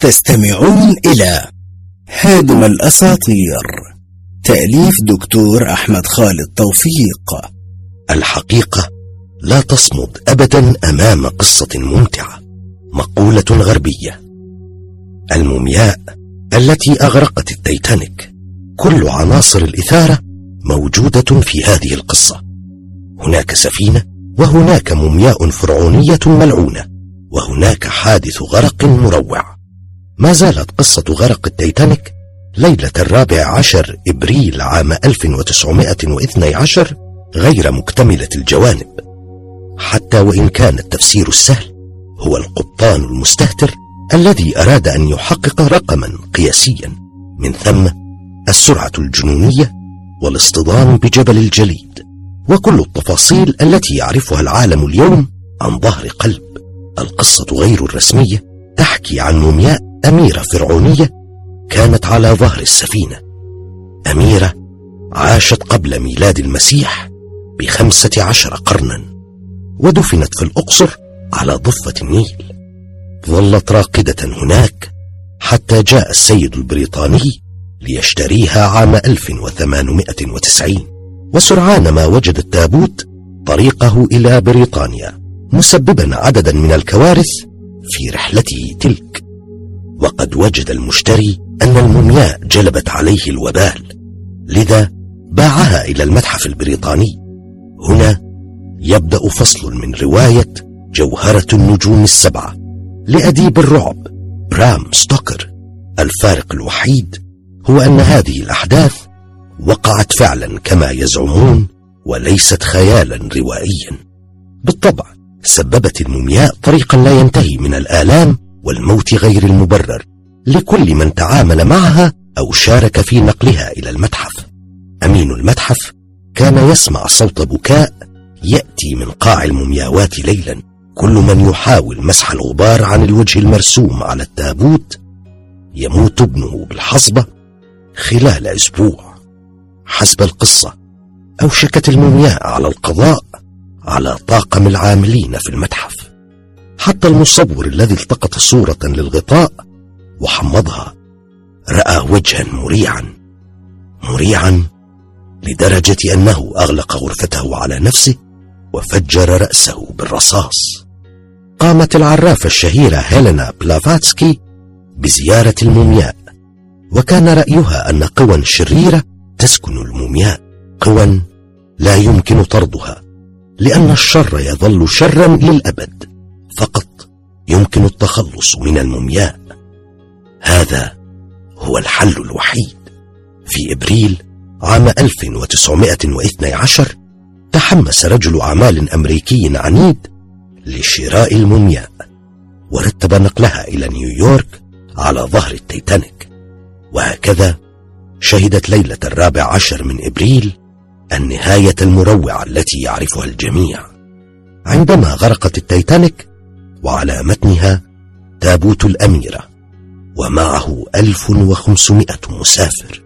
تستمعون إلى هادم الأساطير، تأليف دكتور أحمد خالد توفيق. الحقيقة لا تصمد أبدا أمام قصة ممتعة. مقولة غربية: المومياء التي أغرقت التايتانيك. كل عناصر الإثارة موجودة في هذه القصة. هناك سفينة، وهناك مومياء فرعونية ملعونة، وهناك حادث غرق مروع. ما زالت قصة غرق التايتانيك ليلة 14 إبريل عام 1912 غير مكتملة الجوانب، حتى وإن كان التفسير السهل هو القبطان المستهتر الذي أراد أن يحقق رقما قياسيا، من ثم السرعة الجنونية والاصطدام بجبل الجليد، وكل التفاصيل التي يعرفها العالم اليوم عن ظهر قلب. القصة غير الرسمية تحكي عن مومياء أميرة فرعونية كانت على ظهر السفينة، أميرة عاشت قبل ميلاد المسيح ب15 قرنا، ودفنت في الأقصر على ضفة النيل. ظلت راقدة هناك حتى جاء السيد البريطاني ليشتريها عام 1890، وسرعان ما وجد التابوت طريقه إلى بريطانيا، مسببا عددا من الكوارث في رحلته تلك. وقد وجد المشتري أن المومياء جلبت عليه الوبال، لذا باعها إلى المتحف البريطاني. هنا يبدأ فصل من رواية جوهرة النجوم السبعة لأديب الرعب برام ستوكر. الفارق الوحيد هو أن هذه الأحداث وقعت فعلا كما يزعمون، وليست خيالا روائيا. بالطبع سببت المومياء طريقا لا ينتهي من الآلام والموت غير المبرر لكل من تعامل معها أو شارك في نقلها إلى المتحف. أمين المتحف كان يسمع صوت بكاء يأتي من قاع المومياوات ليلا. كل من يحاول مسح الغبار عن الوجه المرسوم على التابوت يموت ابنه بالحصبة خلال أسبوع حسب القصة. أوشكت المومياء على القضاء على طاقم العاملين في المتحف، حتى المصور الذي التقط صورة للغطاء وحمضها رأى وجها مريعا لدرجة أنه أغلق غرفته على نفسه وفجر رأسه بالرصاص. قامت العرافة الشهيرة هيلينا بلافاتسكي بزيارة المومياء، وكان رأيها أن قوى شريرة تسكن المومياء، قوى لا يمكن طردها لأن الشر يظل شرا للأبد، فقط يمكن التخلص من المومياء. هذا هو الحل الوحيد. في إبريل عام 1912 تحمس رجل أعمال أمريكي عنيد لشراء المومياء، ورتب نقلها إلى نيويورك على ظهر التايتانيك. وهكذا شهدت ليلة 14 من إبريل النهاية المروعة التي يعرفها الجميع، عندما غرقت التايتانيك وعلى متنها تابوت الأميرة ومعه 1500 مسافر.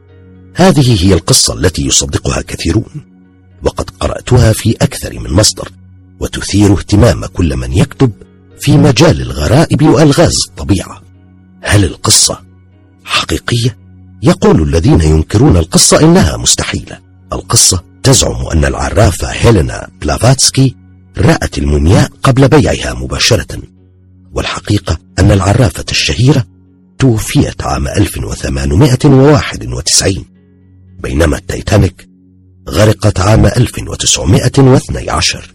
هذه هي القصة التي يصدقها كثيرون، وقد قرأتها في أكثر من مصدر، وتثير اهتمام كل من يكتب في مجال الغرائب وألغاز الطبيعة. هل القصة حقيقية؟ يقول الذين ينكرون القصة إنها مستحيلة. القصة تزعم أن العرافة هيلينا بلافاتسكي رأت المومياء قبل بيعها مباشرة، والحقيقة أن العرافة الشهيرة توفيت عام 1891، بينما التايتانيك غرقت عام 1912.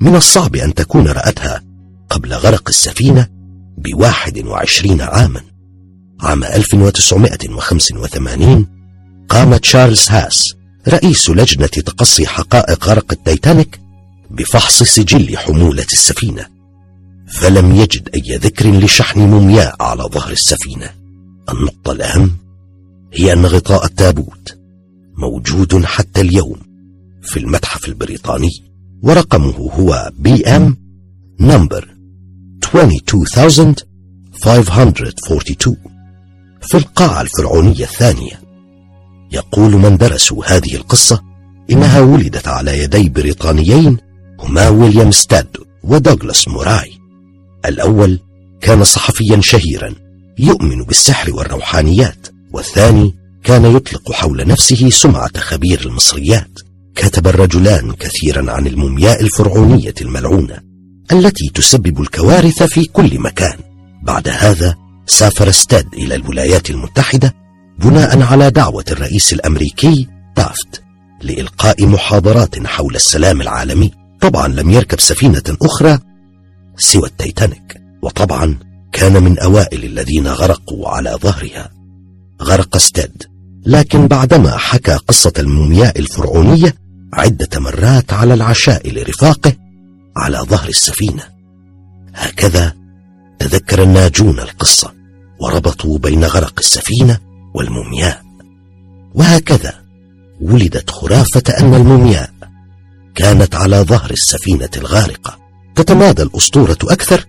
من الصعب أن تكون رأتها قبل غرق السفينة ب21 عاما. عام 1985 قام تشارلز هاس رئيس لجنة تقصي حقائق غرق التايتانيك بفحص سجل حمولة السفينة، فلم يجد أي ذكر لشحن مومياء على ظهر السفينة. النقطة الأهم هي أن غطاء التابوت موجود حتى اليوم في المتحف البريطاني، ورقمه هو BM نمبر 22542 في القاعة الفرعونية الثانية. يقول من درسوا هذه القصة إنها ولدت على يدي بريطانيين هما ويليام ستاد ودوغلاس موراي. الأول كان صحفيا شهيرا يؤمن بالسحر والروحانيات، والثاني كان يطلق حول نفسه سمعة خبير المصريات. كتب الرجلان كثيرا عن المومياء الفرعونية الملعونة التي تسبب الكوارث في كل مكان. بعد هذا سافر ستاد إلى الولايات المتحدة بناء على دعوة الرئيس الأمريكي تافت لإلقاء محاضرات حول السلام العالمي. طبعا لم يركب سفينة أخرى سوى التايتانيك، وطبعا كان من أوائل الذين غرقوا على ظهرها. غرق ستاد، لكن بعدما حكى قصة المومياء الفرعونية عدة مرات على العشاء لرفاقه على ظهر السفينة. هكذا تذكر الناجون القصة وربطوا بين غرق السفينة والمومياء. وهكذا ولدت خرافة أن المومياء كانت على ظهر السفينة الغارقة. تتمادى الأسطورة أكثر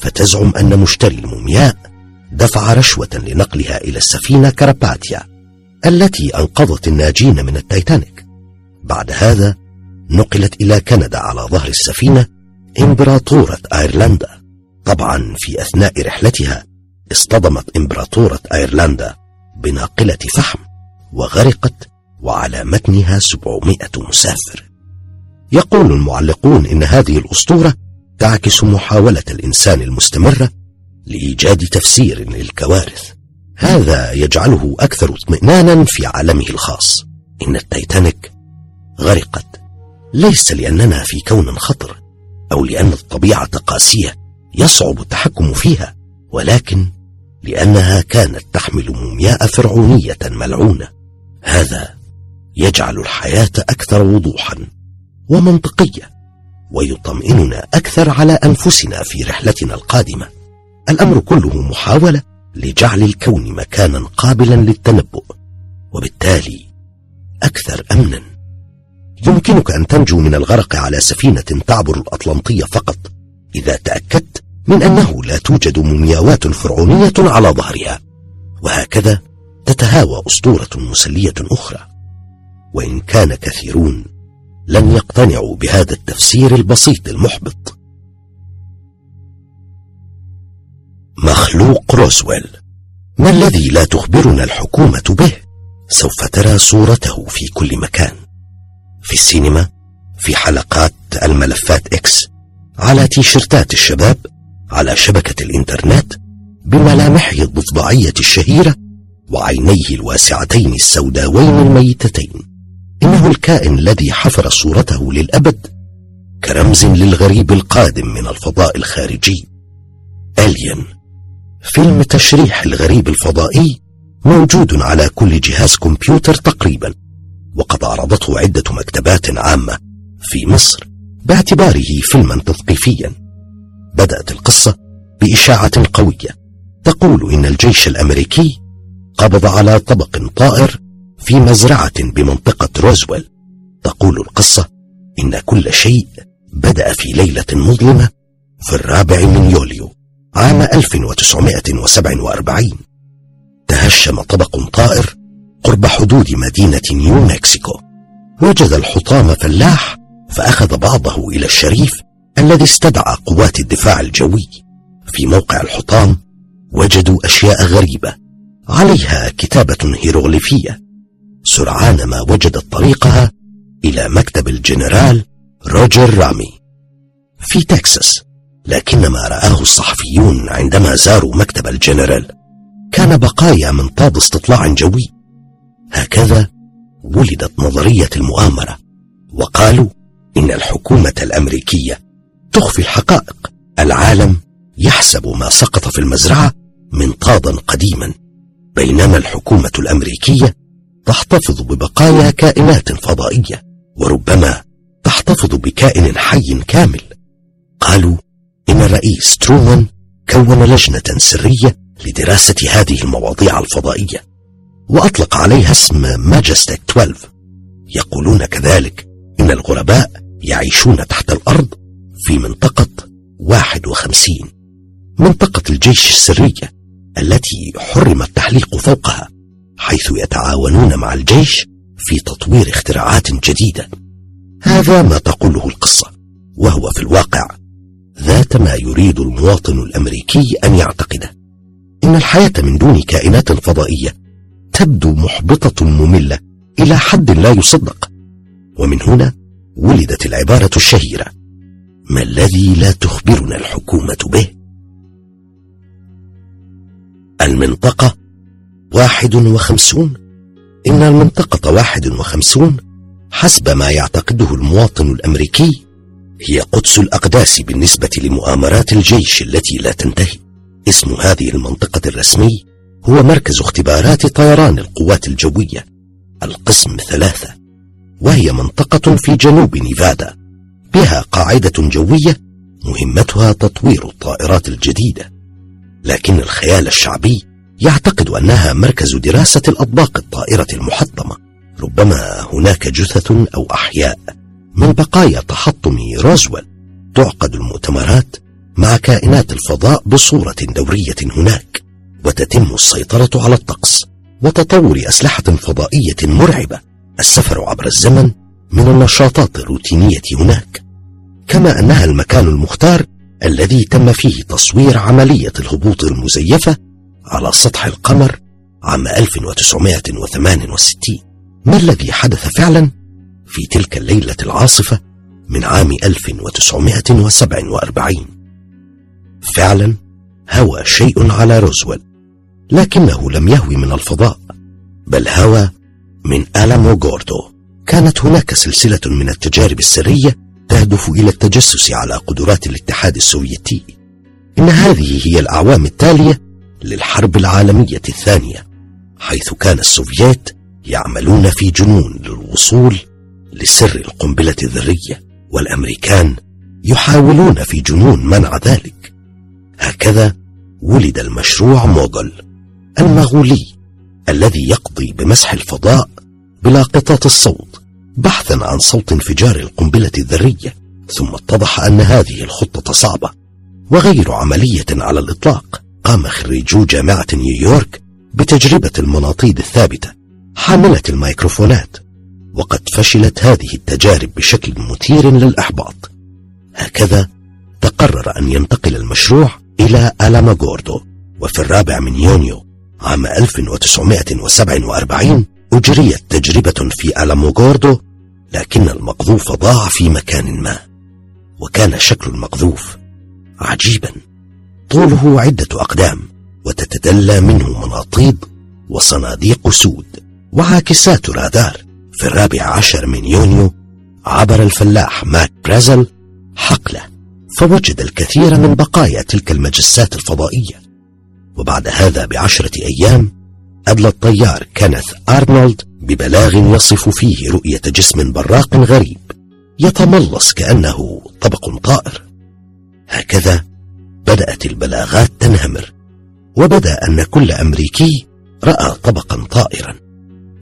فتزعم أن مشتري المومياء دفع رشوة لنقلها إلى السفينة كراباتيا التي أنقذت الناجين من التايتانيك. بعد هذا نقلت إلى كندا على ظهر السفينة إمبراطورة أيرلندا. طبعا في أثناء رحلتها اصطدمت إمبراطورة أيرلندا بناقلة فحم وغرقت، وعلى متنها 700 مسافر. يقول المعلقون إن هذه الأسطورة تعكس محاولة الإنسان المستمرة لإيجاد تفسير للكوارث. هذا يجعله أكثر اطمئنانا في عالمه الخاص. إن التايتانيك غرقت ليس لأننا في كون خطر أو لأن الطبيعة قاسية يصعب التحكم فيها، ولكن لأنها كانت تحمل مومياء فرعونية ملعونة. هذا يجعل الحياة أكثر وضوحا ومنطقية، ويطمئننا أكثر على أنفسنا في رحلتنا القادمة. الأمر كله محاولة لجعل الكون مكانا قابلا للتنبؤ، وبالتالي أكثر أمنا. يمكنك أن تنجو من الغرق على سفينة تعبر الأطلنطية فقط إذا تأكدت من أنه لا توجد مومياوات فرعونية على ظهرها. وهكذا تتهاوى أسطورة مسلية أخرى. وإن كان كثيرون لن يقتنعوا بهذا التفسير البسيط المحبط. مخلوق روزويل، ما الذي لا تخبرنا الحكومة به؟ سوف ترى صورته في كل مكان، في السينما، في حلقات الملفات إكس، على تيشيرتات الشباب، على شبكة الإنترنت، بملامحه الضفدعية الشهيرة وعينيه الواسعتين السوداوين الميتتين. إنه الكائن الذي حفر صورته للأبد كرمز للغريب القادم من الفضاء الخارجي. أليان، فيلم تشريح الغريب الفضائي، موجود على كل جهاز كمبيوتر تقريبا، وقد عرضته عدة مكتبات عامة في مصر باعتباره فيلما تثقيفيا. بدأت القصة بإشاعة قوية تقول إن الجيش الأمريكي قبض على طبق طائر في مزرعة بمنطقة روزويل. تقول القصة إن كل شيء بدأ في ليلة مظلمة في 4 يوليو عام 1947. تهشم طبق طائر قرب حدود مدينة نيو مكسيكو. وجد الحطام فلاح فأخذ بعضه إلى الشريف الذي استدعى قوات الدفاع الجوي. في موقع الحطام وجدوا أشياء غريبة عليها كتابة هيروغليفية. سرعان ما وجدت طريقها إلى مكتب الجنرال روجر رامي في تكساس، لكن ما رآه الصحفيون عندما زاروا مكتب الجنرال كان بقايا منطاد استطلاع جوي. هكذا ولدت نظرية المؤامرة، وقالوا إن الحكومة الأمريكية تخفي الحقائق. العالم يحسب ما سقط في المزرعة منطادا قديما، بينما الحكومة الأمريكية تحتفظ ببقايا كائنات فضائية، وربما تحتفظ بكائن حي كامل. قالوا إن الرئيس ترومان كون لجنة سرية لدراسة هذه المواضيع الفضائية وأطلق عليها اسم ماجستيك 12. يقولون كذلك إن الغرباء يعيشون تحت الأرض في منطقة 51، منطقة الجيش السرية التي حرم التحليق فوقها، حيث يتعاونون مع الجيش في تطوير اختراعات جديدة. هذا ما تقوله القصة، وهو في الواقع ذات ما يريد المواطن الأمريكي أن يعتقده. إن الحياة من دون كائنات فضائية تبدو محبطة مملة إلى حد لا يصدق. ومن هنا ولدت العبارة الشهيرة: ما الذي لا تخبرنا الحكومة به؟ المنطقة 51. إن المنطقة 51 حسب ما يعتقده المواطن الأمريكي هي قدس الأقداس بالنسبة لمؤامرات الجيش التي لا تنتهي. اسم هذه المنطقة الرسمي هو مركز اختبارات طيران القوات الجوية القسم 3، وهي منطقة في جنوب نيفادا بها قاعدة جوية مهمتها تطوير الطائرات الجديدة، لكن الخيال الشعبي يعتقد أنها مركز دراسة الأطباق الطائرة المحطمة. ربما هناك جثث أو أحياء من بقايا تحطم روزويل تعقد المؤتمرات مع كائنات الفضاء بصورة دورية هناك، وتتم السيطرة على الطقس وتطور أسلحة فضائية مرعبة. السفر عبر الزمن من النشاطات الروتينية هناك، كما أنها المكان المختار الذي تم فيه تصوير عملية الهبوط المزيفة على سطح القمر عام 1968. ما الذي حدث فعلا في تلك الليلة العاصفة من عام 1947؟ فعلا هوى شيء على روزويل، لكنه لم يهوي من الفضاء، بل هوى من ألامو غوردو. كانت هناك سلسلة من التجارب السرية تهدف إلى التجسس على قدرات الاتحاد السوفيتي. إن هذه هي الأعوام التالية للحرب العالمية الثانية، حيث كان السوفيات يعملون في جنون للوصول لسر القنبلة الذرية، والأمريكان يحاولون في جنون منع ذلك. هكذا ولد المشروع موغل المغولي الذي يقضي بمسح الفضاء بلا قطات الصوت بحثا عن صوت انفجار القنبلة الذرية. ثم اتضح أن هذه الخطة صعبة وغير عملية على الإطلاق. قام خريجو جامعة نيويورك بتجربة المناطيد الثابتة حاملة الميكروفونات، وقد فشلت هذه التجارب بشكل مثير للإحباط. هكذا تقرر أن ينتقل المشروع إلى ألاماغوردو، وفي 4 يونيو عام 1947 أجريت تجربة في ألاماغوردو، لكن المقذوف ضاع في مكان ما. وكان شكل المقذوف عجيبا، طوله عدة أقدام، وتتدلى منه مناطيد وصناديق سود وعاكسات رادار. في 14 يونيو عبر الفلاح ماك برازل حقله فوجد الكثير من بقايا تلك المجسات الفضائية. وبعد هذا ب10 أيام أدلى الطيار كينث أرنولد ببلاغ يصف فيه رؤية جسم براق غريب يتملص كأنه طبق طائر. هكذا بدأت البلاغات تنهمر، وبدأ أن كل أمريكي رأى طبقا طائرا،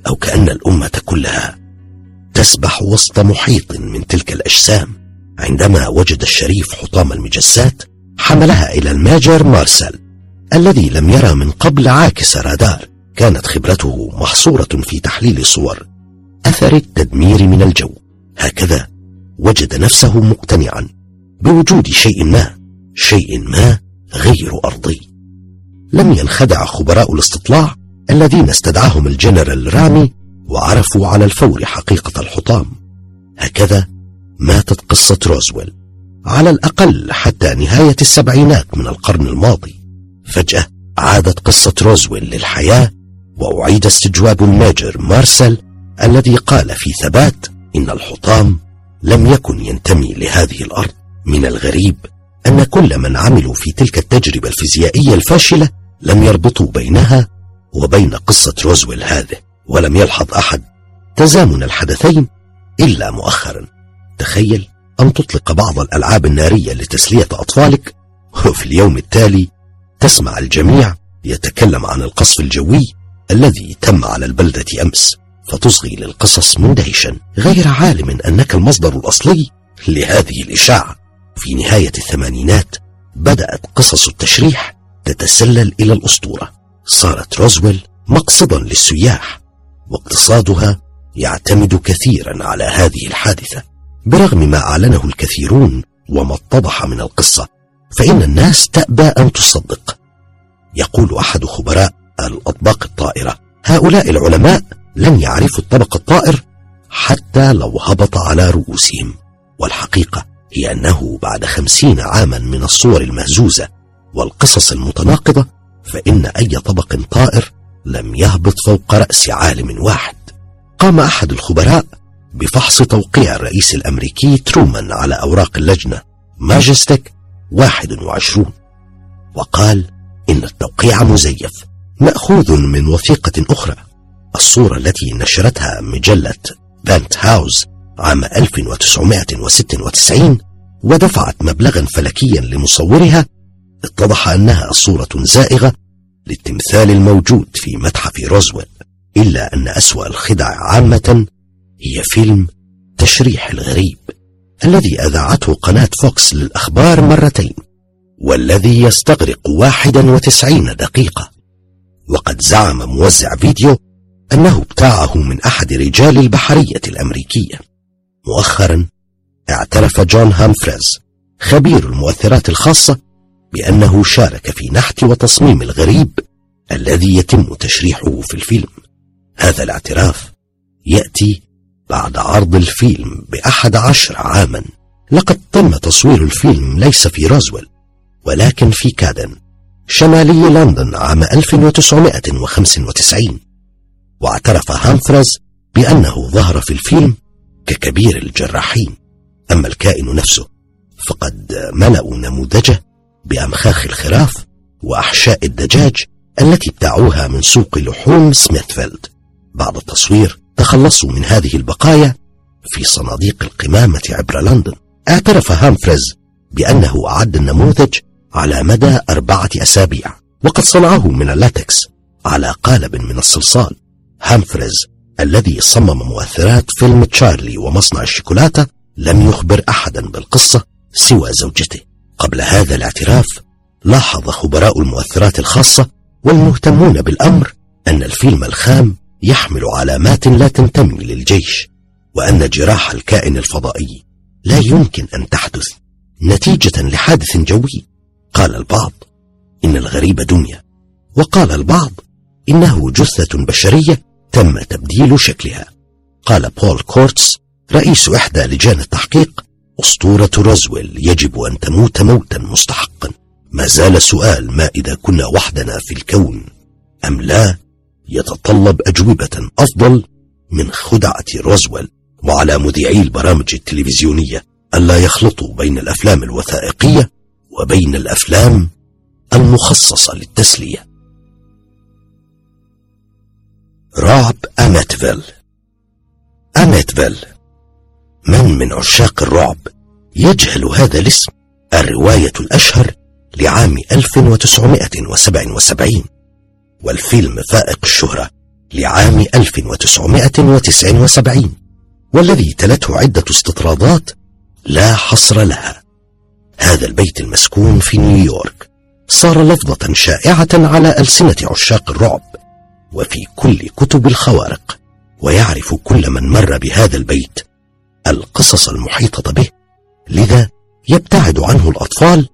أو كأن الأمة كلها تسبح وسط محيط من تلك الأجسام. عندما وجد الشريف حطام المجسات حملها إلى الماجر مارسل الذي لم يرى من قبل عاكس رادار. كانت خبرته محصورة في تحليل صور أثر التدمير من الجو. هكذا وجد نفسه مقتنعا بوجود شيء ما غير أرضي. لم ينخدع خبراء الاستطلاع الذين استدعاهم الجنرال رامي وعرفوا على الفور حقيقة الحطام. هكذا ماتت قصة روزويل، على الأقل حتى نهاية السبعينات من القرن الماضي. فجأة عادت قصة روزويل للحياة، وأعيد استجواب الماجر مارسل الذي قال في ثبات إن الحطام لم يكن ينتمي لهذه الأرض. من الغريب أن كل من عملوا في تلك التجربة الفيزيائية الفاشلة لم يربطوا بينها وبين قصة روزويل هذه، ولم يلحظ أحد تزامن الحدثين إلا مؤخرا. تخيل أن تطلق بعض الألعاب النارية لتسلية أطفالك، وفي اليوم التالي تسمع الجميع يتكلم عن القصف الجوي الذي تم على البلدة أمس، فتصغي للقصص مندهشا غير عالم أنك المصدر الأصلي لهذه الإشاعة. في نهاية ال80 بدأت قصص التشريح تتسلل إلى الأسطورة. صارت روزويل مقصدا للسياح، واقتصادها يعتمد كثيرا على هذه الحادثة. برغم ما أعلنه الكثيرون وما اتضح من القصة، فإن الناس تأبى أن تصدق. يقول أحد خبراء الأطباق الطائرة: هؤلاء العلماء لن يعرفوا الطبق الطائر حتى لو هبط على رؤوسهم. والحقيقة هي أنه بعد 50 عاما من الصور المهزوزة والقصص المتناقضة، فإن أي طبق طائر لم يهبط فوق رأس عالم واحد. قام أحد الخبراء بفحص توقيع الرئيس الأمريكي ترومان على أوراق اللجنة ماجستيك 21، وقال إن التوقيع مزيف، مأخوذ من وثيقة أخرى. الصورة التي نشرتها مجلة بانت هاوز عام 1996 ودفعت مبلغا فلكيا لمصورها، اتضح أنها صورة زائغة للتمثال الموجود في متحف روزويل. إلا أن أسوأ الخدع عامة هي فيلم تشريح الغريب الذي أذاعته قناة فوكس للأخبار مرتين، والذي يستغرق 91 دقيقة. وقد زعم موزع فيديو أنه ابتاعه من أحد رجال البحرية الأمريكية. مؤخرا اعترف جون هامفريز خبير المؤثرات الخاصة بأنه شارك في نحت وتصميم الغريب الذي يتم تشريحه في الفيلم. هذا الاعتراف يأتي بعد عرض الفيلم ب11 عاما. لقد تم تصوير الفيلم ليس في روزويل ولكن في كادن شمالي لندن عام 1995. واعترف هامفريز بأنه ظهر في الفيلم ككبير الجراحين. أما الكائن نفسه فقد ملأوا نموذجه بأمخاخ الخراف وأحشاء الدجاج التي ابتاعوها من سوق لحوم سميثفيلد. بعد التصوير تخلصوا من هذه البقايا في صناديق القمامة عبر لندن. اعترف هامفريز بأنه أعد النموذج على مدى 4 أسابيع، وقد صنعه من اللاتكس على قالب من الصلصال. هامفريز الذي صمم مؤثرات فيلم تشارلي ومصنع الشوكولاتة لم يخبر أحدا بالقصة سوى زوجته. قبل هذا الاعتراف لاحظ خبراء المؤثرات الخاصة والمهتمون بالأمر أن الفيلم الخام يحمل علامات لا تنتمي للجيش، وأن جراح الكائن الفضائي لا يمكن أن تحدث نتيجة لحادث جوي. قال البعض إن الغريب دمية، وقال البعض إنه جثة بشرية تم تبديل شكلها. قال بول كورتس رئيس إحدى لجان التحقيق: أسطورة روزويل يجب أن تموت موتا مستحقا. ما زال السؤال ما إذا كنا وحدنا في الكون أم لا يتطلب أجوبة أفضل من خدعة روزويل، وعلى مذيعي البرامج التلفزيونية ألا يخلطوا بين الأفلام الوثائقية وبين الأفلام المخصصة للتسلية. رعب أميتفيل. أميتفيل، من عشاق الرعب يجهل هذا الاسم؟ الرواية الأشهر لعام 1977 والفيلم فائق الشهرة لعام 1979، والذي تلته عدة استطرادات لا حصر لها. هذا البيت المسكون في نيويورك صار لفظة شائعة على ألسنة عشاق الرعب وفي كل كتب الخوارق، ويعرف كل من مر بهذا البيت القصص المحيطة به، لذا يبتعد عنه الأطفال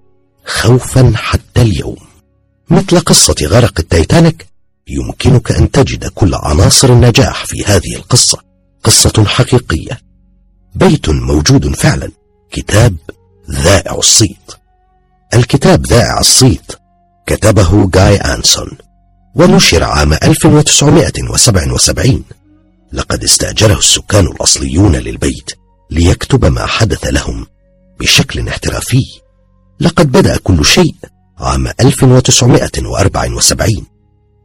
خوفا حتى اليوم. مثل قصة غرق التايتانيك يمكنك أن تجد كل عناصر النجاح في هذه القصة. قصة حقيقية، بيت موجود فعلا، كتاب ذائع الصيت. الكتاب ذائع الصيت كتبه جاي أنسون ونشر عام 1977. لقد استأجره السكان الأصليون للبيت ليكتب ما حدث لهم بشكل احترافي. لقد بدأ كل شيء عام 1974،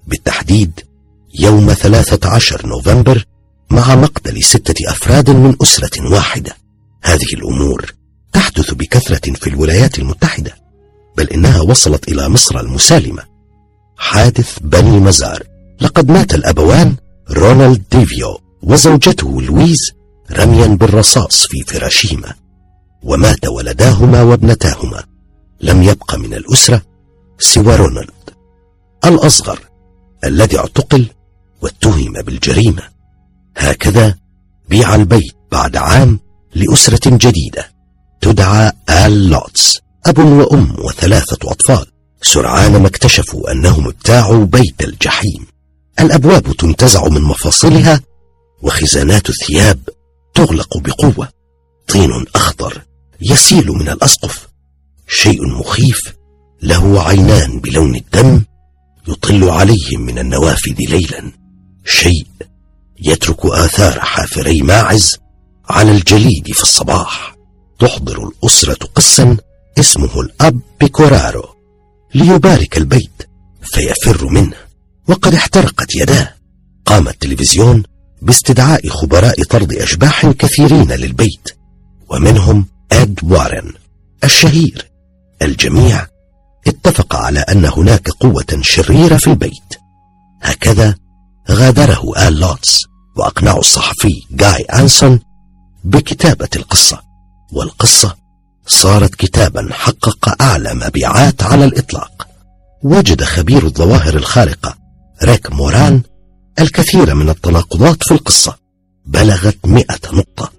بالتحديد يوم 13 نوفمبر مع مقتل 6 أفراد من أسرة واحدة. هذه الأمور تحدث بكثرة في الولايات المتحدة، بل إنها وصلت إلى مصر المسالمة. حادث بني مزار، لقد مات الأبوان رونالد ديفيو وزوجته لويز رميا بالرصاص في فراشهما، ومات ولداهما وابنتاهما. لم يبق من الأسرة سوى رونالد الأصغر الذي اعتقل واتهم بالجريمة. هكذا بيع البيت بعد عام لأسرة جديدة تدعى آل لوتس، أب وأم و3 أطفال. سرعان ما اكتشفوا أنهم ابتاعوا بيت الجحيم. الأبواب تنتزع من مفاصلها، وخزانات الثياب تغلق بقوة. طين أخضر يسيل من الأسقف، شيء مخيف له عينان بلون الدم يطل عليهم من النوافذ ليلا، شيء يترك آثار حافري ماعز على الجليد في الصباح. تحضر الأسرة قسا اسمه الأب بيكورارو ليبارك البيت فيفر منه وقد احترقت يداه. قام التلفزيون باستدعاء خبراء طرد أشباح كثيرين للبيت، ومنهم إد وارن الشهير. الجميع اتفق على أن هناك قوة شريرة في البيت. هكذا غادره آل لوتس، وأقنعوا الصحفي جاي أنسون بكتابة القصة، والقصة صارت كتابا حقق أعلى مبيعات على الإطلاق. وجد خبير الظواهر الخارقة ريك موران الكثير من التناقضات في القصة بلغت 100 نقطة،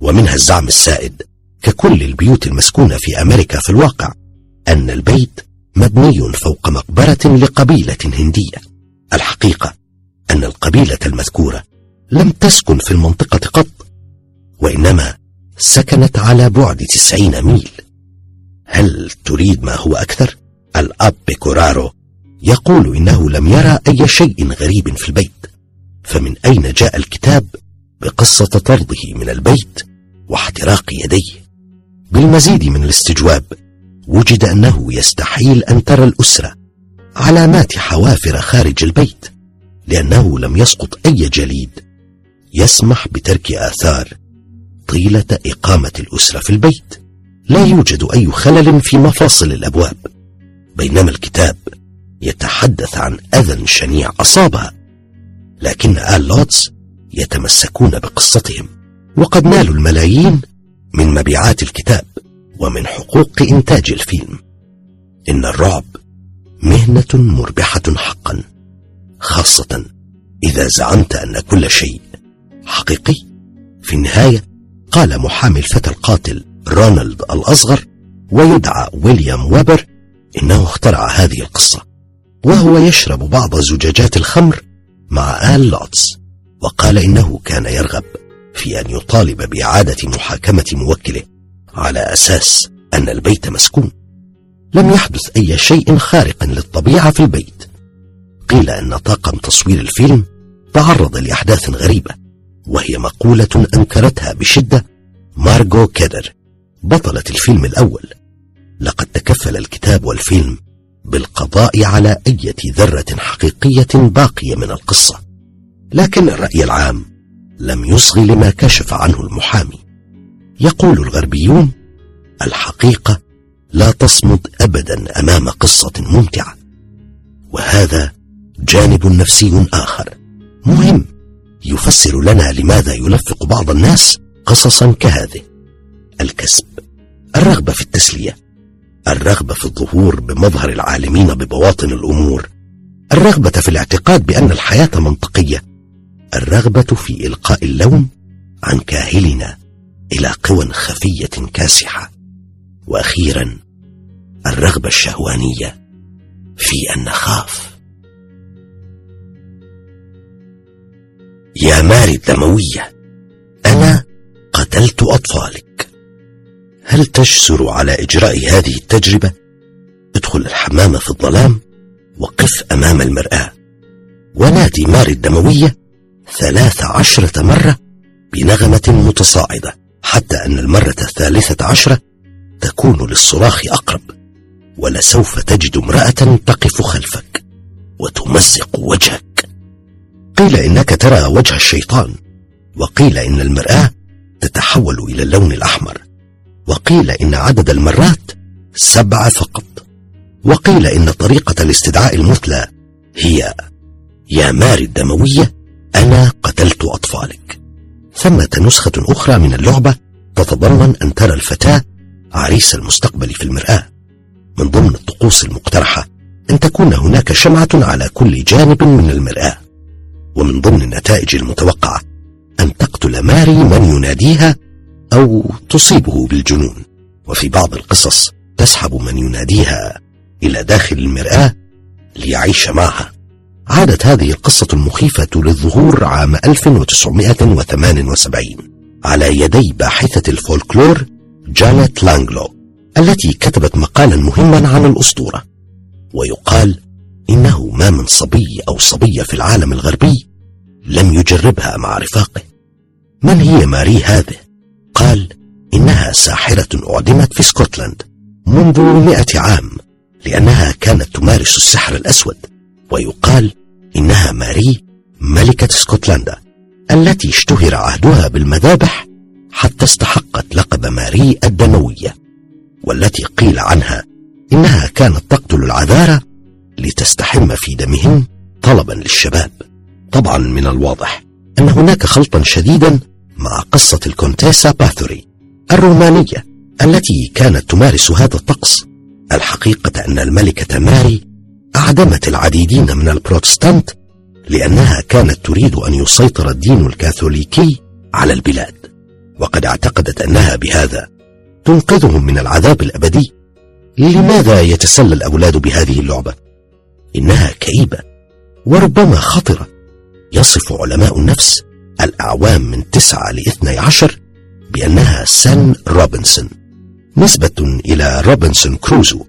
ومنها الزعم السائد ككل البيوت المسكونة في أمريكا في الواقع أن البيت مبني فوق مقبرة لقبيلة هندية. الحقيقة أن القبيلة المذكورة لم تسكن في المنطقة قط، وإنما سكنت على بعد 90 ميل. هل تريد ما هو أكثر؟ الأب بيكورارو يقول إنه لم يرى أي شيء غريب في البيت، فمن أين جاء الكتاب بقصة طرده من البيت واحتراق يديه؟ بالمزيد من الاستجواب وجد أنه يستحيل أن ترى الأسرة علامات حوافر خارج البيت، لأنه لم يسقط أي جليد يسمح بترك آثار طيلة إقامة الأسرة في البيت. لا يوجد أي خلل في مفاصل الأبواب، بينما الكتاب يتحدث عن أذى شنيع أصابها. لكن آل لوتس يتمسكون بقصتهم، وقد نالوا الملايين من مبيعات الكتاب ومن حقوق إنتاج الفيلم. إن الرعب مهنة مربحة حقا، خاصة إذا زعمت أن كل شيء حقيقي. في النهاية قال محامي الفتى القاتل رونالد الأصغر ويدعى ويليام وابر إنه اخترع هذه القصة وهو يشرب بعض زجاجات الخمر مع آل لوتس، وقال إنه كان يرغب في أن يطالب بإعادة محاكمة موكله على أساس أن البيت مسكون. لم يحدث أي شيء خارق للطبيعة في البيت. قيل أن طاقم تصوير الفيلم تعرض لأحداث غريبة، وهي مقولة أنكرتها بشدة مارجو كيدر بطلة الفيلم الأول. لقد تكفل الكتاب والفيلم بالقضاء على أي ذرة حقيقية باقية من القصة، لكن الرأي العام لم يصغ لما كشف عنه المحامي. يقول الغربيون الحقيقة لا تصمد أبدا أمام قصة ممتعة، وهذا جانب نفسي آخر مهم يفسر لنا لماذا يلفق بعض الناس قصصا كهذه. الكسب، الرغبة في التسلية، الرغبة في الظهور بمظهر العالمين ببواطن الأمور، الرغبة في الاعتقاد بأن الحياة منطقية، الرغبة في إلقاء اللوم عن كاهلنا إلى قوى خفية كاسحة، وأخيرا الرغبة الشهوانية في أن نخاف. يا ماري الدموية، أنا قتلت أطفالك. هل تجسر على إجراء هذه التجربة؟ ادخل الحمام في الظلام وقف أمام المرآة ونادي ماري الدموية 13 مرة بنغمة متصاعدة، حتى أن المرة 13 تكون للصراخ أقرب، ولسوف تجد امرأة تقف خلفك وتمزق وجهك. قيل إنك ترى وجه الشيطان، وقيل إن المرآة تتحول إلى اللون الأحمر، وقيل إن عدد المرات 7 فقط، وقيل إن طريقة الاستدعاء المثلى هي يا ماري الدموية أنا قتلت أطفالك. ثمة نسخة أخرى من اللعبة تتضمن أن ترى الفتاة عريس المستقبل في المرآة. من ضمن الطقوس المقترحة أن تكون هناك شمعة على كل جانب من المرآة، ومن ضمن النتائج المتوقعة أن تقتل ماري من يناديها أو تصيبه بالجنون. وفي بعض القصص تسحب من يناديها إلى داخل المرآة ليعيش معها. عادت هذه القصة المخيفة للظهور عام 1978 على يدي باحثة الفولكلور جانيت لانجلو التي كتبت مقالا مهما عن الأسطورة. ويقال إنه ما من صبي أو صبية في العالم الغربي لم يجربها مع رفاقه. من هي ماري هذه؟ قال إنها ساحرة أعدمت في اسكتلند منذ 100 عام لأنها كانت تمارس السحر الأسود. ويقال إنها ماري ملكة اسكتلندا التي اشتهر عهدها بالمذابح حتى استحقت لقب ماري الدموية، والتي قيل عنها إنها كانت تقتل العذارى لتستحم في دمهم طلبا للشباب. طبعا من الواضح أن هناك خلطا شديدا مع قصة الكونتيسا باثوري الرومانية التي كانت تمارس هذا الطقس. الحقيقة أن الملكة ماري أعدمت العديدين من البروتستانت لأنها كانت تريد أن يسيطر الدين الكاثوليكي على البلاد، وقد اعتقدت أنها بهذا تنقذهم من العذاب الأبدي. لماذا يتسلى الأولاد بهذه اللعبة؟ إنها كئيبة وربما خطرة. يصف علماء النفس الأعوام من 9 ل 12 بأنها سن روبنسون، نسبة إلى روبنسون كروزو.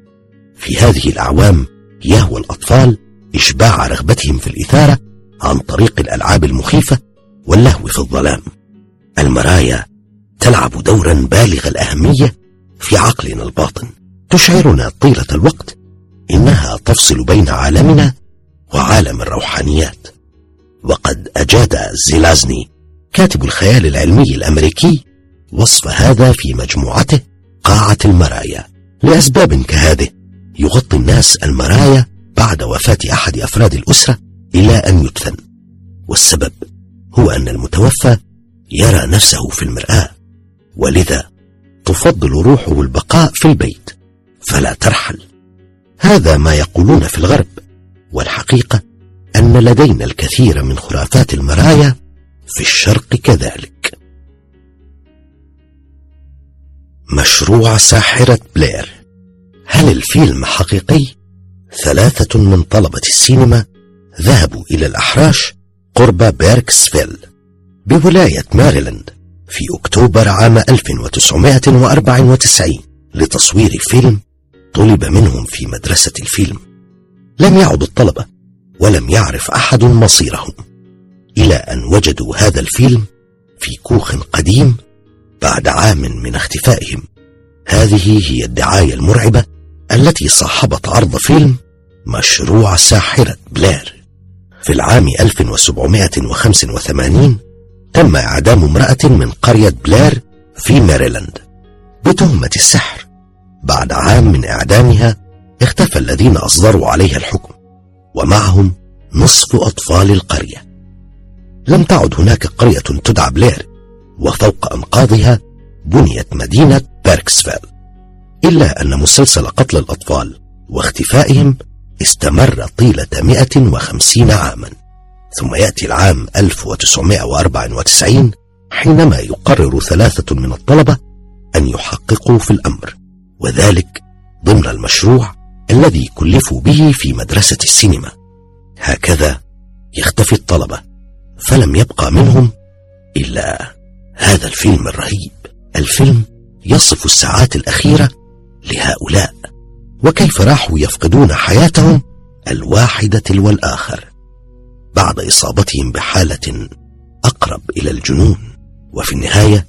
في هذه الأعوام يهوى الأطفال إشباع رغبتهم في الإثارة عن طريق الألعاب المخيفة واللهو في الظلام. المرايا تلعب دورا بالغ الأهمية في عقلنا الباطن، تشعرنا طيلة الوقت إنها تفصل بين عالمنا وعالم الروحانيات. وقد أجاد زيلازني كاتب الخيال العلمي الأمريكي وصف هذا في مجموعته قاعة المرايا. لأسباب كهذه يغطي الناس المرايا بعد وفاة أحد أفراد الأسرة إلى أن يدفن، والسبب هو أن المتوفى يرى نفسه في المرآة، ولذا تفضل روحه البقاء في البيت فلا ترحل. هذا ما يقولون في الغرب، والحقيقة أن لدينا الكثير من خرافات المرايا في الشرق كذلك. مشروع ساحرة بلير، هل الفيلم حقيقي؟ 3 من طلبة السينما ذهبوا إلى الأحراش قرب بيركسفيل بولاية ماريلاند في أكتوبر عام 1994 لتصوير فيلم طلب منهم في مدرسة الفيلم. لم يعد الطلبة ولم يعرف أحد مصيرهم، إلى أن وجدوا هذا الفيلم في كوخ قديم بعد عام من اختفائهم. هذه هي الدعاية المرعبة التي صاحبت عرض فيلم مشروع ساحرة بلير. في العام 1785 تم إعدام امرأة من قرية بلير في ماريلاند بتهمة السحر. بعد عام من إعدامها اختفى الذين أصدروا عليها الحكم، ومعهم نصف أطفال القرية. لم تعد هناك قرية تدعى بلير، وفوق أنقاضها بنيت مدينة بيركسفيل، إلا أن مسلسل قتل الأطفال واختفائهم استمر طيلة 150 عاما. ثم يأتي العام 1994 حينما يقرر 3 من الطلبة أن يحققوا في الأمر، وذلك ضمن المشروع الذي كلفوا به في مدرسة السينما. هكذا يختفي الطلبة، فلم يبقى منهم إلا هذا الفيلم الرهيب. الفيلم يصف الساعات الأخيرة لهؤلاء وكيف راحوا يفقدون حياتهم الواحدة تلو الآخر بعد إصابتهم بحالة أقرب إلى الجنون. وفي النهاية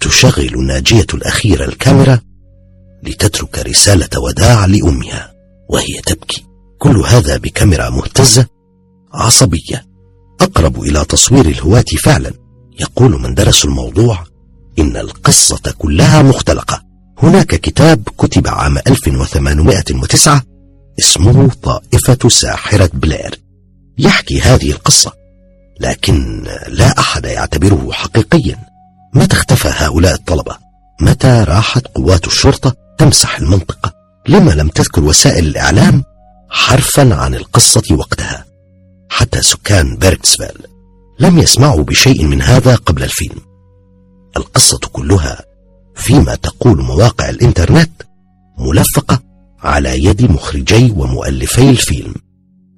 تشغل ناجية الأخيرة الكاميرا لتترك رسالة وداع لأمها وهي تبكي. كل هذا بكاميرا مهتزة عصبية، أقرب إلى تصوير الهواة فعلا. يقول من درسوا الموضوع إن القصة كلها مختلقة. هناك كتاب كتب عام 1809 اسمه طائفة ساحرة بلير يحكي هذه القصة، لكن لا أحد يعتبره حقيقيا. متى اختفى هؤلاء الطلبة؟ متى راحت قوات الشرطة تمسح المنطقة؟ لما لم تذكر وسائل الإعلام حرفا عن القصة وقتها؟ حتى سكان بيركسفيل لم يسمعوا بشيء من هذا قبل الفيلم. القصة كلها فيما تقول مواقع الإنترنت ملفقة على يد مخرجي ومؤلفي الفيلم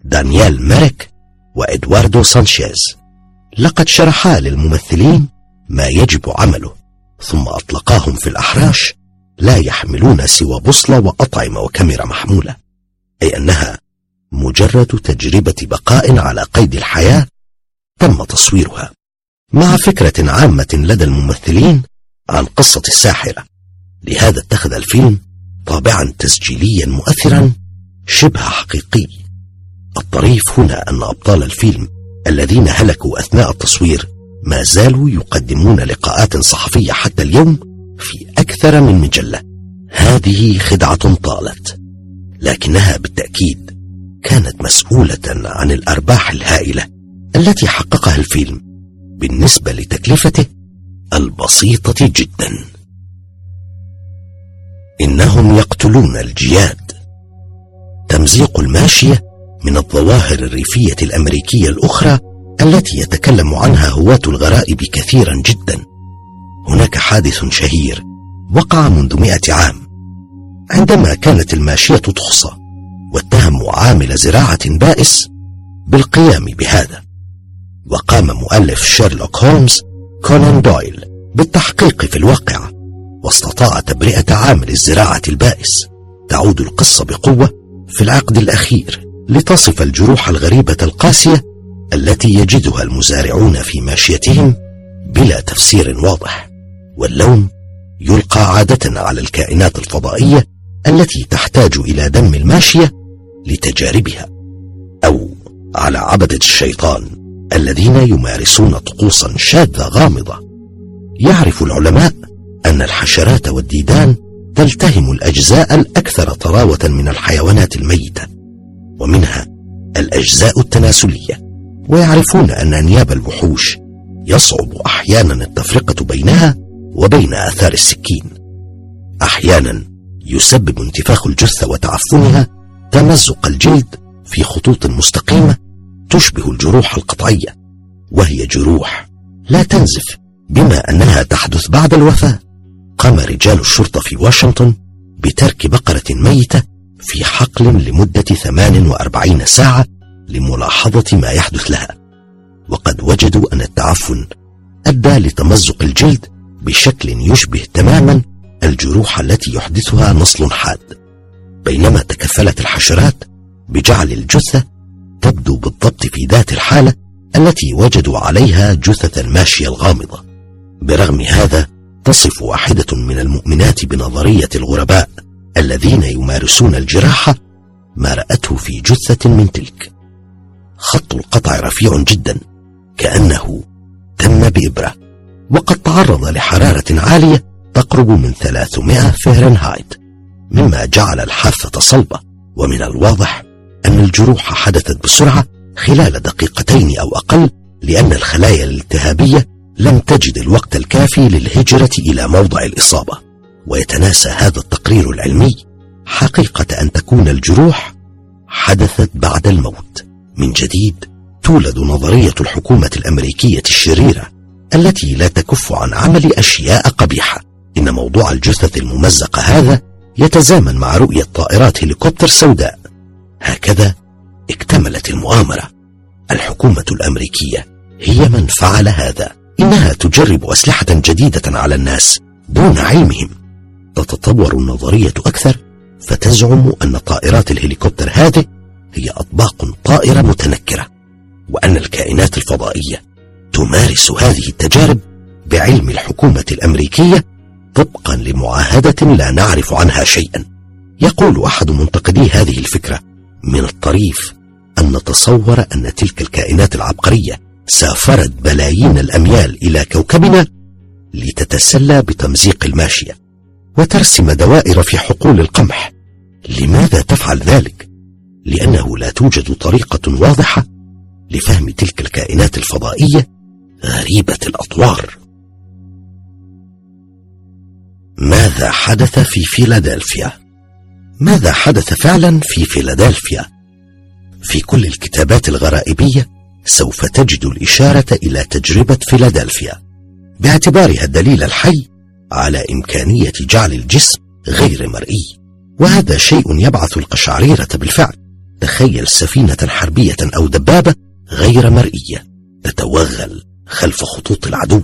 دانيال مارك وإدواردو سانشيز. لقد شرحا للممثلين ما يجب عمله، ثم أطلقاهم في الأحراش لا يحملون سوى بوصلة وأطعمة وكاميرا محمولة، أي أنها مجرد تجربة بقاء على قيد الحياة تم تصويرها، مع فكرة عامة لدى الممثلين عن قصة الساحرة. لهذا اتخذ الفيلم طابعا تسجيليا مؤثرا شبه حقيقي. الطريف هنا أن أبطال الفيلم الذين هلكوا أثناء التصوير ما زالوا يقدمون لقاءات صحفية حتى اليوم في أكثر من مجلة. هذه خدعة طالت، لكنها بالتأكيد كانت مسؤولة عن الأرباح الهائلة التي حققها الفيلم بالنسبة لتكلفته البسيطة جدا. إنهم يقتلون الجياد. تمزيق الماشية من الظواهر الريفية الأمريكية الأخرى التي يتكلم عنها هواة الغرائب كثيرا جدا. هناك حادث شهير وقع منذ 100 عام عندما كانت الماشية تحصى، واتهموا عامل زراعة بائس بالقيام بهذا. وقام مؤلف شيرلوك هولمز كونان دويل بالتحقيق في الواقع، واستطاع تبرئة عامل الزراعة البائس. تعود القصة بقوة في العقد الأخير لتصف الجروح الغريبة القاسية التي يجدها المزارعون في ماشيتهم بلا تفسير واضح، واللوم يلقى عادة على الكائنات الفضائية التي تحتاج إلى دم الماشية لتجاربها، أو على عبدة الشيطان الذين يمارسون طقوسا شاذة غامضة. يعرف العلماء أن الحشرات والديدان تلتهم الأجزاء الأكثر طراوة من الحيوانات الميتة، ومنها الأجزاء التناسلية، ويعرفون أن نياب الوحوش يصعب أحيانا التفرقة بينها وبين آثار السكين. أحيانا يسبب انتفاخ الجثة وتعفنها تمزق الجلد في خطوط مستقيمة تشبه الجروح القطعية، وهي جروح لا تنزف، بما أنها تحدث بعد الوفاة. قام رجال الشرطة في واشنطن بترك بقرة ميتة في حقل لمدة 48 ساعة لملاحظة ما يحدث لها، وقد وجدوا أن التعفن أدى لتمزق الجلد بشكل يشبه تماما الجروح التي يحدثها نصل حاد، بينما تكفلت الحشرات بجعل الجثة تبدو بالضبط في ذات الحالة التي وجدوا عليها جثة الماشية الغامضة. برغم هذا تصف واحدة من المؤمنات بنظرية الغرباء الذين يمارسون الجراحة ما رأته في جثة من تلك. خط القطع رفيع جدا كأنه تم بإبرة، وقد تعرض لحرارة عالية تقرب من 300 فهرنهايت، مما جعل الحافة صلبة. ومن الواضح أن الجروح حدثت بسرعة خلال دقيقتين أو أقل، لأن الخلايا الالتهابية لم تجد الوقت الكافي للهجرة إلى موضع الإصابة. ويتناسى هذا التقرير العلمي حقيقة أن تكون الجروح حدثت بعد الموت. من جديد تولد نظرية الحكومة الأمريكية الشريرة التي لا تكف عن عمل أشياء قبيحة. إن موضوع الجثث الممزقة هذا يتزامن مع رؤية طائرات هليكوبتر سوداء. هكذا اكتملت المؤامرة. الحكومة الأمريكية هي من فعل هذا. إنها تجرب أسلحة جديدة على الناس دون علمهم. تتطور النظرية أكثر، فتزعم أن طائرات الهليكوبتر هذه هي أطباق طائرة متنكرة، وأن الكائنات الفضائية تمارس هذه التجارب بعلم الحكومة الأمريكية طبقا لمعاهدة لا نعرف عنها شيئا. يقول أحد منتقدي هذه الفكرة: من الطريف أن نتصور أن تلك الكائنات العبقرية سافرت بلايين الأميال إلى كوكبنا لتتسلى بتمزيق الماشية وترسم دوائر في حقول القمح. لماذا تفعل ذلك؟ لأنه لا توجد طريقة واضحة لفهم تلك الكائنات الفضائية غريبة الأطوار. ماذا حدث في فيلادلفيا؟ ماذا حدث فعلا في فيلادلفيا؟ في كل الكتابات الغرائبية سوف تجد الإشارة إلى تجربة فيلادلفيا، باعتبارها الدليل الحي على إمكانية جعل الجسم غير مرئي، وهذا شيء يبعث القشعريرة بالفعل. تخيل سفينة حربية أو دبابة غير مرئية تتوغل خلف خطوط العدو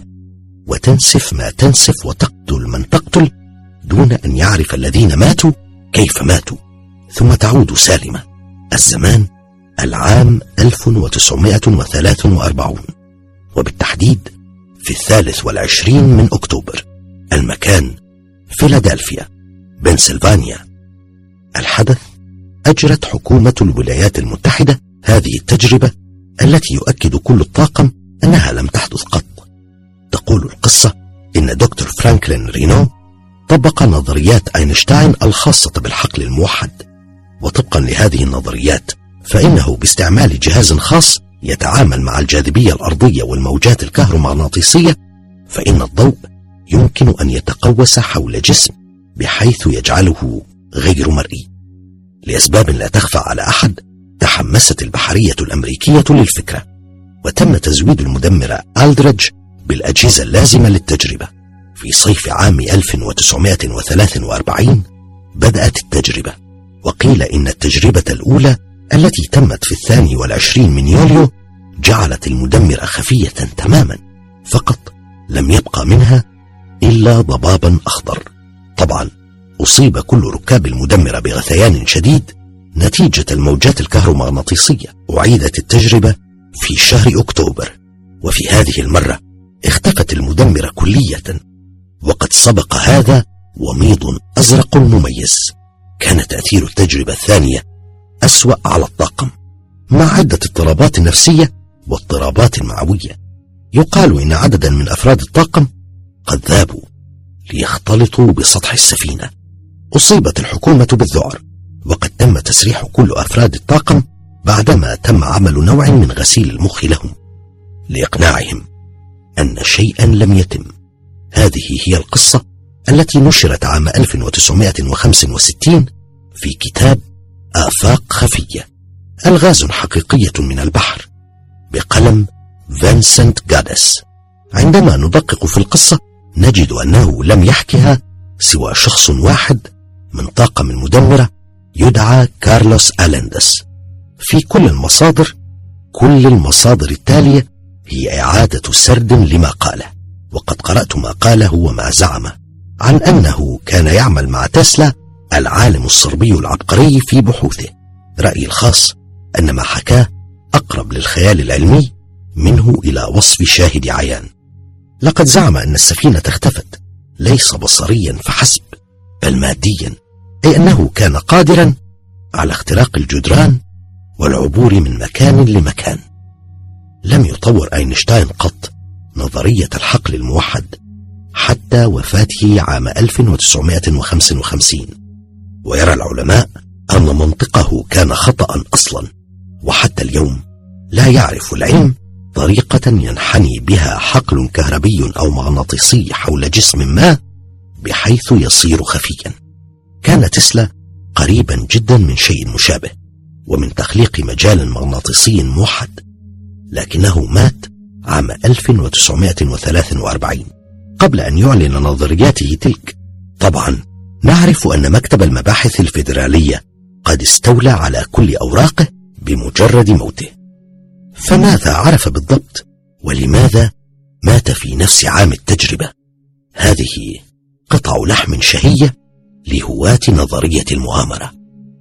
وتنسف ما تنسف وتقتل من تقتل دون أن يعرف الذين ماتوا كيف ماتوا، ثم تعود سالمة. الزمان العام 1943 وبالتحديد في 23 أكتوبر. المكان فيلادلفيا بنسلفانيا. الحدث أجرت حكومة الولايات المتحدة هذه التجربة التي يؤكد كل الطاقم أنها لم تحدث قط. تقول القصة إن دكتور فرانكلين رينو طبق نظريات أينشتاين الخاصة بالحقل الموحد، وطبقا لهذه النظريات فإنه باستعمال جهاز خاص يتعامل مع الجاذبية الأرضية والموجات الكهرومغناطيسية فإن الضوء يمكن أن يتقوس حول جسم بحيث يجعله غير مرئي. لأسباب لا تخفى على أحد تحمست البحرية الأمريكية للفكرة، وتم تزويد المدمرة ألدريدج بالأجهزة اللازمة للتجربة. في صيف عام 1943 بدأت التجربة، وقيل إن التجربة الأولى التي تمت في 22 يوليو جعلت المدمرة خفية تماما، فقط لم يبقى منها إلا ضبابا أخضر. طبعا أصيب كل ركاب المدمرة بغثيان شديد نتيجة الموجات الكهرومغناطيسية. أعيدت التجربة في شهر أكتوبر، وفي هذه المرة اختفت المدمرة كلية، وقد سبق هذا وميض أزرق مميز. كان تأثير التجربة الثانية أسوأ على الطاقم، مع عدة اضطرابات نفسية واضطرابات معوية. يقال إن عددا من أفراد الطاقم قد ذابوا ليختلطوا بسطح السفينة. أصيبت الحكومة بالذعر، وقد تم تسريح كل أفراد الطاقم بعدما تم عمل نوع من غسيل المخ لهم لإقناعهم أن شيئا لم يتم. هذه هي القصة التي نشرت عام 1965 في كتاب آفاق خفية، ألغاز حقيقية من البحر، بقلم فنسنت جادس. عندما ندقق في القصة نجد أنه لم يحكها سوى شخص واحد من طاقم المدمرة يدعى كارلوس ألندس. في كل المصادر التالية هي إعادة سرد لما قاله، وقد قرأت ما قاله وما زعمه عن أنه كان يعمل مع تسلا العالم الصربي العبقري في بحوثه. رأيي الخاص أن ما حكاه أقرب للخيال العلمي منه إلى وصف شاهد عيان. لقد زعم أن السفينة اختفت ليس بصريا فحسب بل ماديا، أي أنه كان قادرا على اختراق الجدران والعبور من مكان لمكان. لم يطور أينشتاين قط نظرية الحقل الموحد حتى وفاته عام 1955، ويرى العلماء أن منطقه كان خطأ أصلا، وحتى اليوم لا يعرف العلم طريقة ينحني بها حقل كهربي أو مغناطيسي حول جسم ما بحيث يصير خفيا. كان تسلا قريبا جدا من شيء مشابه ومن تخليق مجال مغناطيسي موحد، لكنه مات عام 1943 قبل أن يعلن نظرياته تلك. طبعا نعرف أن مكتب المباحث الفيدرالية قد استولى على كل أوراقه بمجرد موته، فماذا عرف بالضبط ولماذا مات في نفس عام التجربة؟ هذه قطع لحم شهية لهواة نظرية المؤامرة.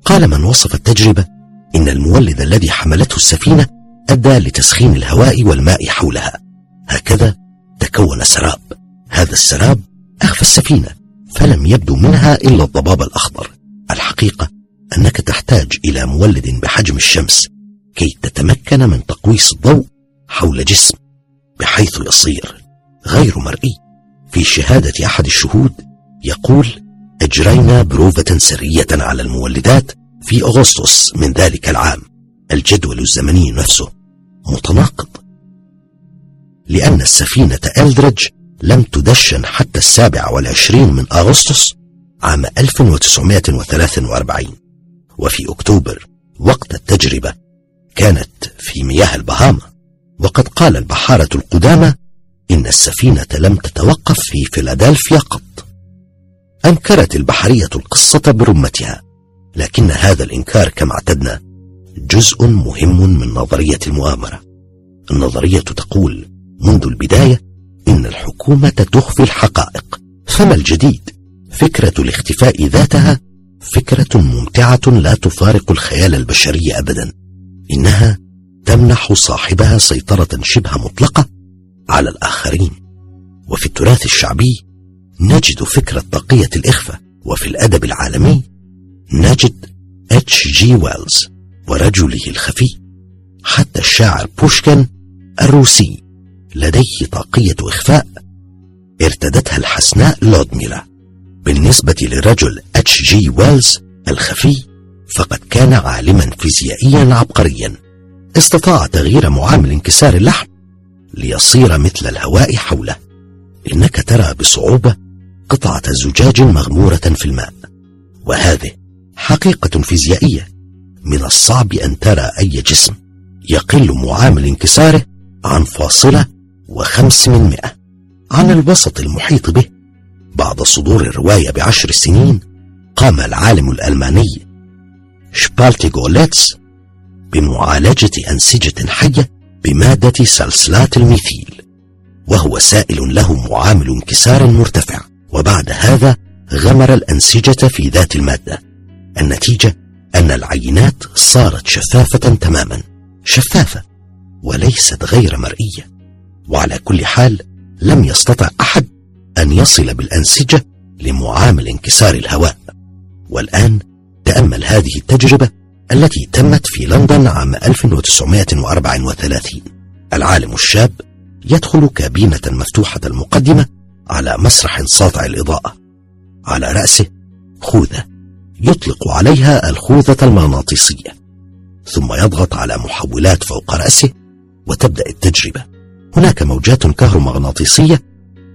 قال من وصف التجربة إن المولد الذي حملته السفينة أدى لتسخين الهواء والماء حولها، هكذا تكون سراب. هذا السراب أخفى السفينة فلم يبدو منها إلا الضباب الأخضر. الحقيقة أنك تحتاج إلى مولد بحجم الشمس كي تتمكن من تقويس الضوء حول جسم بحيث يصير غير مرئي. في شهادة أحد الشهود يقول: أجرينا بروفة سرية على المولدات في أغسطس من ذلك العام. الجدول الزمني نفسه متناقض، لأن السفينة ألدريدج لم تدشن حتى 27 أغسطس عام 1943، وفي أكتوبر وقت التجربة كانت في مياه البهاما. وقد قال البحارة القدامى إن السفينة لم تتوقف في فيلادلفيا قط. أنكرت البحرية القصة برمتها، لكن هذا الإنكار كما اعتدنا جزء مهم من نظرية المؤامرة. النظرية تقول منذ البداية إن الحكومة تخفي الحقائق، فما الجديد؟ فكرة الاختفاء ذاتها فكرة ممتعة لا تفارق الخيال البشري أبدا، إنها تمنح صاحبها سيطرة شبه مطلقة على الآخرين. وفي التراث الشعبي نجد فكرة طاقية الإخفاء، وفي الأدب العالمي نجد H.G. ويلز ورجله الخفي، حتى الشاعر بوشكين الروسي لديه طاقية إخفاء ارتدتها الحسناء لودميرا. بالنسبة لرجل H.G. ويلز الخفي فقد كان عالما فيزيائيا عبقريا، استطاع تغيير معامل انكسار اللحم ليصير مثل الهواء حوله. إنك ترى بصعوبة قطعة زجاج مغمورة في الماء، وهذه حقيقة فيزيائية. من الصعب أن ترى أي جسم يقل معامل انكساره عن 0.5% عن الوسط المحيط به. بعد صدور الرواية ب10 سنين قام العالم الألماني شبالتيغوليتس بمعالجة أنسجة حية بمادة سلسلات الميثيل، وهو سائل له معامل انكسار مرتفع، وبعد هذا غمر الأنسجة في ذات المادة. النتيجة أن العينات صارت شفافة تماما، شفافة وليست غير مرئية. وعلى كل حال لم يستطع أحد أن يصل بالأنسجة لمعامل انكسار الهواء. والآن تأمل هذه التجربة التي تمت في لندن عام 1934. العالم الشاب يدخل كابينة مفتوحة المقدمة على مسرح ساطع الإضاءة، على رأسه خوذة يطلق عليها الخوذة المغناطيسية، ثم يضغط على محولات فوق رأسه وتبدأ التجربة. هناك موجات كهرومغناطيسية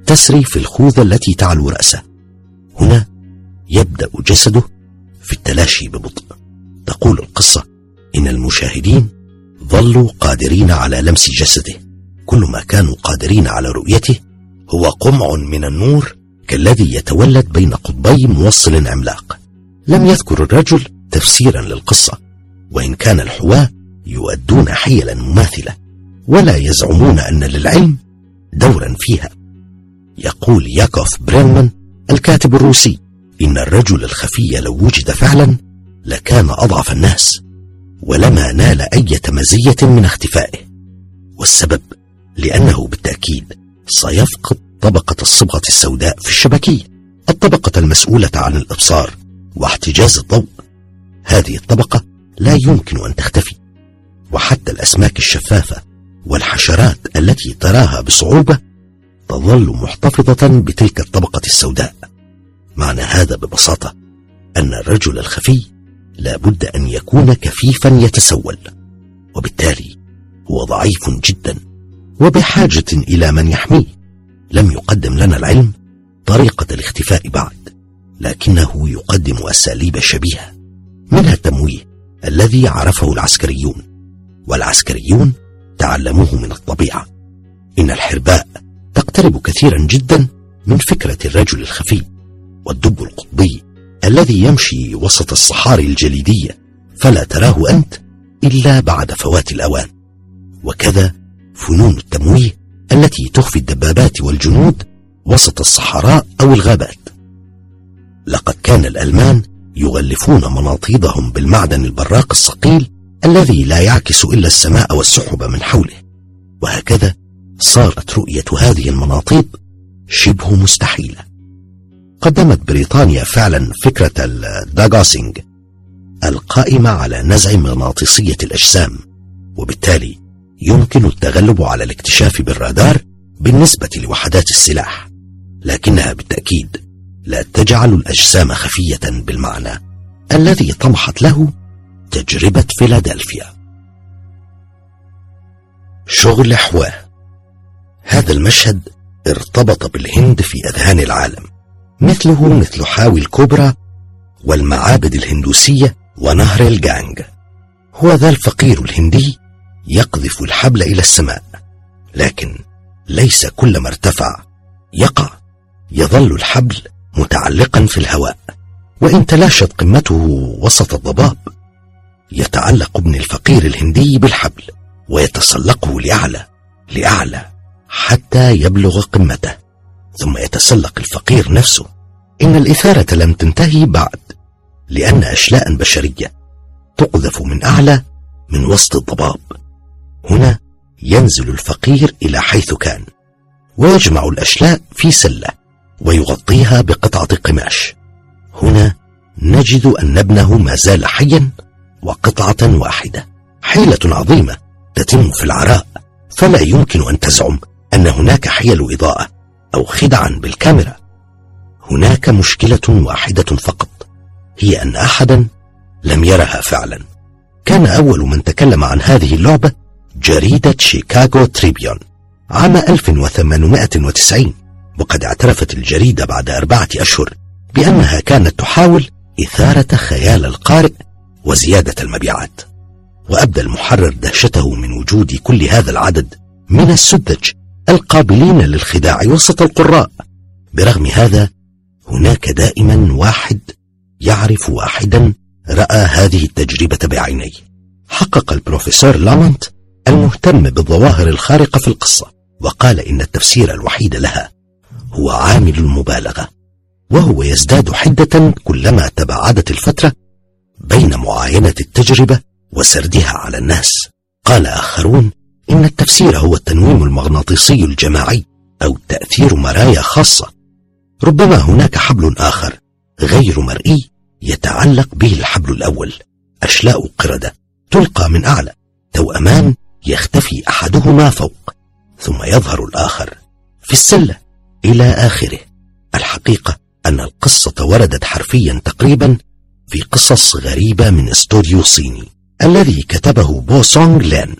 تسري في الخوذة التي تعلو رأسه، هنا يبدأ جسده في التلاشي ببطء. تقول القصة إن المشاهدين ظلوا قادرين على لمس جسده، كل ما كانوا قادرين على رؤيته هو قمع من النور كالذي يتولد بين قطبي موصل عملاق. لم يذكر الرجل تفسيرا للقصة، وإن كان الحواة يؤدون حيلا مماثلة ولا يزعمون أن للعلم دورا فيها. يقول ياكوف برينمان الكاتب الروسي إن الرجل الخفي لو وجد فعلا لكان أضعف الناس ولما نال أي مزية من اختفائه، والسبب لأنه بالتأكيد سيفقد طبقة الصبغة السوداء في الشبكية، الطبقة المسؤولة عن الإبصار واحتجاز الضوء. هذه الطبقة لا يمكن أن تختفي، وحتى الأسماك الشفافة والحشرات التي تراها بصعوبة تظل محتفظة بتلك الطبقة السوداء. معنى هذا ببساطة أن الرجل الخفي لابد أن يكون كفيفا يتسول، وبالتالي هو ضعيف جدا وبحاجة إلى من يحميه. لم يقدم لنا العلم طريقة الاختفاء بعد، لكنه يقدم أساليب شبيهة، منها التمويه الذي عرفه العسكريون، والعسكريون تعلموه من الطبيعة. إن الحرباء تقترب كثيرا جدا من فكرة الرجل الخفي، والدب القطبي الذي يمشي وسط الصحاري الجليدية فلا تراه أنت إلا بعد فوات الأوان، وكذا فنون التمويه التي تخفي الدبابات والجنود وسط الصحراء أو الغابات. لقد كان الألمان يغلفون مناطيدهم بالمعدن البراق الصقيل الذي لا يعكس إلا السماء والسحب من حوله، وهكذا صارت رؤية هذه المناطيد شبه مستحيلة. قدمت بريطانيا فعلا فكرة الداغاسينج القائمة على نزع مغناطيسية الأجسام، وبالتالي يمكن التغلب على الاكتشاف بالرادار بالنسبة لوحدات السلاح، لكنها بالتأكيد لا تجعل الأجسام خفية بالمعنى الذي طمحت له تجربة فيلادلفيا. شغل حواه. هذا المشهد ارتبط بالهند في أذهان العالم، مثله مثل حاوي الكوبرا والمعابد الهندوسية ونهر الجانج. هو ذا الفقير الهندي يقذف الحبل إلى السماء، لكن ليس كلما ارتفع يقع، يظل الحبل متعلقا في الهواء، وإن تلاشت قمته وسط الضباب. يتعلق ابن الفقير الهندي بالحبل ويتسلقه لأعلى لأعلى حتى يبلغ قمته، ثم يتسلق الفقير نفسه. إن الإثارة لم تنتهي بعد، لأن أشلاء بشرية تقذف من أعلى من وسط الضباب. هنا ينزل الفقير إلى حيث كان، ويجمع الأشلاء في سلة ويغطيها بقطعة قماش. هنا نجد أن ابنه ما زال حيا وقطعة واحدة. حيلة عظيمة تتم في العراء، فلا يمكن أن تزعم أن هناك حيل إضاءة أو خدعا بالكاميرا. هناك مشكلة واحدة فقط، هي أن أحدا لم يرها فعلا. كان أول من تكلم عن هذه اللعبة جريدة شيكاغو تريبيون عام 1890، وقد اعترفت الجريدة بعد 4 أشهر بأنها كانت تحاول إثارة خيال القارئ وزيادة المبيعات. وأبدى المحرر دهشته من وجود كل هذا العدد من السذج القابلين للخداع وسط القراء. برغم هذا هناك دائما واحد يعرف واحدا رأى هذه التجربة بعينيه. حقق البروفيسور لامونت المهتم بالظواهر الخارقة في القصة، وقال إن التفسير الوحيد لها هو عامل المبالغة، وهو يزداد حدة كلما تباعدت الفترة بين معاينة التجربة وسردها على الناس. قال آخرون إن التفسير هو التنويم المغناطيسي الجماعي أو تأثير مرايا خاصة. ربما هناك حبل آخر غير مرئي يتعلق به الحبل الأول، أشلاء قردة تلقى من أعلى، توأمان يختفي أحدهما فوق ثم يظهر الآخر في السلة إلى آخره. الحقيقة أن القصة وردت حرفيا تقريبا في قصص غريبة من استوديو صيني الذي كتبه بو سونغ لين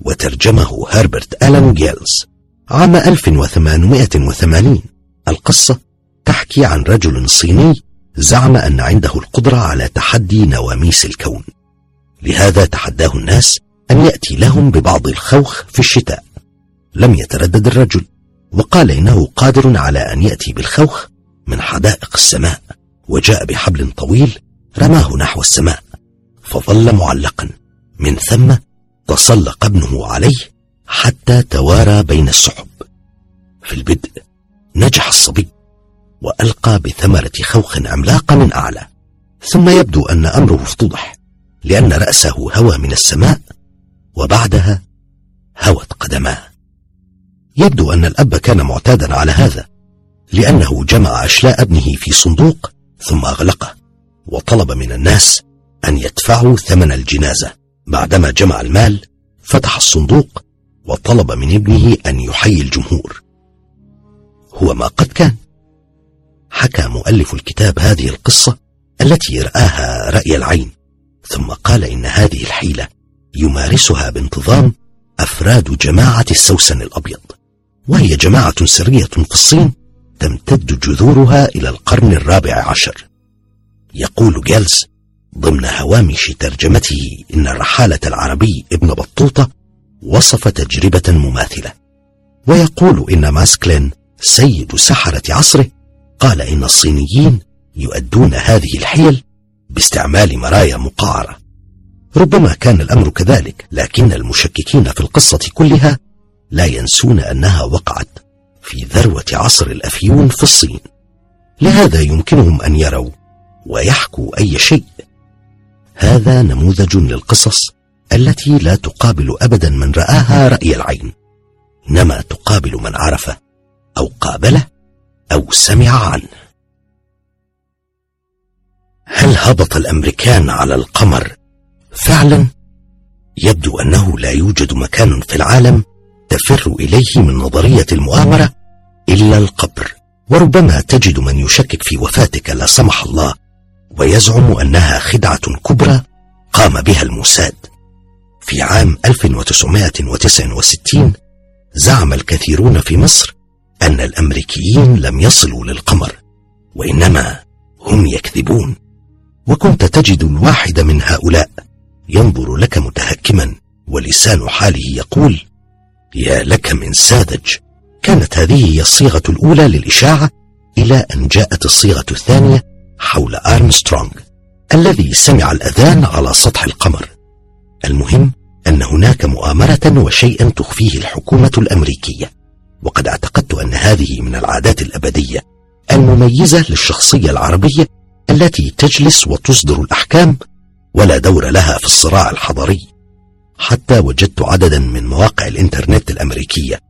وترجمه هاربرت آلان جيلز عام 1880. القصة تحكي عن رجل صيني زعم أن عنده القدرة على تحدي نواميس الكون، لهذا تحداه الناس أن يأتي لهم ببعض الخوخ في الشتاء. لم يتردد الرجل، وقال إنه قادر على أن يأتي بالخوخ من حدائق السماء، وجاء بحبل طويل رماه نحو السماء فظل معلقا، من ثم تسلق ابنه عليه حتى توارى بين السحب. في البدء نجح الصبي وألقى بثمرة خوخ عملاق من أعلى، ثم يبدو أن أمره افتضح لأن رأسه هوى من السماء وبعدها هوت قدماه. يبدو أن الأب كان معتادا على هذا، لأنه جمع أشلاء ابنه في صندوق ثم أغلقه وطلب من الناس أن يدفعوا ثمن الجنازة. بعدما جمع المال فتح الصندوق وطلب من ابنه أن يحيي الجمهور. هو ما قد كان. حكى مؤلف الكتاب هذه القصة التي رآها رأي العين، ثم قال إن هذه الحيلة يمارسها بانتظام أفراد جماعة السوسن الأبيض، وهي جماعة سرية في الصين تمتد جذورها إلى القرن 14. يقول جالس ضمن هوامش ترجمته إن الرحالة العربي ابن بطوطة وصف تجربة مماثلة، ويقول إن ماسكلين سيد سحرة عصره قال إن الصينيين يؤدون هذه الحيل باستعمال مرايا مقعرة. ربما كان الأمر كذلك، لكن المشككين في القصة كلها لا ينسون أنها وقعت في ذروة عصر الأفيون في الصين، لهذا يمكنهم أن يروا ويحكوا أي شيء. هذا نموذج للقصص التي لا تقابل أبدا من رآها رأي العين، إنما تقابل من عرفه أو قابله أو سمع عنه. هل هبط الأمريكان على القمر فعلا؟ يبدو أنه لا يوجد مكان في العالم تفر إليه من نظرية المؤامرة إلا القبر، وربما تجد من يشكك في وفاتك لا سمح الله ويزعم أنها خدعة كبرى قام بها الموساد. في عام 1969 زعم الكثيرون في مصر أن الأمريكيين لم يصلوا للقمر، وإنما هم يكذبون. وكنت تجد الواحد من هؤلاء ينظر لك متهكما ولسان حاله يقول يا لك من ساذج. كانت هذه هي الصيغة الأولى للإشاعة إلى أن جاءت الصيغة الثانية حول أرمسترونغ الذي سمع الأذان على سطح القمر. المهم أن هناك مؤامرة وشيئا تخفيه الحكومة الأمريكية، وقد اعتقدت أن هذه من العادات الأبدية المميزة للشخصية العربية التي تجلس وتصدر الأحكام ولا دور لها في الصراع الحضاري. حتى وجدت عددا من مواقع الإنترنت الأمريكية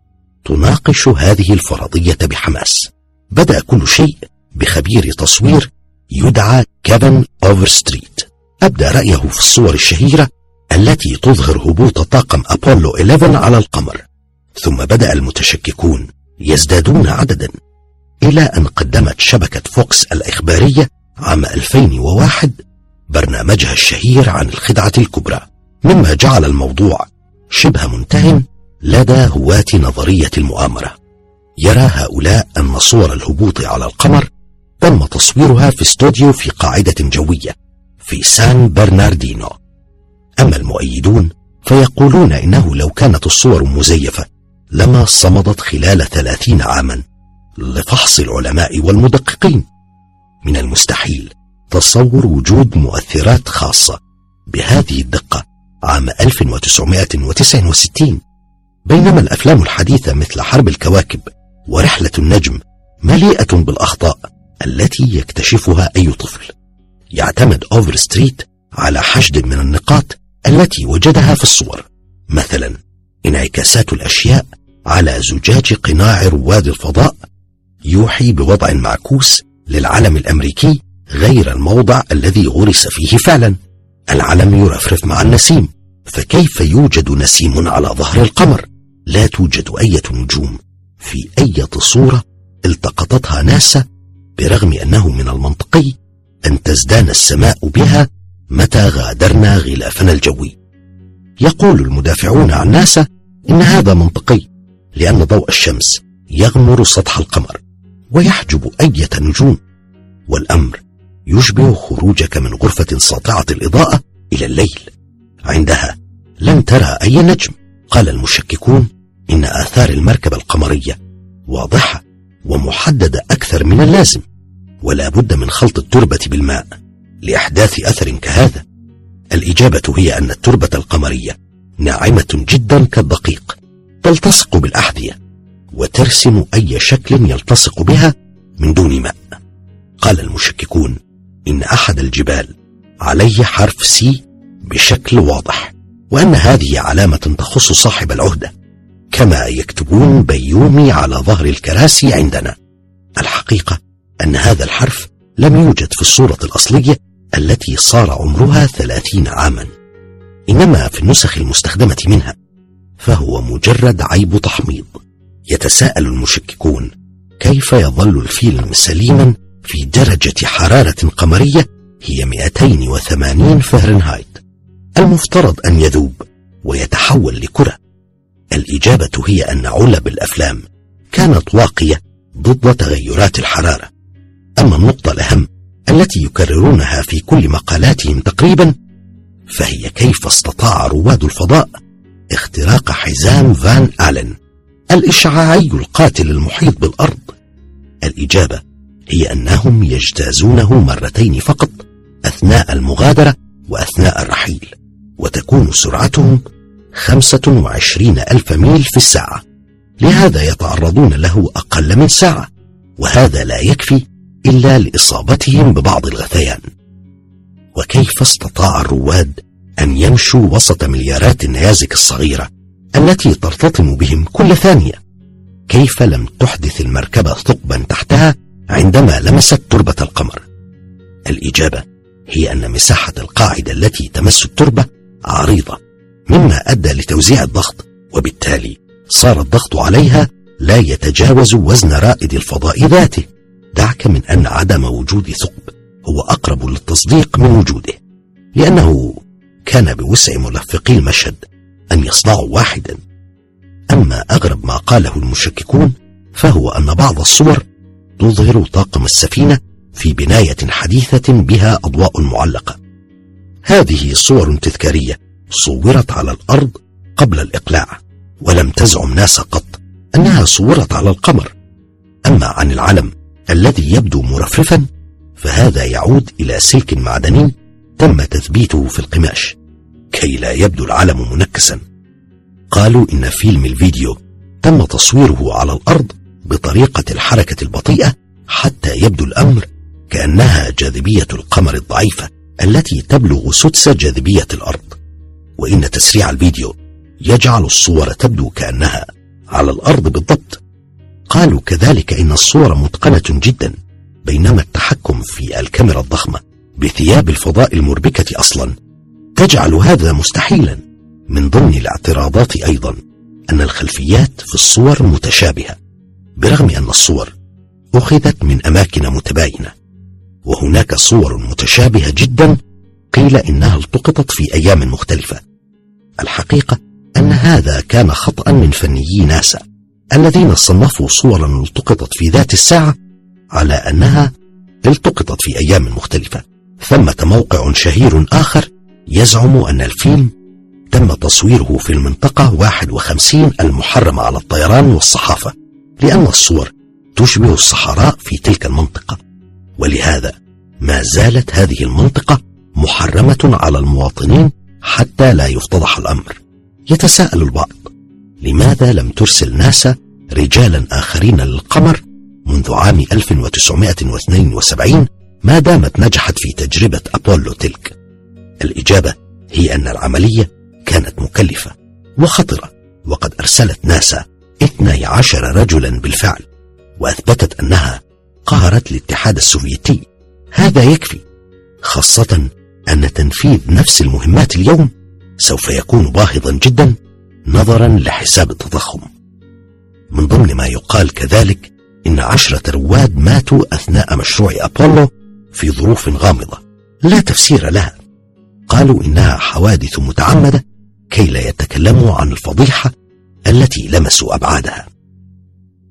تناقش هذه الفرضية بحماس. بدأ كل شيء بخبير تصوير يدعى كابن أوفر ستريت أبدى رأيه في الصور الشهيرة التي تظهر هبوط طاقم أبولو 11 على القمر، ثم بدأ المتشككون يزدادون عددا، إلى أن قدمت شبكة فوكس الإخبارية عام 2001 برنامجها الشهير عن الخدعة الكبرى، مما جعل الموضوع شبه منتهٍ لدى هواة نظرية المؤامرة. يرى هؤلاء أن صور الهبوط على القمر تم تصويرها في استوديو في قاعدة جوية في سان برناردينو. أما المؤيدون فيقولون إنه لو كانت الصور مزيفة لما صمدت خلال 30 عاما لفحص العلماء والمدققين. من المستحيل تصور وجود مؤثرات خاصة بهذه الدقة عام 1969، بينما الأفلام الحديثة مثل حرب الكواكب ورحلة النجم مليئة بالأخطاء التي يكتشفها أي طفل. يعتمد أوفر ستريت على حشد من النقاط التي وجدها في الصور، مثلا انعكاسات الأشياء على زجاج قناع رواد الفضاء يوحي بوضع معكوس للعلم الأمريكي غير الموضع الذي غرس فيه فعلا. العلم يرفرف مع النسيم، فكيف يوجد نسيم على ظهر القمر؟ لا توجد أي نجوم في أي صورة التقطتها ناسا، برغم أنه من المنطقي أن تزدان السماء بها متى غادرنا غلافنا الجوي. يقول المدافعون عن ناسا إن هذا منطقي لأن ضوء الشمس يغمر سطح القمر ويحجب أي نجوم، والأمر يشبه خروجك من غرفة ساطعة الإضاءة إلى الليل، عندها لن ترى أي نجم. قال المشككون إن آثار المركبة القمرية واضحة ومحددة أكثر من اللازم، ولا بد من خلط التربة بالماء لإحداث أثر كهذا. الإجابة هي أن التربة القمرية ناعمة جدا كالدقيق، تلتصق بالأحذية وترسم أي شكل يلتصق بها من دون ماء. قال المشككون إن أحد الجبال عليه حرف سي بشكل واضح، وأن هذه علامة تخص صاحب العهدة، كما يكتبون بيومي على ظهر الكراسي عندنا. الحقيقة أن هذا الحرف لم يوجد في الصورة الأصلية التي صار عمرها 30 عاما، إنما في النسخ المستخدمة منها، فهو مجرد عيب تحميض. يتساءل المشككون كيف يظل الفيلم سليما في درجة حرارة قمرية هي 280 فهرنهايت، المفترض أن يذوب ويتحول لكرة. الإجابة هي أن علب الأفلام كانت واقية ضد تغيرات الحرارة. أما النقطة الأهم التي يكررونها في كل مقالاتهم تقريبا، فهي كيف استطاع رواد الفضاء اختراق حزام فان آلن الإشعاعي القاتل المحيط بالأرض. الإجابة هي أنهم يجتازونه مرتين فقط أثناء المغادرة وأثناء الرحيل، وتكون سرعتهم 25,000 ميل في الساعة، لهذا يتعرضون له أقل من ساعة، وهذا لا يكفي إلا لإصابتهم ببعض الغثيان. وكيف استطاع الرواد أن يمشوا وسط مليارات النيازك الصغيرة التي ترتطم بهم كل ثانية؟ كيف لم تحدث المركبة ثقبا تحتها عندما لمست تربة القمر؟ الإجابة هي أن مساحة القاعدة التي تمس التربة عريضة، مما أدى لتوزيع الضغط، وبالتالي صار الضغط عليها لا يتجاوز وزن رائد الفضاء ذاته. دعك من أن عدم وجود ثقب هو أقرب للتصديق من وجوده، لأنه كان بوسع ملفقي المشهد أن يصنعوا واحدا. أما أغرب ما قاله المشككون فهو أن بعض الصور تظهر طاقم السفينة في بناية حديثة بها أضواء معلقة. هذه صور تذكارية صورت على الأرض قبل الإقلاع، ولم تزعم ناسا قط أنها صورت على القمر. أما عن العلم الذي يبدو مرفرفا فهذا يعود إلى سلك معدني تم تثبيته في القماش كي لا يبدو العلم منكسا. قالوا إن فيلم الفيديو تم تصويره على الأرض بطريقة الحركة البطيئة حتى يبدو الأمر كأنها جاذبية القمر الضعيفة التي تبلغ سدس جاذبية الأرض، وإن تسريع الفيديو يجعل الصور تبدو كأنها على الأرض بالضبط. قالوا كذلك إن الصورة متقنة جدا، بينما التحكم في الكاميرا الضخمة بثياب الفضاء المربكة أصلا تجعل هذا مستحيلا. من ضمن الاعتراضات أيضا أن الخلفيات في الصور متشابهة برغم أن الصور أخذت من أماكن متباينة، وهناك صور متشابهة جدا قيل إنها التقطت في أيام مختلفة. الحقيقة أن هذا كان خطأ من فنيي ناسا الذين صنفوا صورا التقطت في ذات الساعة على أنها التقطت في أيام مختلفة. ثمة موقع شهير آخر يزعم أن الفيلم تم تصويره في المنطقة 51 المحرمة على الطيران والصحافة، لأن الصور تشبه الصحراء في تلك المنطقة، ولهذا ما زالت هذه المنطقة محرمة على المواطنين حتى لا يفتضح الأمر. يتساءل البعض لماذا لم ترسل ناسا رجالا آخرين للقمر منذ عام 1972 ما دامت نجحت في تجربة أبولو تلك؟ الإجابة هي أن العملية كانت مكلفة وخطرة، وقد أرسلت ناسا 12 رجلا بالفعل، وأثبتت أنها قهرت الاتحاد السوفيتي. هذا يكفي، خاصة أن تنفيذ نفس المهمات اليوم سوف يكون باهظا جدا نظرا لحساب التضخم. من ضمن ما يقال كذلك إن 10 رواد ماتوا أثناء مشروع أبولو في ظروف غامضة لا تفسير لها. قالوا إنها حوادث متعمدة كي لا يتكلموا عن الفضيحة التي لمسوا أبعادها.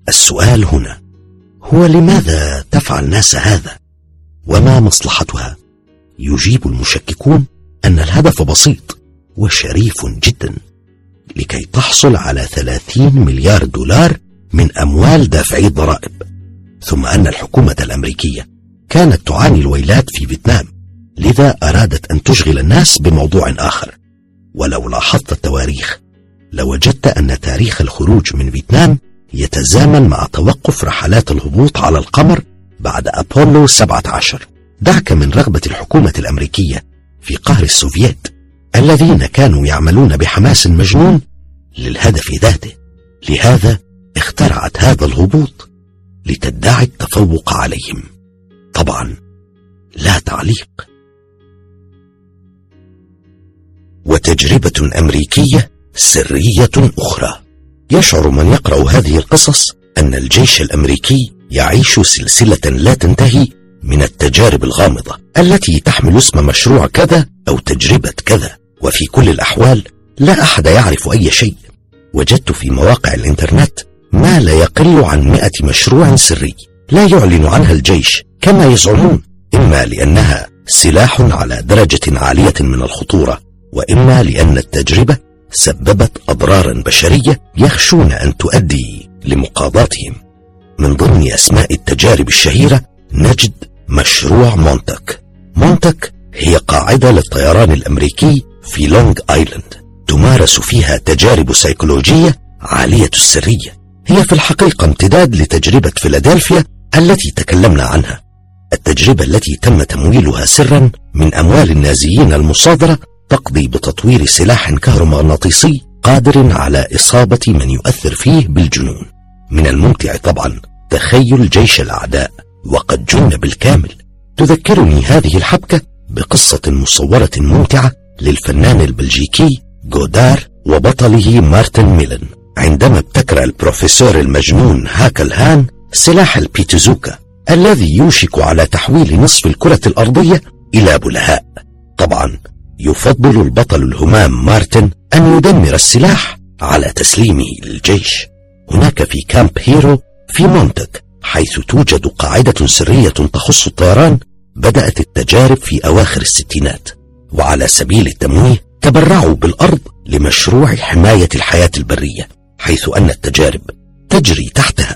السؤال هنا هو لماذا تفعل ناسا هذا وما مصلحتها؟ يجيب المشككون أن الهدف بسيط وشريف جدا، لكي تحصل على 30 مليار دولار من أموال دافعي الضرائب. ثم أن الحكومة الأمريكية كانت تعاني الويلات في فيتنام، لذا أرادت أن تشغل الناس بموضوع آخر. ولو لاحظت التواريخ لوجدت أن تاريخ الخروج من فيتنام يتزامن مع توقف رحلات الهبوط على القمر بعد أبولو 17. دعك من رغبة الحكومة الأمريكية في قهر السوفييت الذين كانوا يعملون بحماس مجنون للهدف ذاته، لهذا اخترعت هذا الهبوط لتدعي التفوق عليهم. طبعا لا تعليق. وتجربة أمريكية سرية أخرى. يشعر من يقرأ هذه القصص أن الجيش الأمريكي يعيش سلسلة لا تنتهي من التجارب الغامضة التي تحمل اسم مشروع كذا أو تجربة كذا، وفي كل الأحوال لا أحد يعرف أي شيء. وجدت في مواقع الإنترنت ما لا يقل عن 100 مشروع سري لا يعلن عنها الجيش كما يزعمون، إما لأنها سلاح على درجة عالية من الخطورة، وإما لأن التجربة سببت أضرارا بشرية يخشون أن تؤدي لمقاضاتهم. من ضمن أسماء التجارب الشهيرة نجد مشروع مونتك. مونتك هي قاعدة للطيران الأمريكي في لونج آيلاند تمارس فيها تجارب سيكولوجية عالية السرية، هي في الحقيقة امتداد لتجربة فيلادلفيا التي تكلمنا عنها، التجربة التي تم تمويلها سرا من أموال النازيين المصادرة تقضي بتطوير سلاح كهرومغناطيسي قادر على إصابة من يؤثر فيه بالجنون. من الممتع طبعا تخيل جيش الأعداء وقد جن بالكامل. تذكرني هذه الحبكة بقصة مصورة ممتعة للفنان البلجيكي جودار وبطله مارتن ميلن، عندما ابتكر البروفيسور المجنون هاكل هان سلاح البيتزوكا الذي يوشك على تحويل نصف الكرة الأرضية إلى بلهاء. طبعا يفضل البطل الهمام مارتن أن يدمر السلاح على تسليمه للجيش. هناك في كامب هيرو في مونتك حيث توجد قاعدة سرية تخص الطيران بدأت التجارب في أواخر الستينات، وعلى سبيل التمويه تبرعوا بالأرض لمشروع حماية الحياة البرية، حيث أن التجارب تجري تحتها.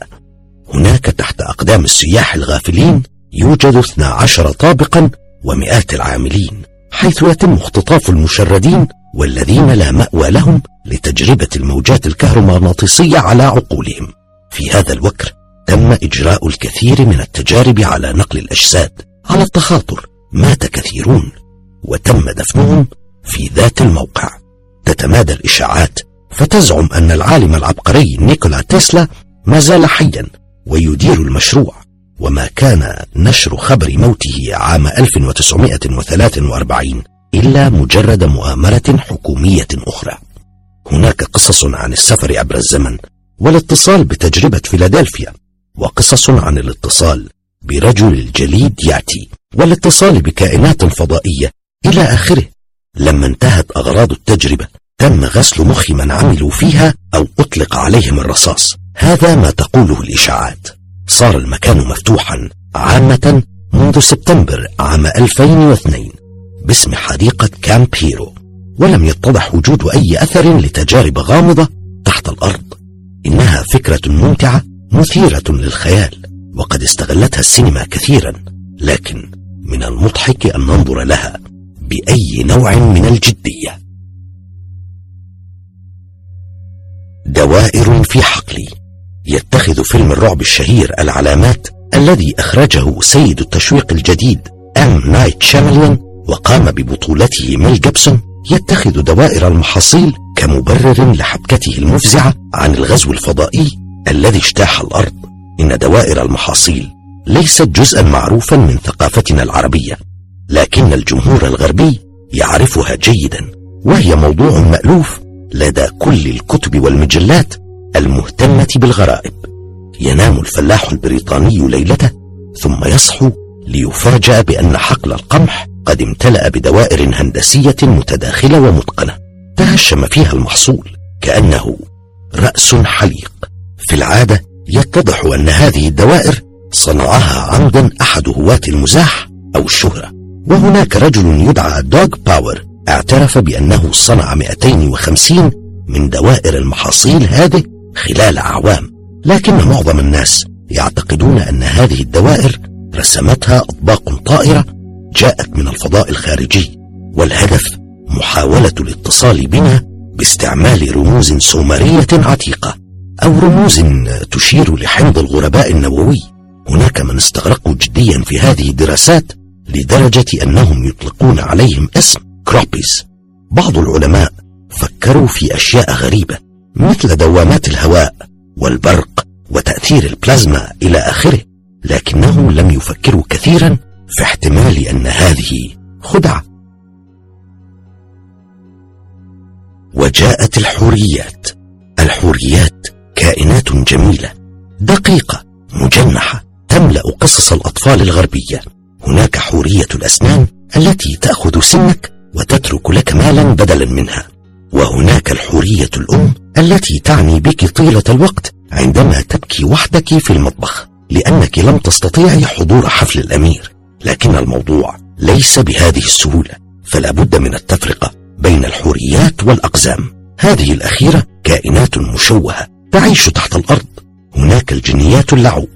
هناك تحت أقدام استخدام السياح الغافلين يوجد 12 طابقا ومئات العاملين، حيث يتم اختطاف المشردين والذين لا مأوى لهم لتجربة الموجات الكهرومغناطيسية على عقولهم. في هذا الوكر تم إجراء الكثير من التجارب على نقل الأجساد على التخاطر، مات كثيرون وتم دفنهم في ذات الموقع. تتمادى الإشاعات فتزعم أن العالم العبقري نيكولا تسلا ما زال حيا ويدير المشروع، وما كان نشر خبر موته عام 1943 إلا مجرد مؤامرة حكومية أخرى. هناك قصص عن السفر عبر الزمن والاتصال بتجربة فيلادلفيا، وقصص عن الاتصال برجل الجليد ياتي والاتصال بكائنات فضائية إلى آخره. لما انتهت أغراض التجربة تم غسل مخ من عملوا فيها أو أطلق عليهم الرصاص، هذا ما تقوله الإشاعات. صار المكان مفتوحا عامة منذ سبتمبر عام 2002 باسم حديقة كامب هيرو، ولم يتضح وجود أي أثر لتجارب غامضة تحت الأرض. إنها فكرة ممتعة مثيرة للخيال، وقد استغلتها السينما كثيرا، لكن من المضحك أن ننظر لها بأي نوع من الجدية. دوائر في حقلي يتخذ فيلم الرعب الشهير العلامات الذي أخرجه سيد التشويق الجديد أم نايت شاملون وقام ببطولته ميل جيبسون يتخذ دوائر المحاصيل كمبرر لحبكته المفزعة عن الغزو الفضائي الذي اجتاح الأرض. إن دوائر المحاصيل ليست جزءا معروفا من ثقافتنا العربية، لكن الجمهور الغربي يعرفها جيدا، وهي موضوع مألوف لدى كل الكتب والمجلات المهتمة بالغرائب. ينام الفلاح البريطاني ليلته ثم يصحو ليفاجأ بأن حقل القمح قد امتلأ بدوائر هندسية متداخلة ومتقنة تهشم فيها المحصول كأنه رأس حليق. في العادة يتضح أن هذه الدوائر صنعها عمدا أحد هواة المزاح أو الشهرة، وهناك رجل يدعى دوغ باور اعترف بأنه صنع 250 من دوائر المحاصيل هذه خلال أعوام، لكن معظم الناس يعتقدون أن هذه الدوائر رسمتها أطباق طائرة جاءت من الفضاء الخارجي، والهدف محاولة الاتصال بنا باستعمال رموز سومرية عتيقة أو رموز تشير لحمض الغرباء النووي. هناك من استغرقوا جديا في هذه الدراسات لدرجة أنهم يطلقون عليهم اسم كروبيز. بعض العلماء فكروا في أشياء غريبة مثل دوامات الهواء والبرق وتأثير البلازما إلى آخره، لكنهم لم يفكروا كثيرا في احتمال أن هذه خدعة. وجاءت الحوريات. الحوريات كائنات جميلة دقيقة مجنحة تملأ قصص الأطفال الغربية. هناك حورية الأسنان التي تأخذ سنك وتترك لك مالا بدلا منها، وهناك الحورية الأم التي تعني بك طيلة الوقت عندما تبكي وحدك في المطبخ لأنك لم تستطيعي حضور حفل الأمير. لكن الموضوع ليس بهذه السهولة، فلا بد من التفرقة بين الحوريات والأقزام. هذه الأخيرة كائنات مشوهة تعيش تحت الأرض. هناك الجنيات اللعوب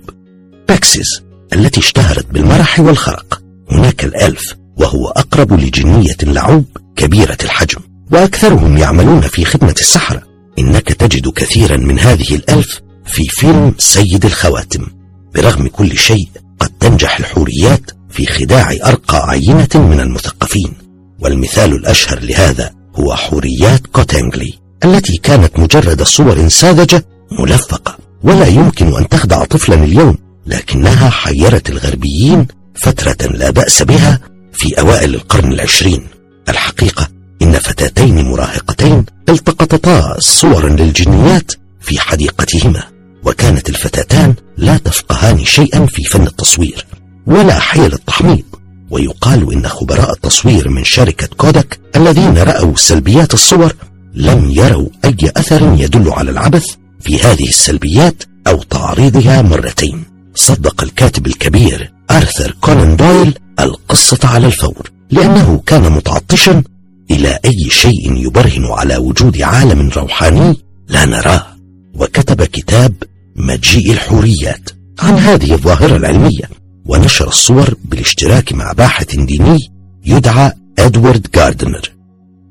باكسيز التي اشتهرت بالمرح والخرق. هناك الألف وهو أقرب لجنية لعوب كبيرة الحجم، وأكثرهم يعملون في خدمة السحرة. إنك تجد كثيرا من هذه الألف في فيلم سيد الخواتم. برغم كل شيء قد تنجح الحوريات في خداع أرقى عينة من المثقفين، والمثال الأشهر لهذا هو حوريات كوتانجلي التي كانت مجرد صور ساذجة ملفقة، ولا يمكن أن تخدع طفلا اليوم، لكنها حيرت الغربيين فترة لا بأس بها في أوائل القرن العشرين. الحقيقة إن فتاتين مراهقتين التقطتا صورا للجنيات في حديقتهما، وكانت الفتاتان لا تفقهان شيئا في فن التصوير ولا حيل التحميض. ويقال إن خبراء التصوير من شركة كوداك الذين رأوا سلبيات الصور لم يروا أي أثر يدل على العبث في هذه السلبيات أو تعريضها مرتين. صدق الكاتب الكبير آرثر كونان دويل القصة على الفور، لأنه كان متعطشا إلى أي شيء يبرهن على وجود عالم روحاني لا نراه، وكتب كتاب مجيء الحوريات عن هذه الظاهرة العلمية ونشر الصور بالاشتراك مع باحث ديني يدعى إدوارد جاردنر.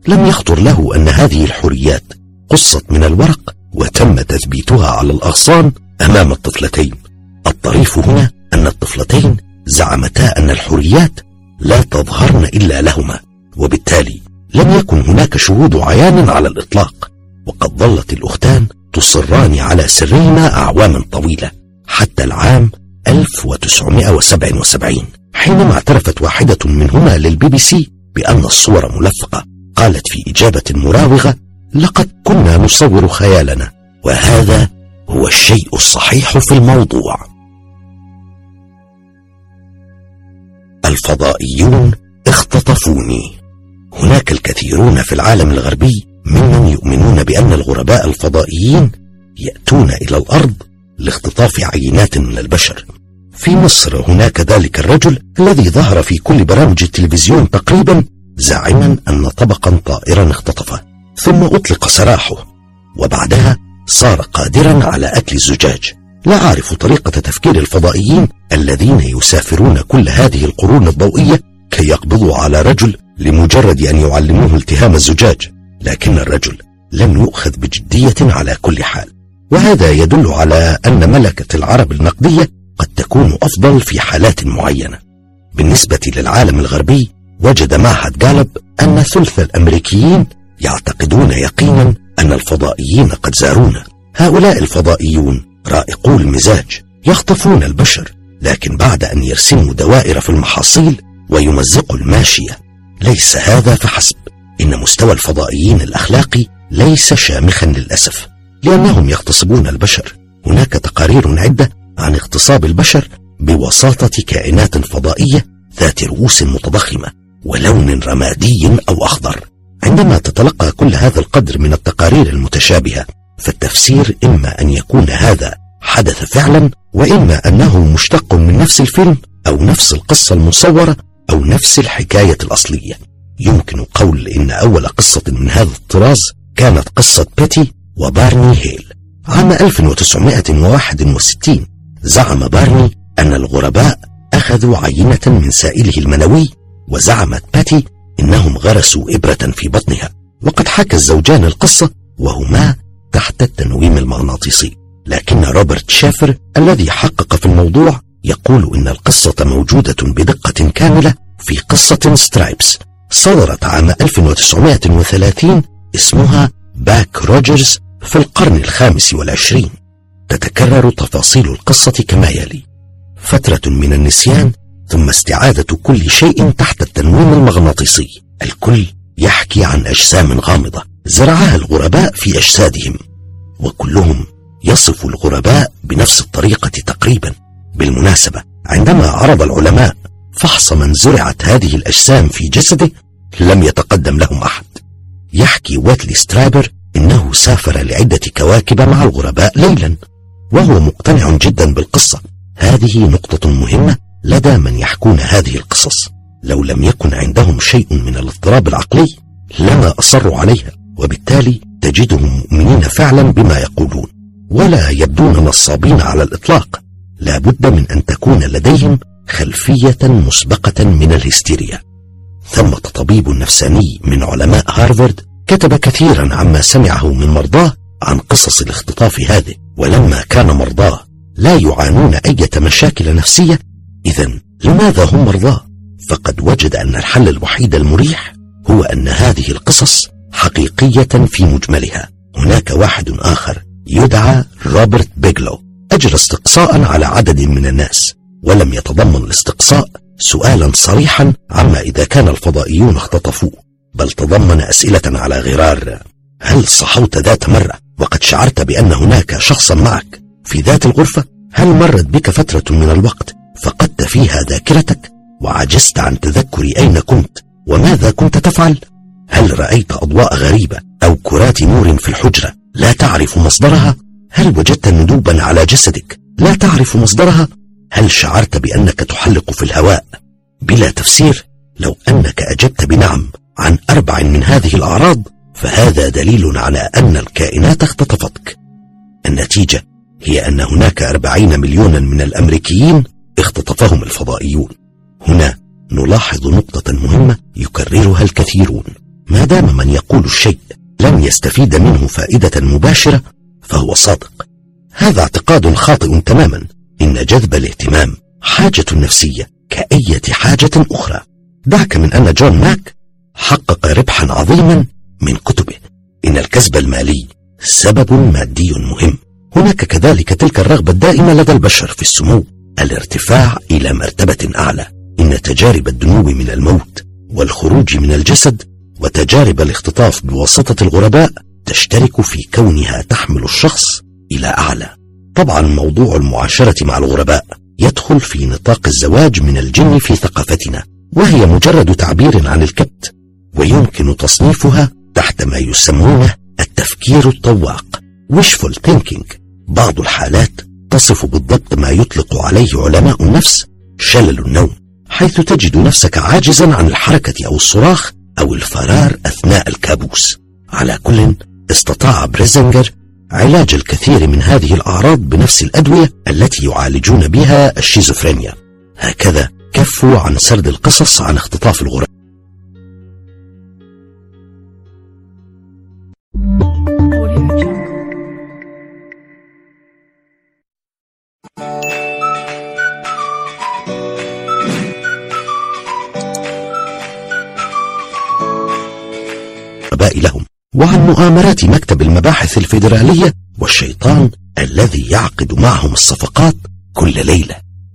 لم يخطر له أن هذه الحريات قصت من الورق وتم تثبيتها على الأغصان أمام الطفلتين. الطريف هنا أن الطفلتين زعمتا أن الحريات لا تظهرن إلا لهما، وبالتالي لم يكن هناك شهود عيان على الإطلاق، وقد ظلت الأختان تصران على سرهما أعواما طويلة حتى العام 1977 حينما اعترفت واحدة منهما للبي بي سي بأن الصور ملفقة. قالت في إجابة مراوغة: لقد كنا نصور خيالنا وهذا هو الشيء الصحيح في الموضوع. الفضائيون اختطفوني. هناك الكثيرون في العالم الغربي ممن يؤمنون بأن الغرباء الفضائيين يأتون إلى الأرض لاختطاف عينات من البشر. في مصر هناك ذلك الرجل الذي ظهر في كل برامج التلفزيون تقريبا زاعما أن طبقا طائرا اختطفه، ثم أطلق سراحه وبعدها صار قادرا على أكل الزجاج. لا أعرف طريقة تفكير الفضائيين الذين يسافرون كل هذه القرون الضوئية كي يقبضوا على رجل لمجرد أن يعلموه التهام الزجاج، لكن الرجل لم يؤخذ بجدية على كل حال، وهذا يدل على أن ملكة العرب النقدية قد تكون أفضل في حالات معينة. بالنسبة للعالم الغربي، وجد معهد جالب أن ثلث الأمريكيين يعتقدون يقينا أن الفضائيين قد زارونا. هؤلاء الفضائيون رائقو المزاج، يخطفون البشر لكن بعد أن يرسموا دوائر في المحاصيل ويمزقوا الماشية. ليس هذا فحسب، إن مستوى الفضائيين الأخلاقي ليس شامخا للأسف، لأنهم يغتصبون البشر. هناك تقارير عدة عن اغتصاب البشر بواسطة كائنات فضائية ذات رؤوس متضخمة ولون رمادي أو أخضر. عندما تتلقى كل هذا القدر من التقارير المتشابهة، فالتفسير إما أن يكون هذا حدث فعلا، وإما أنه مشتق من نفس الفيلم أو نفس القصة المصورة أو نفس الحكاية الأصلية. يمكن قول إن أول قصة من هذا الطراز كانت قصة بيتي وبارني هيل عام 1961. زعم بارني أن الغرباء أخذوا عينة من سائله المنوي، وزعمت بيتي إنهم غرسوا إبرة في بطنها. وقد حكى الزوجان القصة وهما تحت التنويم المغناطيسي، لكن روبرت شافر الذي حقق في الموضوع يقول إن القصة موجودة بدقة كاملة في قصة سترايبس صدرت عام 1930 اسمها باك روجرز في القرن ال25. تتكرر تفاصيل القصة كما يلي: فترة من النسيان ثم استعادة كل شيء تحت التنويم المغناطيسي. الكل يحكي عن أجسام غامضة زرعها الغرباء في أجسادهم، وكلهم يصف الغرباء بنفس الطريقة تقريبا. بالمناسبة، عندما عرض العلماء فحص من زرعت هذه الأجسام في جسده لم يتقدم لهم أحد. يحكي واتلي سترابر إنه سافر لعدة كواكب مع الغرباء ليلا وهو مقتنع جدا بالقصة. هذه نقطة مهمة لدى من يحكون هذه القصص، لو لم يكن عندهم شيء من الاضطراب العقلي لما أصروا عليها، وبالتالي تجدهم مؤمنين فعلا بما يقولون ولا يبدون نصابين على الإطلاق. لا بد من أن تكون لديهم خلفية مسبقة من الهستيريا. ثمة طبيب نفساني من علماء هارفارد كتب كثيرا عما سمعه من مرضاه عن قصص الاختطاف هذه، ولما كان مرضاه لا يعانون أي مشاكل نفسية، إذن لماذا هم مرضاه؟ فقد وجد أن الحل الوحيد المريح هو أن هذه القصص حقيقية في مجملها. هناك واحد آخر يدعى روبرت بيجلو أجرى استقصاء على عدد من الناس، ولم يتضمن الاستقصاء سؤالا صريحا عما إذا كان الفضائيون اختطفوه، بل تضمن أسئلة على غرار: هل صحوت ذات مرة وقد شعرت بأن هناك شخصا معك في ذات الغرفة؟ هل مرت بك فترة من الوقت فقدت فيها ذاكرتك وعجزت عن تذكر أين كنت وماذا كنت تفعل؟ هل رأيت أضواء غريبة أو كرات نور في الحجرة لا تعرف مصدرها؟ هل وجدت ندوبا على جسدك لا تعرف مصدرها؟ هل شعرت بأنك تحلق في الهواء؟ بلا تفسير، لو أنك أجبت بنعم عن 4 من هذه الأعراض فهذا دليل على أن الكائنات اختطفتك. النتيجة هي أن هناك 40 مليون من الأمريكيين اختطفهم الفضائيون. هنا نلاحظ نقطة مهمة يكررها الكثيرون، ما دام من يقول الشيء لم يستفيد منه فائدة مباشرة فهو صادق. هذا اعتقاد خاطئ تماما. إن جذب الاهتمام حاجة نفسية كأية حاجة أخرى. دعك من أن جون ماك حقق ربحا عظيما من كتبه، إن الكسب المالي سبب مادي مهم. هناك كذلك تلك الرغبة الدائمة لدى البشر في السمو، الارتفاع إلى مرتبة أعلى. إن تجارب الدنو من الموت والخروج من الجسد وتجارب الاختطاف بواسطة الغرباء تشترك في كونها تحمل الشخص إلى أعلى. طبعا موضوع المعاشرة مع الغرباء يدخل في نطاق الزواج من الجن في ثقافتنا، وهي مجرد تعبير عن الكبت، ويمكن تصنيفها تحت ما يسمونه التفكير الطواق wishful thinking. بعض الحالات تصف بالضبط ما يطلق عليه علماء النفس شلل النوم، حيث تجد نفسك عاجزا عن الحركة أو الصراخ أو الفرار أثناء الكابوس. على كل، استطاع بريزنجر علاج الكثير من هذه الأعراض بنفس الأدوية التي يعالجون بها الشيزوفرينيا. هكذا كفوا عن سرد القصص عن اختطاف الغرب. قبائلهم وعن مؤامرات مكتب المباحث الفيدرالية والشيطان الذي يعقد معهم الصفقات كل ليلة.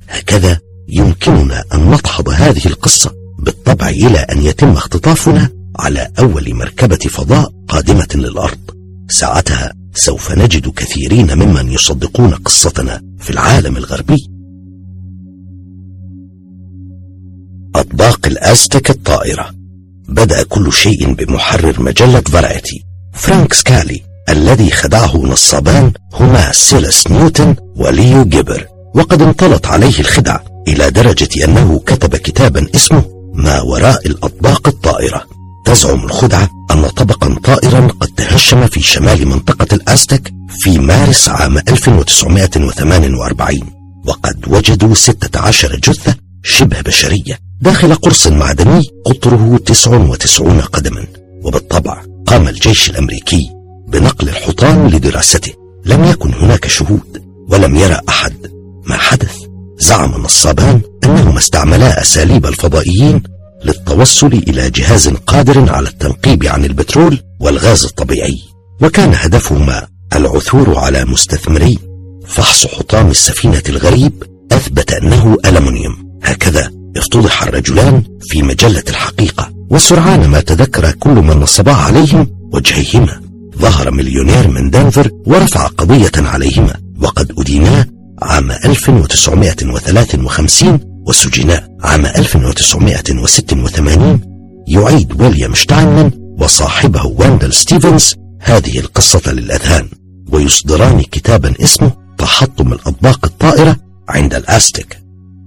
هكذا يمكننا أن نتحض هذه القصة بالطبع إلى أن يتم اختطافنا على أول مركبة فضاء قادمة للأرض. ساعتها سوف نجد كثيرين ممن يصدقون قصتنا في العالم الغربي. أطباق الأزتك الطائرة. بدأ كل شيء بمحرر مجلة فرايتي فرانك سكالي، الذي خدعه نصابان هما سيلس نيوتن وليو جيبر، وقد انطلت عليه الخدع إلى درجة أنه كتب كتابا اسمه ما وراء الأطباق الطائرة. تزعم الخدعة أن طبقا طائرا قد تهشم في شمال منطقة الأزتك في مارس عام 1948، وقد وجدوا 16 جثة شبه بشرية داخل قرص معدني قطره 99 قدما. وبالطبع قام الجيش الأمريكي بنقل الحطام لدراسته. لم يكن هناك شهود ولم يرى أحد ما حدث. زعم النصابان أنهما استعملا أساليب الفضائيين للتوصل إلى جهاز قادر على التنقيب عن البترول والغاز الطبيعي، وكان هدفهما العثور على مستثمري. فحص حطام السفينة الغريب أثبت أنه ألمنيوم. هكذا افتضح الرجلان في مجلة الحقيقة، وسرعان ما تذكر كل من نصب عليهم وجهيهما. ظهر مليونير من دنفر ورفع قضية عليهما، وقد أدينا عام 1953 وسجنا عام 1986. يعيد ويليام شتاينمان وصاحبه واندل ستيفنز هذه القصة للأذهان، ويصدران كتابا اسمه تحطم الأطباق الطائرة عند الأستك.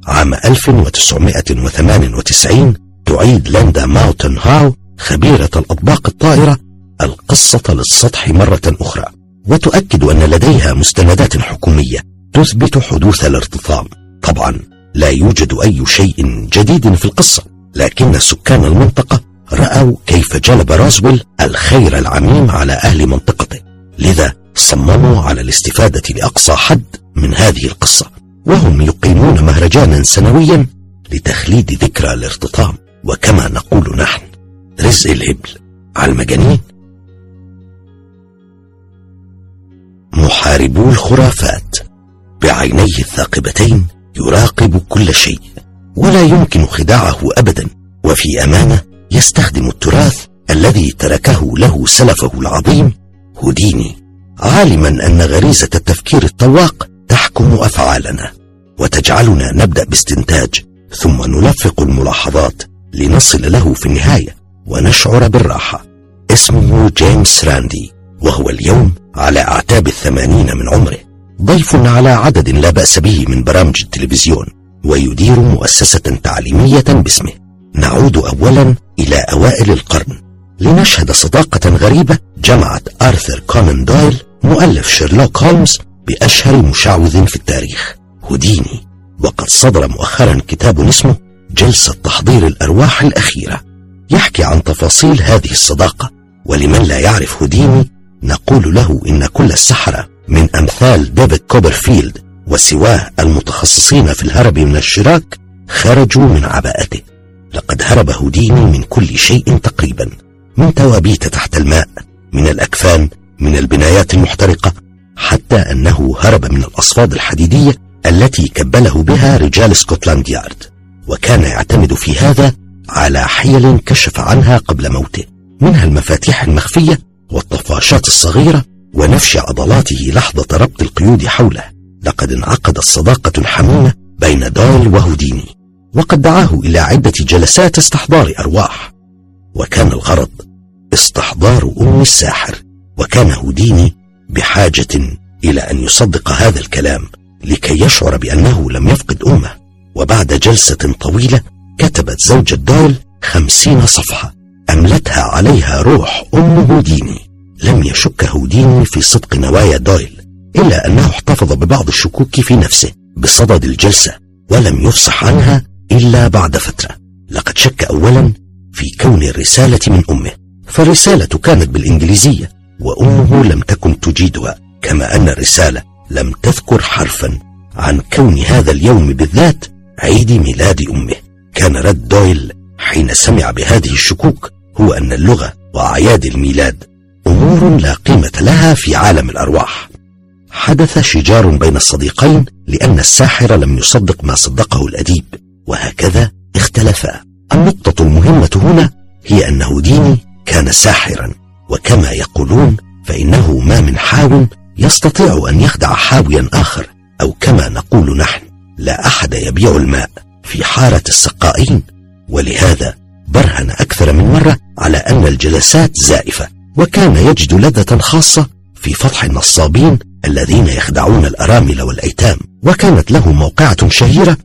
عام 1998 تعيد لاندا ماوتن هاو خبيرة الأطباق الطائرة القصة للسطح مرة أخرى، وتؤكد أن لديها مستندات حكومية تثبت حدوث الارتطام. طبعا لا يوجد أي شيء جديد في القصة، لكن سكان المنطقة رأوا كيف جلب رازويل الخير العميم على أهل منطقته، لذا صمموا على الاستفادة لأقصى حد من هذه القصة، وهم يقيمون مهرجانا سنويا لتخليد ذكرى الارتطام. وكما نقول نحن، رزق الهبل على المجانين. محاربو الخرافات بعينيه الثاقبتين يراقب كل شيء ولا يمكن خداعه أبدا، وفي أمانة يستخدم التراث الذي تركه له سلفه العظيم هوديني، عالما أن غريزة التفكير الطواق تحكم أفعالنا وتجعلنا نبدأ باستنتاج ثم نلفق الملاحظات لنصل له في النهاية ونشعر بالراحة. اسمه جيمس راندي، وهو اليوم على أعتاب 80 من عمره، ضيف على عدد لا بأس به من برامج التلفزيون، ويدير مؤسسة تعليمية باسمه. نعود أولا إلى أوائل القرن لنشهد صداقة غريبة جمعت آرثر كونان دويل مؤلف شيرلوك هولمز بأشهر مشعوذ في التاريخ هوديني، وقد صدر مؤخرا كتاب اسمه جلسة تحضير الأرواح الأخيرة، يحكي عن تفاصيل هذه الصداقة. ولمن لا يعرف هوديني نقول له إن كل السحرة من أمثال ديفيد كوبرفيلد وسواه المتخصصين في الهرب من الشراك خرجوا من عباءته. لقد هرب هوديني من كل شيء تقريبا، من توابيت تحت الماء، من الأكفان، من البنايات المحترقة، حتى أنه هرب من الأصفاد الحديدية التي كبله بها رجال اسكتلاند يارد، وكان يعتمد في هذا على حيل كشف عنها قبل موته، منها المفاتيح المخفية والطفاشات الصغيرة ونفش عضلاته لحظة ربط القيود حوله. لقد انعقدت صداقة حميمة بين دويل وهوديني، وقد دعاه إلى عدة جلسات استحضار أرواح، وكان الغرض استحضار أم الساحر. وكان هوديني بحاجة إلى أن يصدق هذا الكلام لكي يشعر بأنه لم يفقد أمه. وبعد جلسة طويلة كتبت زوجة دويل 50 صفحة أملتها عليها روح أم هوديني. لم يشك هوديني في صدق نوايا دويل، إلا أنه احتفظ ببعض الشكوك في نفسه بصدد الجلسة، ولم يفصح عنها إلا بعد فترة. لقد شك أولا في كون الرسالة من أمه، فالرسالة كانت بالإنجليزية وأمه لم تكن تجيدها، كما أن الرسالة لم تذكر حرفا عن كون هذا اليوم بالذات عيد ميلاد أمه. كان رد دويل حين سمع بهذه الشكوك هو أن اللغة وأعياد الميلاد أمور لا قيمة لها في عالم الأرواح. حدث شجار بين الصديقين لأن الساحر لم يصدق ما صدقه الأديب، وهكذا اختلفا. النقطة المهمة هنا هي أن هوديني كان ساحرا، وكما يقولون فإنه ما من حاو يستطيع أن يخدع حاويا آخر، أو كما نقول نحن لا أحد يبيع الماء في حارة السقائين. ولهذا برهن أكثر من مرة على أن الجلسات زائفة، وكان يجد لذة خاصة في فضح النصابين الذين يخدعون الأرامل والأيتام. وكانت له موقعة شهيرة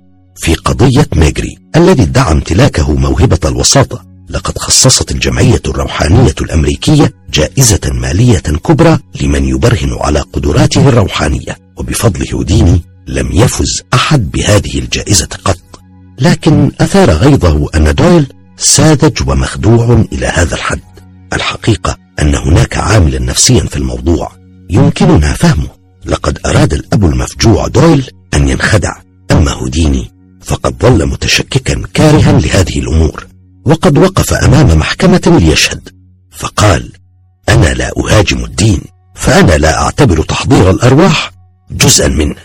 في قضية ميجري الذي ادعى امتلاكه موهبة الوساطة. لقد خصصت الجمعية الروحانية الأمريكية جائزة مالية كبرى لمن يبرهن على قدراته الروحانية، وبفضل هوديني لم يفز أحد بهذه الجائزة قط. لكن أثار غيظه أن دويل ساذج ومخدوع إلى هذا الحد. الحقيقة أن هناك عاملا نفسيا في الموضوع يمكننا فهمه. لقد أراد الأب المفجوع دويل أن ينخدع، أما هوديني فقد ظل متشككا كارها لهذه الأمور. وقد وقف أمام محكمة ليشهد، فقال: أنا لا أهاجم الدين، فأنا لا أعتبر تحضير الأرواح جزءا منه،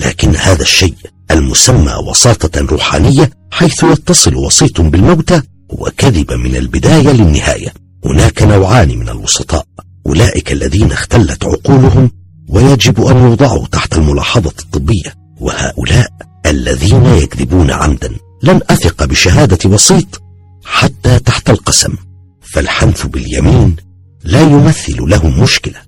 لكن هذا الشيء المسمى وساطة روحانية، حيث يتصل وسيط بالموتى، هو كذب من البداية للنهاية. هناك نوعان من الوسطاء، أولئك الذين اختلت عقولهم ويجب أن يوضعوا تحت الملاحظة الطبية، وهؤلاء الذين يكذبون عمدا. لن أثق بشهادة وسيط حتى تحت القسم، فالحنث باليمين لا يمثل لهم مشكلة.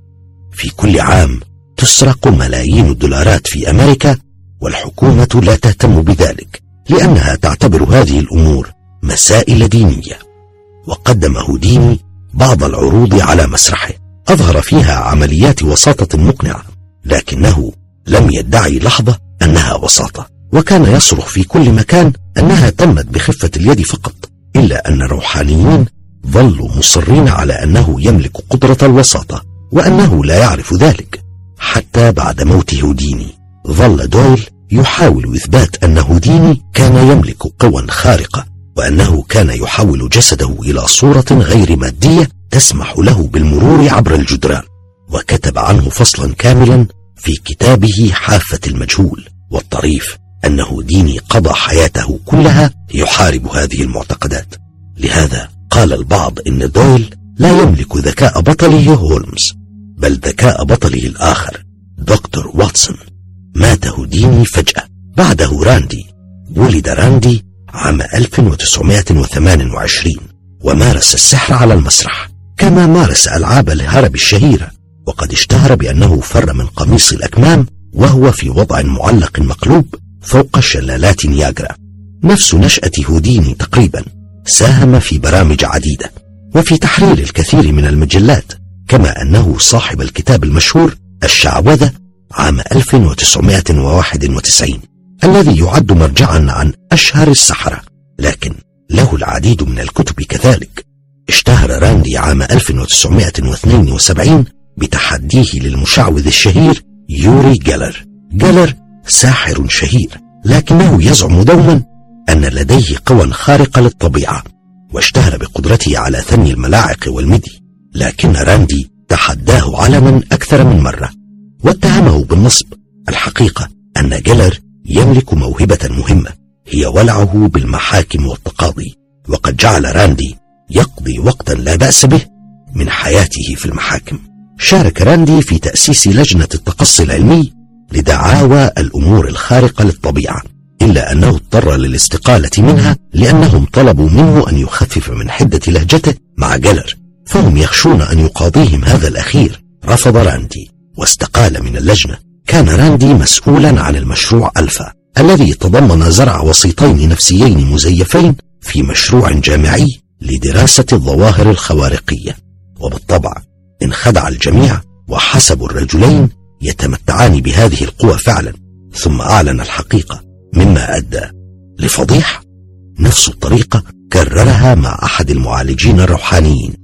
في كل عام تسرق ملايين الدولارات في أمريكا، والحكومة لا تهتم بذلك لأنها تعتبر هذه الأمور مسائل دينية. وقدم هوديني بعض العروض على مسرحه أظهر فيها عمليات وساطة مقنعة، لكنه لم يدعي لحظة أنها وساطة، وكان يصرخ في كل مكان أنها تمت بخفة اليد فقط. إلا أن الروحانيين ظلوا مصرين على أنه يملك قدرة الوساطة وأنه لا يعرف ذلك. حتى بعد موت هوديني ظل دويل يحاول إثبات أن هوديني كان يملك قوى خارقة، وأنه كان يحول جسده إلى صورة غير مادية تسمح له بالمرور عبر الجدران. وكتب عنه فصلا كاملا في كتابه حافة المجهول. والطريف أن هوديني قضى حياته كلها يحارب هذه المعتقدات، لهذا قال البعض إن دويل لا يملك ذكاء بطله هولمز، بل ذكاء بطله الآخر دكتور واتسون. مات هوديني فجأة، بعده راندي. ولد راندي عام 1928 ومارس السحر على المسرح، كما مارس ألعاب الهرب الشهيرة. وقد اشتهر بأنه فر من قميص الأكمام وهو في وضع معلق مقلوب فوق شلالات نياجرا. نفس نشأة هوديني تقريبا، ساهم في برامج عديدة وفي تحرير الكثير من المجلات، كما أنه صاحب الكتاب المشهور الشعوذة عام 1991 الذي يعد مرجعا عن أشهر السحرة، لكن له العديد من الكتب كذلك. اشتهر راندي عام 1972 بتحديه للمشعوذ الشهير يوري جالر. جالر ساحر شهير لكنه يزعم دوما أن لديه قوى خارقة للطبيعة، واشتهر بقدرته على ثني الملاعق والمدي، لكن راندي تحداه علنا أكثر من مرة واتهمه بالنصب. الحقيقة أن جالر يملك موهبة مهمة هي ولعه بالمحاكم والتقاضي، وقد جعل راندي يقضي وقتا لا بأس به من حياته في المحاكم. شارك راندي في تأسيس لجنة التقصي العلمي لدعاوى الأمور الخارقة للطبيعة، إلا أنه اضطر للاستقالة منها لأنهم طلبوا منه أن يخفف من حدة لهجته مع جالر، فهم يخشون أن يقاضيهم هذا الأخير. رفض راندي واستقال من اللجنة. كان راندي مسؤولا عن المشروع ألفا الذي تضمن زرع وسيطين نفسيين مزيفين في مشروع جامعي لدراسة الظواهر الخوارقية، وبالطبع انخدع الجميع وحسبوا الرجلين يتمتعان بهذه القوى فعلا، ثم أعلن الحقيقة، مما أدى لفضيحة. نفس الطريقة كررها مع أحد المعالجين الروحانيين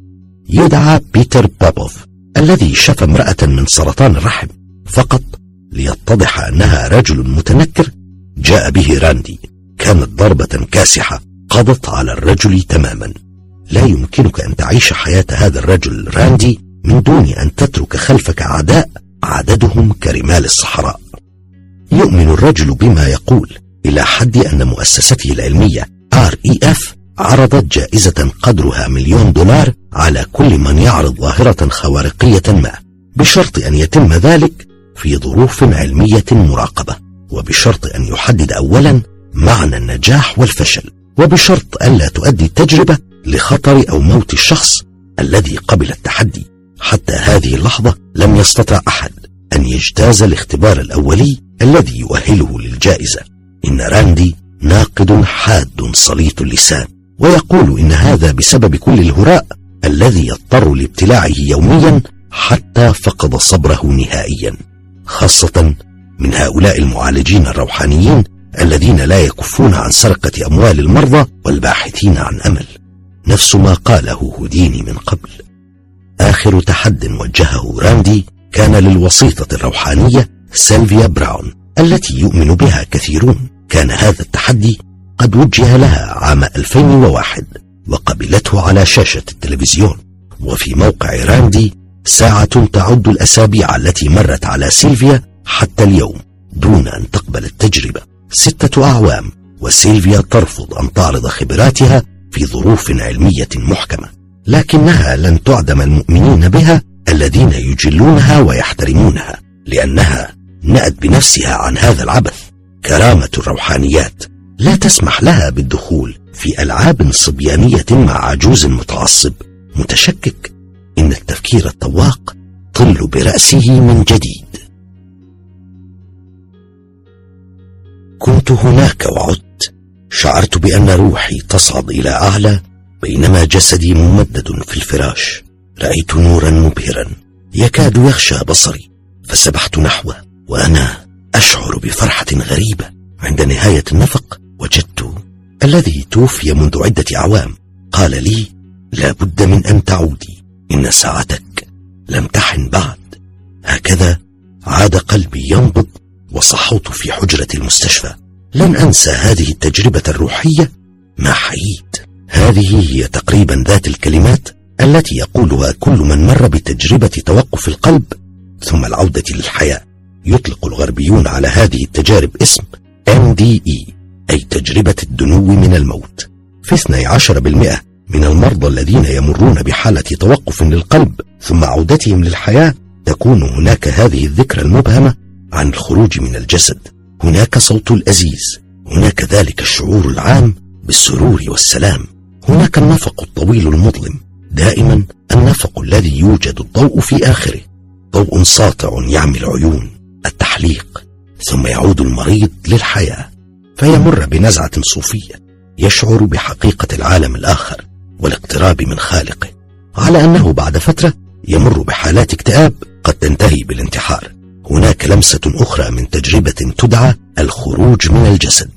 يدعى بيتر بابوف الذي شفى امرأة من سرطان الرحم فقط ليتضح أنها رجل متنكر. جاء به راندي. كانت ضربة كاسحة قضت على الرجل تماما. لا يمكنك أن تعيش حياة هذا الرجل راندي من دون أن تترك خلفك أعداء عددهم كرمال الصحراء. يؤمن الرجل بما يقول إلى حد أن مؤسسته العلمية REF عرضت جائزة قدرها $1,000,000 على كل من يعرض ظاهرة خوارقية ما، بشرط أن يتم ذلك في ظروف علمية مراقبة، وبشرط أن يحدد أولا معنى النجاح والفشل، وبشرط ألا تؤدي التجربة لخطر أو موت الشخص الذي قبل التحدي. حتى هذه اللحظة لم يستطع أحد أن يجتاز الاختبار الأولي الذي يؤهله للجائزة. إن راندي ناقد حاد صليط اللسان، ويقول إن هذا بسبب كل الهراء الذي يضطر لابتلاعه يوميا حتى فقد صبره نهائيا، خاصة من هؤلاء المعالجين الروحانيين الذين لا يكفون عن سرقة أموال المرضى والباحثين عن أمل. نفس ما قاله هوديني من قبل. آخر تحد وجهه راندي كان للوسيطة الروحانية سيلفيا براون التي يؤمن بها كثيرون. كان هذا التحدي قد وجه لها عام 2001 وقبلته على شاشة التلفزيون. وفي موقع راندي ساعة تعد الأسابيع التي مرت على سيلفيا حتى اليوم دون أن تقبل التجربة. 6 أعوام وسيلفيا ترفض أن تعرض خبراتها في ظروف علمية محكمة، لكنها لن تعدم المؤمنين بها الذين يجلونها ويحترمونها، لأنها نأت بنفسها عن هذا العبث. كرامة الروحانيات لا تسمح لها بالدخول في ألعاب صبيانية مع عجوز متعصب متشكك. إن التفكير الطواق طل برأسه من جديد. كنت هناك وعدت. شعرت بأن روحي تصعد إلى أعلى بينما جسدي ممدد في الفراش. رأيت نورا مبهرا يكاد يغشى بصري، فسبحت نحوه وأنا أشعر بفرحة غريبة. عند نهاية النفق وجدت الذي توفي منذ عدة أعوام. قال لي: لا بد من أن تعودي، إن ساعتك لم تحن بعد. هكذا عاد قلبي ينبض وصحوت في حجرة المستشفى. لن أنسى هذه التجربة الروحية ما حييت. هذه هي تقريبا ذات الكلمات التي يقولها كل من مر بتجربة توقف القلب ثم العودة للحياة. يطلق الغربيون على هذه التجارب اسم MDE، أي تجربة الدنو من الموت. في 12% من المرضى الذين يمرون بحالة توقف للقلب ثم عودتهم للحياة تكون هناك هذه الذكرى المبهمة عن الخروج من الجسد. هناك صوت الأزيز، هناك ذلك الشعور العام بالسرور والسلام، هناك النفق الطويل المظلم، دائما النفق الذي يوجد الضوء في آخره، ضوء ساطع يعمي العيون، التحليق. ثم يعود المريض للحياة فيمر بنزعة صوفية، يشعر بحقيقة العالم الآخر والاقتراب من خالقه، على أنه بعد فترة يمر بحالات اكتئاب قد تنتهي بالانتحار. هناك لمسة أخرى من تجربة تدعى الخروج من الجسد،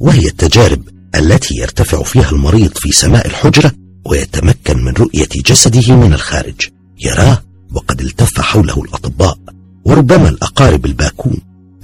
وهي التجارب التي يرتفع فيها المريض في سماء الحجرة ويتمكن من رؤية جسده من الخارج، يراه وقد التف حوله الأطباء وربما الأقارب الباكون.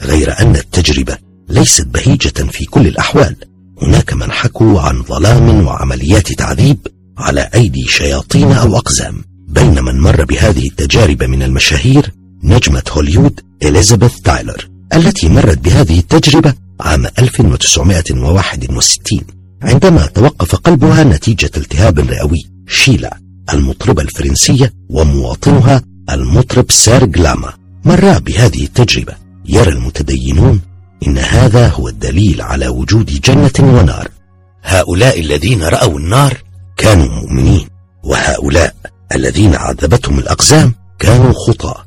غير أن التجربة ليست بهيجة في كل الأحوال، هناك من حكوا عن ظلام وعمليات تعذيب على أيدي شياطين أو أقزام. بين من مر بهذه التجارب من المشاهير نجمة هوليوود إليزابيث تايلر التي مرت بهذه التجربة عام 1961 عندما توقف قلبها نتيجة التهاب رئوي. شيلا المطربة الفرنسية ومواطنها المطرب سيرج لاما مرا بهذه التجربة. يرى المتدينون إن هذا هو الدليل على وجود جنة ونار. هؤلاء الذين رأوا النار كانوا مؤمنين، وهؤلاء الذين عذبتهم الأقزام كانوا خطأ.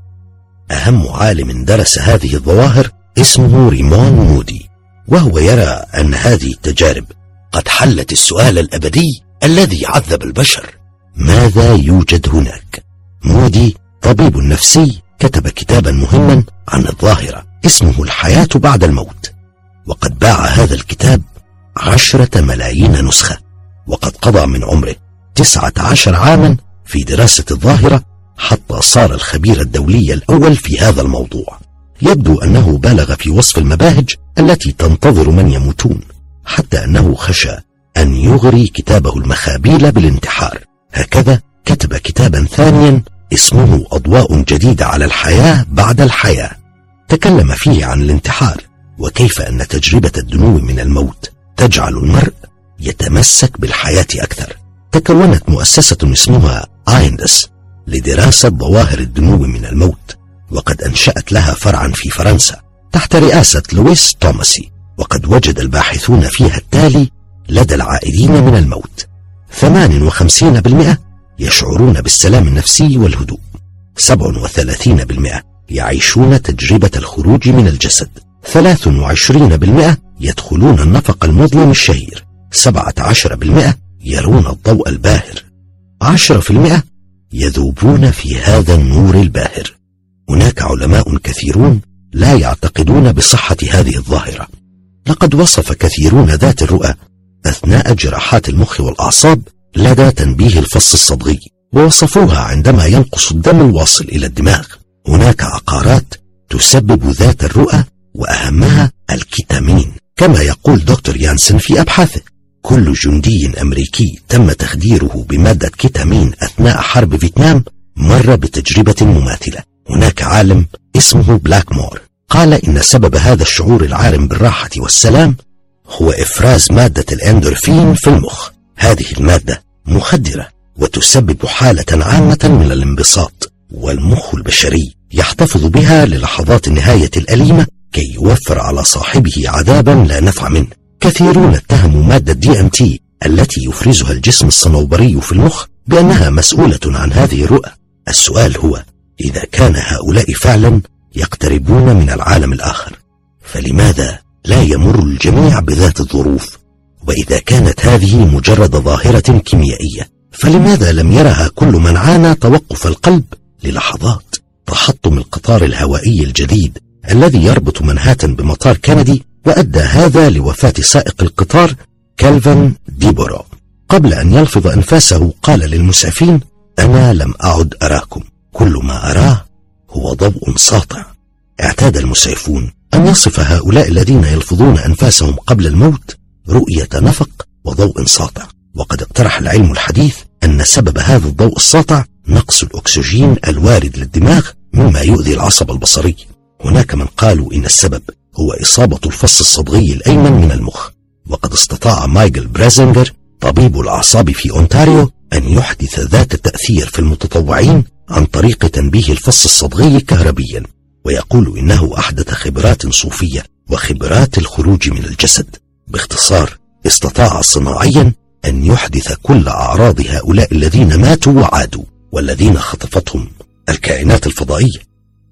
أهم عالم درس هذه الظواهر اسمه ريمون مودي، وهو يرى أن هذه التجارب قد حلت السؤال الأبدي الذي عذب البشر: ماذا يوجد هناك؟ مودي طبيب نفسي كتب كتابا مهما عن الظاهرة اسمه الحياة بعد الموت، وقد باع هذا الكتاب 10 ملايين نسخة، وقد قضى من عمره 19 عاما في دراسة الظاهرة حتى صار الخبير الدولي الأول في هذا الموضوع. يبدو أنه بالغ في وصف المباهج التي تنتظر من يموتون، حتى أنه خشى أن يغري كتابه المخابيل بالانتحار. هكذا كتب كتابا ثانيا اسمه أضواء جديدة على الحياة بعد الحياة، تكلم فيه عن الانتحار وكيف أن تجربة الدنو من الموت تجعل المرء يتمسك بالحياة أكثر. تكونت مؤسسة اسمها آيندس لدراسة ظواهر الدنو من الموت، وقد أنشأت لها فرعا في فرنسا تحت رئاسة لويس توماسي، وقد وجد الباحثون فيها التالي لدى العائدين من الموت: 58% يشعرون بالسلام النفسي والهدوء، 37% يعيشون تجربة الخروج من الجسد، 23% يدخلون النفق المظلم الشهير، 17% يرون الضوء الباهر، 10% يذوبون في هذا النور الباهر. هناك علماء كثيرون لا يعتقدون بصحة هذه الظاهرة. لقد وصف كثيرون ذات الرؤى أثناء جراحات المخ والأعصاب لدى تنبيه الفص الصدغي، ووصفوها عندما ينقص الدم الواصل إلى الدماغ. هناك عقارات تسبب ذات الرؤى وأهمها الكيتامين، كما يقول دكتور يانسن في أبحاثه: كل جندي أمريكي تم تخديره بمادة كيتامين أثناء حرب فيتنام مر بتجربة مماثلة. هناك عالم اسمه بلاكمور قال إن سبب هذا الشعور العارم بالراحة والسلام هو إفراز مادة الأندورفين في المخ. هذه المادة مخدرة وتسبب حالة عامة من الانبساط، والمخ البشري يحتفظ بها للحظات النهاية الأليمة كي يوفر على صاحبه عذابا لا نفع منه. كثيرون اتهموا مادة DMT التي يفرزها الجسم الصنوبري في المخ بأنها مسؤولة عن هذه الرؤى. السؤال هو: إذا كان هؤلاء فعلا يقتربون من العالم الآخر، فلماذا لا يمر الجميع بذات الظروف؟ وإذا كانت هذه مجرد ظاهرة كيميائية، فلماذا لم يرها كل من عانى توقف القلب للحظات؟ تحطم القطار الهوائي الجديد الذي يربط منهاتن بمطار كندي وأدى هذا لوفاة سائق القطار كالفن ديبورو. قبل أن يلفظ أنفاسه قال للمسعفين: أنا لم أعد أراكم، كل ما أراه هو ضوء ساطع. اعتاد المسعفون أن يصف هؤلاء الذين يلفظون أنفاسهم قبل الموت رؤية نفق وضوء ساطع، وقد اقترح العلم الحديث أن سبب هذا الضوء الساطع نقص الأكسجين الوارد للدماغ مما يؤذي العصب البصري. هناك من قالوا إن السبب هو إصابة الفص الصدغي الأيمن من المخ، وقد استطاع مايكل برازنجر طبيب الأعصاب في أونتاريو أن يحدث ذات التأثير في المتطوعين عن طريق تنبيه الفص الصدغي كهربيا، ويقول إنه أحدث خبرات صوفية وخبرات الخروج من الجسد. باختصار، استطاع صناعيا أن يحدث كل أعراض هؤلاء الذين ماتوا وعادوا والذين خطفتهم الكائنات الفضائية.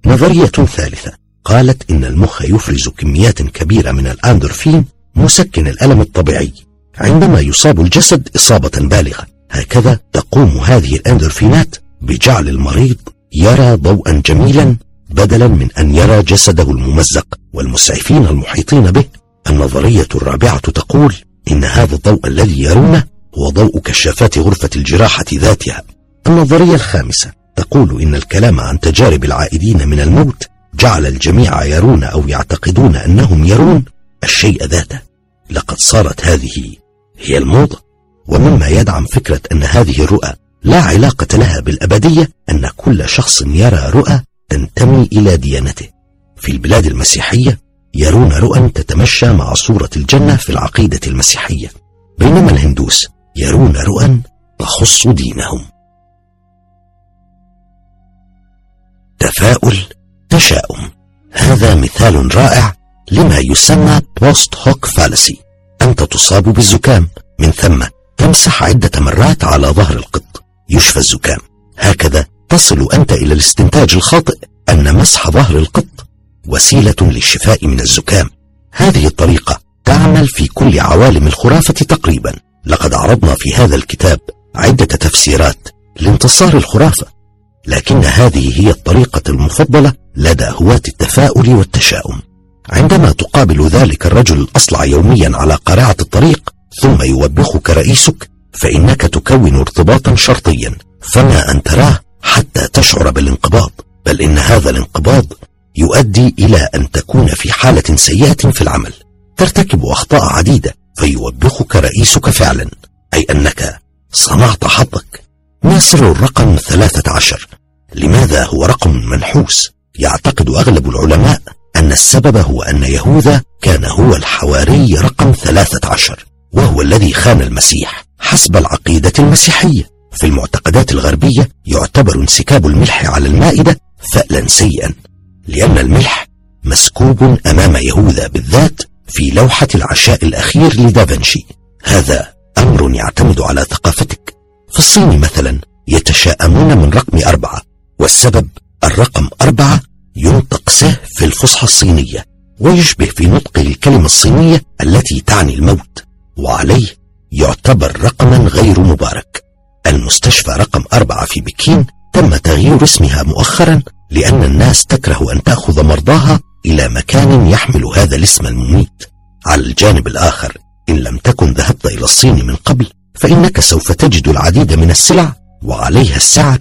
نظرية ثالثة قالت إن المخ يفرز كميات كبيرة من الأندورفين مسكن الألم الطبيعي عندما يصاب الجسد إصابة بالغة. هكذا تقوم هذه الأندورفينات بجعل المريض يرى ضوءا جميلا بدلا من أن يرى جسده الممزق والمسعفين المحيطين به. النظرية الرابعة تقول إن هذا الضوء الذي يرونه هو ضوء كشافات غرفة الجراحة ذاتها. النظرية الخامسة تقول إن الكلام عن تجارب العائدين من الموت جعل الجميع يرون أو يعتقدون أنهم يرون الشيء ذاته. لقد صارت هذه هي الموضة. ومما يدعم فكرة أن هذه الرؤى لا علاقة لها بالأبدية أن كل شخص يرى رؤى تنتمي إلى ديانته. في البلاد المسيحية يرون رؤى تتمشى مع صورة الجنة في العقيدة المسيحية، بينما الهندوس يرون رؤى تخص دينهم. تفاؤل، تشاؤم. هذا مثال رائع لما يسمى بوست هوك فالسي. أنت تصاب بالزكام، من ثم تمسح عدة مرات على ظهر القط، يشفى الزكام. هكذا تصل أنت إلى الاستنتاج الخاطئ أن مسح ظهر القط وسيلة للشفاء من الزكام. هذه الطريقة تعمل في كل عوالم الخرافة تقريبا. لقد عرضنا في هذا الكتاب عدة تفسيرات لانتصار الخرافة، لكن هذه هي الطريقة المفضلة لدى هواة التفاؤل والتشاؤم. عندما تقابل ذلك الرجل الأصلع يوميا على قارعة الطريق ثم يوبخك رئيسك، فإنك تكون ارتباطا شرطيا، فما أن تراه حتى تشعر بالانقباض، بل إن هذا الانقباض يؤدي إلى أن تكون في حالة سيئة في العمل، ترتكب أخطاء عديدة فيوبخك رئيسك فعلا، أي أنك صنعت حظك. ما سر الرقم 13؟ لماذا هو رقم منحوس؟ يعتقد أغلب العلماء أن السبب هو أن يهوذا كان هو الحواري رقم 13، وهو الذي خان المسيح حسب العقيدة المسيحية. في المعتقدات الغربية يعتبر انسكاب الملح على المائدة فألا سيئا، لأن الملح مسكوب أمام يهوذا بالذات في لوحة العشاء الأخير لدافنشي. هذا أمر يعتمد على ثقافتك. في الصين مثلا يتشائمون من رقم 4، والسبب الرقم 4 ينطق سه في الفصحى الصينية، ويشبه في نطقه الكلمة الصينية التي تعني الموت، وعليه يعتبر رقما غير مبارك. المستشفى رقم 4 في بكين تم تغيير اسمها مؤخرا لأن الناس تكره أن تأخذ مرضاها إلى مكان يحمل هذا الاسم المميت. على الجانب الآخر، إن لم تكن ذهبت إلى الصين من قبل فإنك سوف تجد العديد من السلع وعليها السعر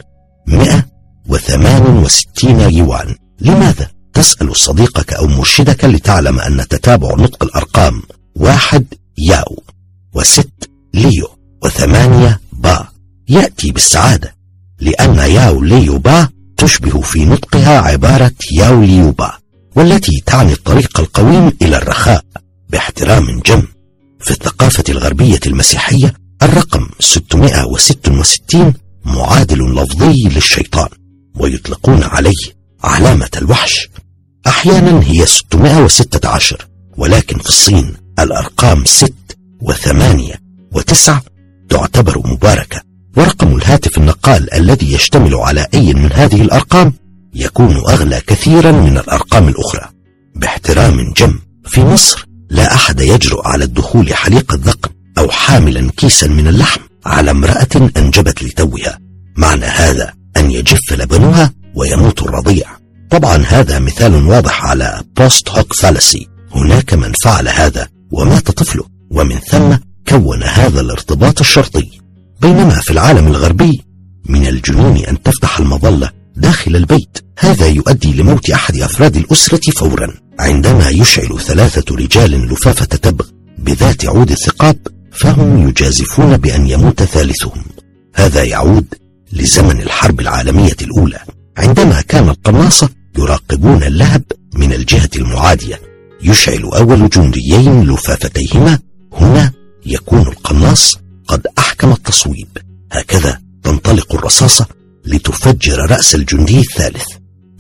168 يوان. لماذا؟ تسأل صديقك أو مرشدك لتعلم أن تتابع نطق الأرقام 1 ياو، 6 ليو، 8 با يأتي بالسعادة، لأن ياو ليو با تشبه في نطقها عبارة ياو ليو با، والتي تعني الطريق القويم إلى الرخاء باحترام جم. في الثقافة الغربية المسيحية الرقم 666 معادل لفظي للشيطان، ويطلقون عليه علامة الوحش. أحيانا هي 616، ولكن في الصين الأرقام 6 و8 و9 تعتبر مباركة، ورقم الهاتف النقال الذي يشتمل على أي من هذه الأرقام يكون أغلى كثيرا من الأرقام الأخرى باحترام جم. في مصر لا أحد يجرؤ على الدخول حليق الذقن أو حاملا كيسا من اللحم على امرأة أنجبت لتوها، معنى هذا أن يجف لبنها ويموت الرضيع. طبعا هذا مثال واضح على بوست هوك فالسي. هناك من فعل هذا ومات طفله، ومن ثم كون هذا الارتباط الشرطي. بينما في العالم الغربي من الجنون أن تفتح المظلة داخل البيت، هذا يؤدي لموت أحد أفراد الأسرة فورا. عندما يشعل 3 رجال لفافة تبغ بذات عود الثقاب فهم يجازفون بأن يموت ثالثهم. هذا يعود لزمن الحرب العالمية الأولى، عندما كان القناصة يراقبون اللهب من الجهة المعادية، يشعل أول جنديين لفافتيهما، هنا يكون القناص قد أحكم التصويب. هكذا تنطلق الرصاصة لتفجر رأس الجندي الثالث.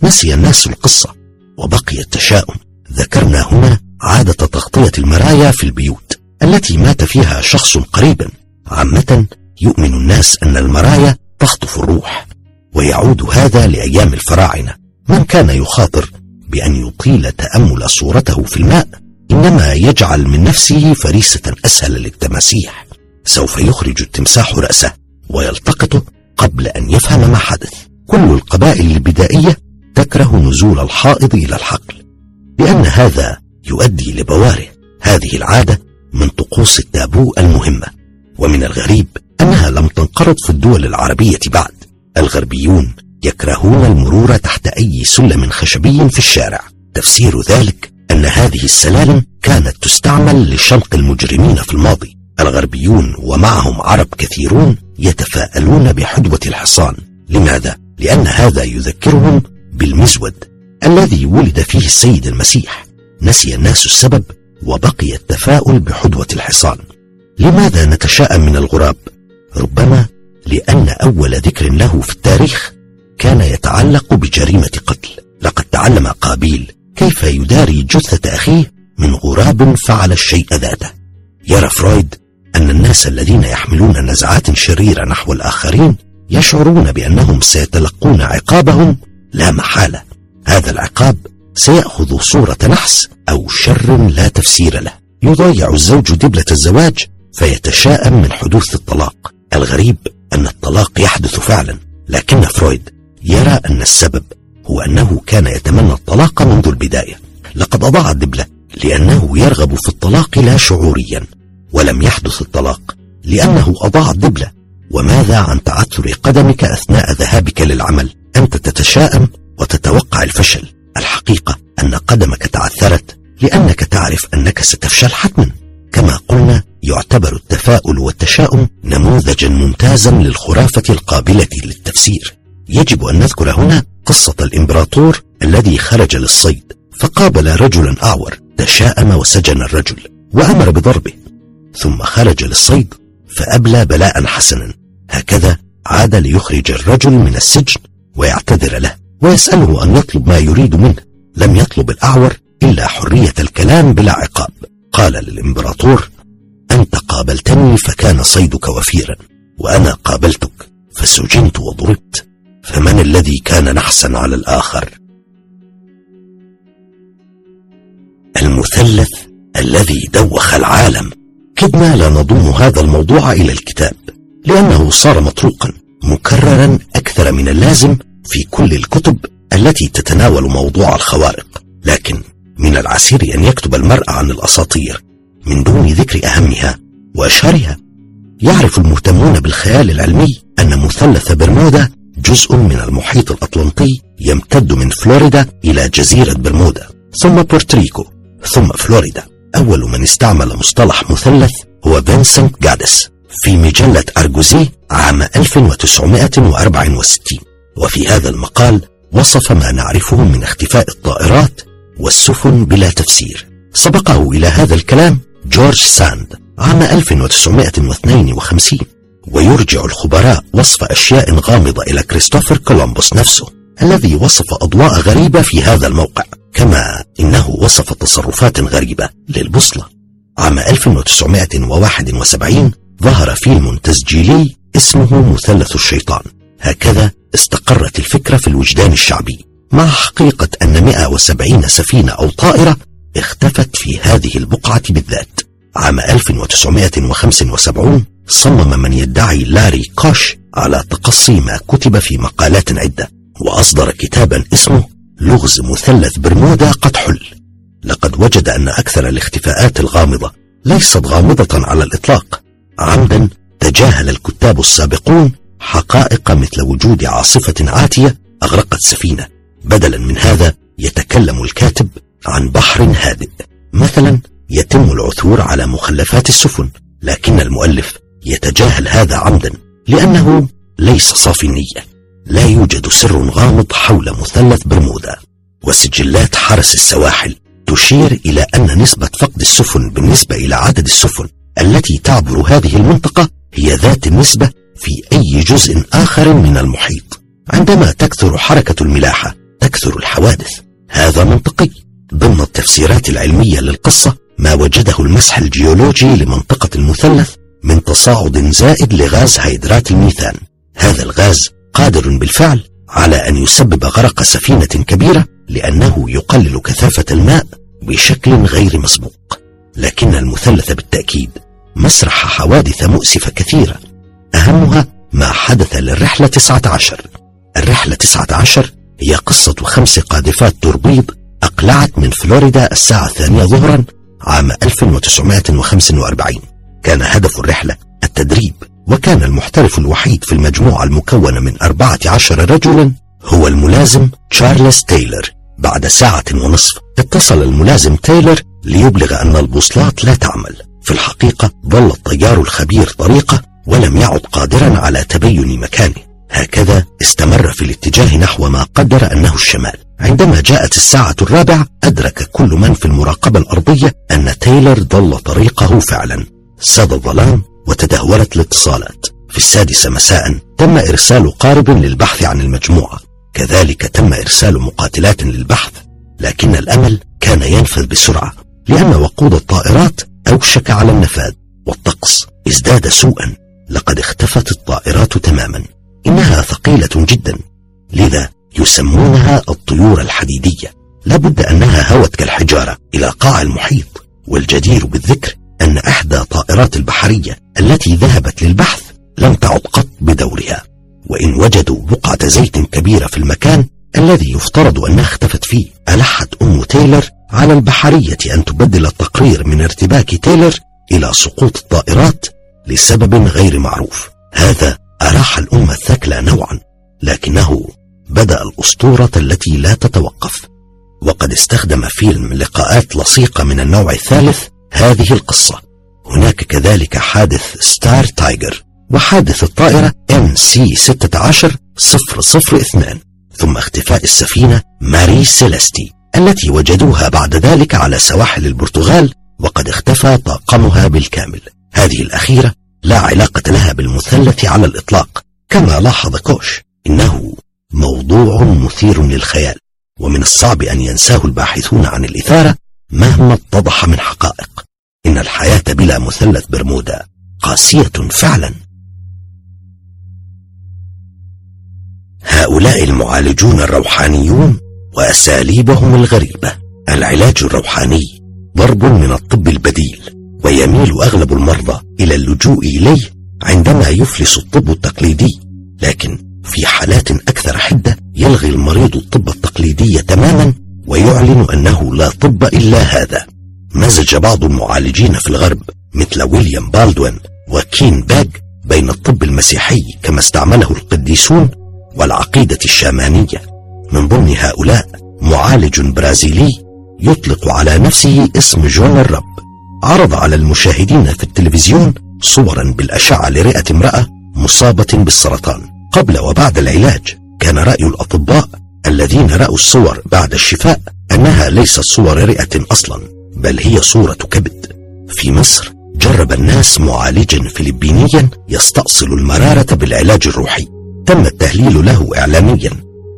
نسي الناس القصة وبقي التشاؤم. ذكرنا هنا عادة تغطية المرايا في البيوت التي مات فيها شخص قريبا. عامة يؤمن الناس أن المرايا تخطف الروح، ويعود هذا لأيام الفراعنة. من كان يخاطر بأن يطيل تأمل صورته في الماء إنما يجعل من نفسه فريسة أسهل للتماسيح. سوف يخرج التمساح رأسه ويلتقطه قبل أن يفهم ما حدث. كل القبائل البدائية تكره نزول الحائض إلى الحقل لأن هذا يؤدي لبواره. هذه العادة من طقوس التابو المهمة، ومن الغريب أنها لم تنقرض في الدول العربية بعد. الغربيون يكرهون المرور تحت أي سلم خشبي في الشارع. تفسير ذلك أن هذه السلالم كانت تستعمل لشنق المجرمين في الماضي. الغربيون ومعهم عرب كثيرون يتفاءلون بحدوة الحصان. لماذا؟ لأن هذا يذكرهم بالمزود الذي ولد فيه السيد المسيح. نسي الناس السبب وبقي التفاؤل بحدوة الحصان. لماذا نتشائم من الغراب؟ ربما لأن أول ذكر له في التاريخ كان يتعلق بجريمة قتل. لقد تعلم قابيل كيف يداري جثة أخيه من غراب فعل الشيء ذاته. يرى فرويد أن الناس الذين يحملون نزعات شريرة نحو الآخرين يشعرون بأنهم سيتلقون عقابهم لا محالة. هذا العقاب سيأخذ صورة نحس أو شر لا تفسير له. يضيع الزوج دبلة الزواج فيتشائم من حدوث الطلاق. الغريب أن الطلاق يحدث فعلا، لكن فرويد يرى أن السبب هو أنه كان يتمنى الطلاق منذ البداية. لقد أضاع الدبلة لأنه يرغب في الطلاق لا شعوريا، ولم يحدث الطلاق لأنه أضاع الدبلة. وماذا عن تعثر قدمك أثناء ذهابك للعمل؟ أنت تتشائم وتتوقع الفشل. الحقيقة أن قدمك تعثرت لأنك تعرف أنك ستفشل حتما. كما قلنا، يعتبر التفاؤل والتشاؤم نموذجا ممتازا للخرافة القابلة للتفسير. يجب أن نذكر هنا قصة الإمبراطور الذي خرج للصيد فقابل رجلا أعور، تشاءم وسجن الرجل وأمر بضربه، ثم خرج للصيد فأبلى بلاء حسنا. هكذا عاد ليخرج الرجل من السجن ويعتذر له ويسأله أن يطلب ما يريد منه. لم يطلب الأعور إلا حرية الكلام بلا عقاب. قال للإمبراطور: أنت قابلتني فكان صيدك وفيرا، وأنا قابلتك فسجنت وضربت، فمن الذي كان نحسا على الآخر؟ المثلث الذي دوخ العالم. كدنا لا نضم هذا الموضوع إلى الكتاب لأنه صار مطروقا مكررا أكثر من اللازم في كل الكتب التي تتناول موضوع الخوارق. لكن من العسير أن يكتب المرء عن الأساطير من دون ذكر أهمها وأشهرها. يعرف المهتمون بالخيال العلمي أن مثلث برمودا جزء من المحيط الأطلنطي يمتد من فلوريدا إلى جزيرة برمودا، ثم بورتريكو، ثم فلوريدا. أول من استعمل مصطلح مثلث هو فنسنت جادس في مجلة أرجوزي عام 1964. وفي هذا المقال وصف ما نعرفه من اختفاء الطائرات والسفن بلا تفسير. سبقه إلى هذا الكلام جورج ساند عام 1952. ويرجع الخبراء وصف أشياء غامضة إلى كريستوفر كولومبوس نفسه الذي وصف أضواء غريبة في هذا الموقع، كما إنه وصف تصرفات غريبة للبوصلة. عام 1971 ظهر فيلم تسجيلي اسمه مثلث الشيطان. هكذا استقرت الفكرة في الوجدان الشعبي، مع حقيقة أن 170 سفينة أو طائرة اختفت في هذه البقعة بالذات. عام 1975 صمم من يدعي لاري كوش على تقصي ما كتب في مقالات عدة، وأصدر كتابا اسمه لغز مثلث برمودا قد حل. لقد وجد أن أكثر الاختفاءات الغامضة ليست غامضة على الإطلاق. عمدا تجاهل الكتاب السابقون حقائق مثل وجود عاصفة عاتية أغرقت سفينة. بدلا من هذا يتكلم الكاتب عن بحر هادئ. مثلا يتم العثور على مخلفات السفن، لكن المؤلف يتجاهل هذا عمدا لأنه ليس صافي النية. لا يوجد سر غامض حول مثلث برمودا. وسجلات حرس السواحل تشير إلى أن نسبة فقد السفن بالنسبة إلى عدد السفن التي تعبر هذه المنطقة هي ذات النسبة في أي جزء آخر من المحيط. عندما تكثر حركة الملاحة تكثر الحوادث. هذا منطقي. ضمن التفسيرات العلمية للقصة ما وجده المسح الجيولوجي لمنطقة المثلث من تصاعد زائد لغاز هيدرات الميثان. هذا الغاز قادر بالفعل على أن يسبب غرق سفينة كبيرة لأنه يقلل كثافة الماء بشكل غير مسبوق. لكن المثلث بالتأكيد مسرح حوادث مؤسفة كثيرة، أهمها ما حدث للرحلة 19. الرحلة 19 هي قصة 5 قاذفات تربيض أقلعت من فلوريدا الساعة 2:00 ظهرا عام 1945. كان هدف الرحلة التدريب، وكان المحترف الوحيد في المجموعة المكونة من 14 رجلا هو الملازم تشارلز تايلر. بعد 1.5 ساعة اتصل الملازم تايلر ليبلغ أن البوصلات لا تعمل. في الحقيقة ظل الطيار الخبير طريقه ولم يعد قادرا على تبين مكانه. هكذا استمر في الاتجاه نحو ما قدر أنه الشمال. عندما جاءت 4:00 أدرك كل من في المراقبة الأرضية أن تايلر ضل طريقه فعلا. ساد الظلام وتدهورت الاتصالات. في 6:00 مساء تم إرسال قارب للبحث عن المجموعة، كذلك تم إرسال مقاتلات للبحث، لكن الأمل كان ينفذ بسرعة لأن وقود الطائرات أوشك على النفاذ والطقس ازداد سوءا. لقد اختفت الطائرات تماما. إنها ثقيلة جدا، لذا يسمونها الطيور الحديدية. لابد أنها هوت كالحجارة إلى قاع المحيط. والجدير بالذكر أن أحدى طائرات البحرية التي ذهبت للبحث لم تعد قط بدورها، وإن وجدوا بقعة زيت كبيرة في المكان الذي يفترض أنها اختفت فيه. ألحت أم تايلر على البحرية أن تبدل التقرير من ارتباك تايلر إلى سقوط الطائرات لسبب غير معروف. هذا أراح الأمة الثكلى نوعا، لكنه بدأ الأسطورة التي لا تتوقف. وقد استخدم فيلم لقاءات لصيقة من النوع الثالث هذه القصة. هناك كذلك حادث ستار تايجر وحادث الطائرة NC-16-002، ثم اختفاء السفينة ماري سيلستي التي وجدوها بعد ذلك على سواحل البرتغال وقد اختفى طاقمها بالكامل. هذه الأخيرة لا علاقة لها بالمثلث على الإطلاق، كما لاحظ كوش. إنه موضوع مثير للخيال، ومن الصعب أن ينساه الباحثون عن الإثارة مهما اتضح من حقائق. إن الحياة بلا مثلث برمودا قاسية فعلا. هؤلاء المعالجون الروحانيون وأساليبهم الغريبة. العلاج الروحاني ضرب من الطب البديل، ويميل أغلب المرضى إلى اللجوء إليه عندما يفلس الطب التقليدي، لكن في حالات أكثر حدة يلغي المريض الطب التقليدي تماما ويعلن أنه لا طب إلا هذا. مزج بعض المعالجين في الغرب مثل ويليام بالدوين وكين باغ بين الطب المسيحي كما استعمله القديسون والعقيدة الشامانية. من ضمن هؤلاء معالج برازيلي يطلق على نفسه اسم جون الرب. عرض على المشاهدين في التلفزيون صورا بالأشعة لرئة امرأة مصابة بالسرطان قبل وبعد العلاج. كان رأي الأطباء الذين رأوا الصور بعد الشفاء أنها ليست صور رئة أصلا، بل هي صورة كبد. في مصر جرب الناس معالجا فلبينيا يستأصل المرارة بالعلاج الروحي. تم التهليل له إعلاميا،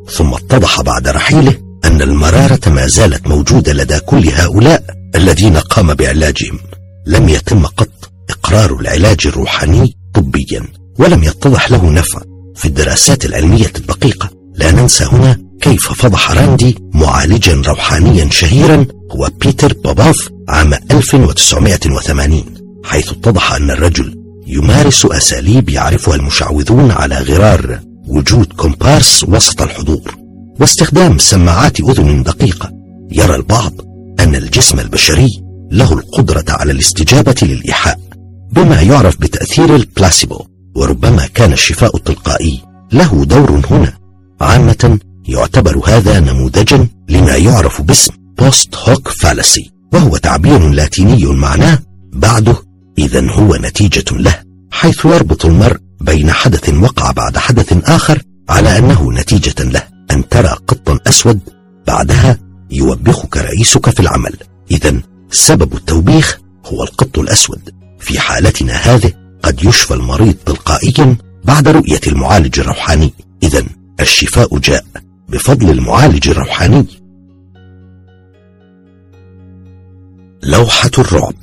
ثم اتضح بعد رحيله أن المرارة ما زالت موجودة لدى كل هؤلاء الذين قام بعلاجهم. لم يتم قط إقرار العلاج الروحاني طبيا، ولم يتضح له نفع في الدراسات العلمية الدقيقة. لا ننسى هنا كيف فضح راندي معالجا روحانيا شهيرا هو بيتر باباف عام 1980، حيث اتضح أن الرجل يمارس أساليب يعرفها المشعوذون على غرار وجود كومبارس وسط الحضور واستخدام سماعات أذن دقيقة. يرى البعض أن الجسم البشري له القدرة على الاستجابة للإيحاء بما يعرف بتأثير البلاسيبو، وربما كان الشفاء التلقائي له دور هنا. عامة يعتبر هذا نموذجا لما يعرف باسم بوست هوك فالسي، وهو تعبير لاتيني معناه بعده، إذن هو نتيجة له، حيث يربط المرء بين حدث وقع بعد حدث آخر على أنه نتيجة له. أن ترى قطا أسود بعدها يوبخك رئيسك في العمل، إذن سبب التوبيخ هو القط الأسود. في حالتنا هذه قد يشفى المريض تلقائيا بعد رؤية المعالج الروحاني، إذن الشفاء جاء بفضل المعالج الروحاني. لوحة الرعب.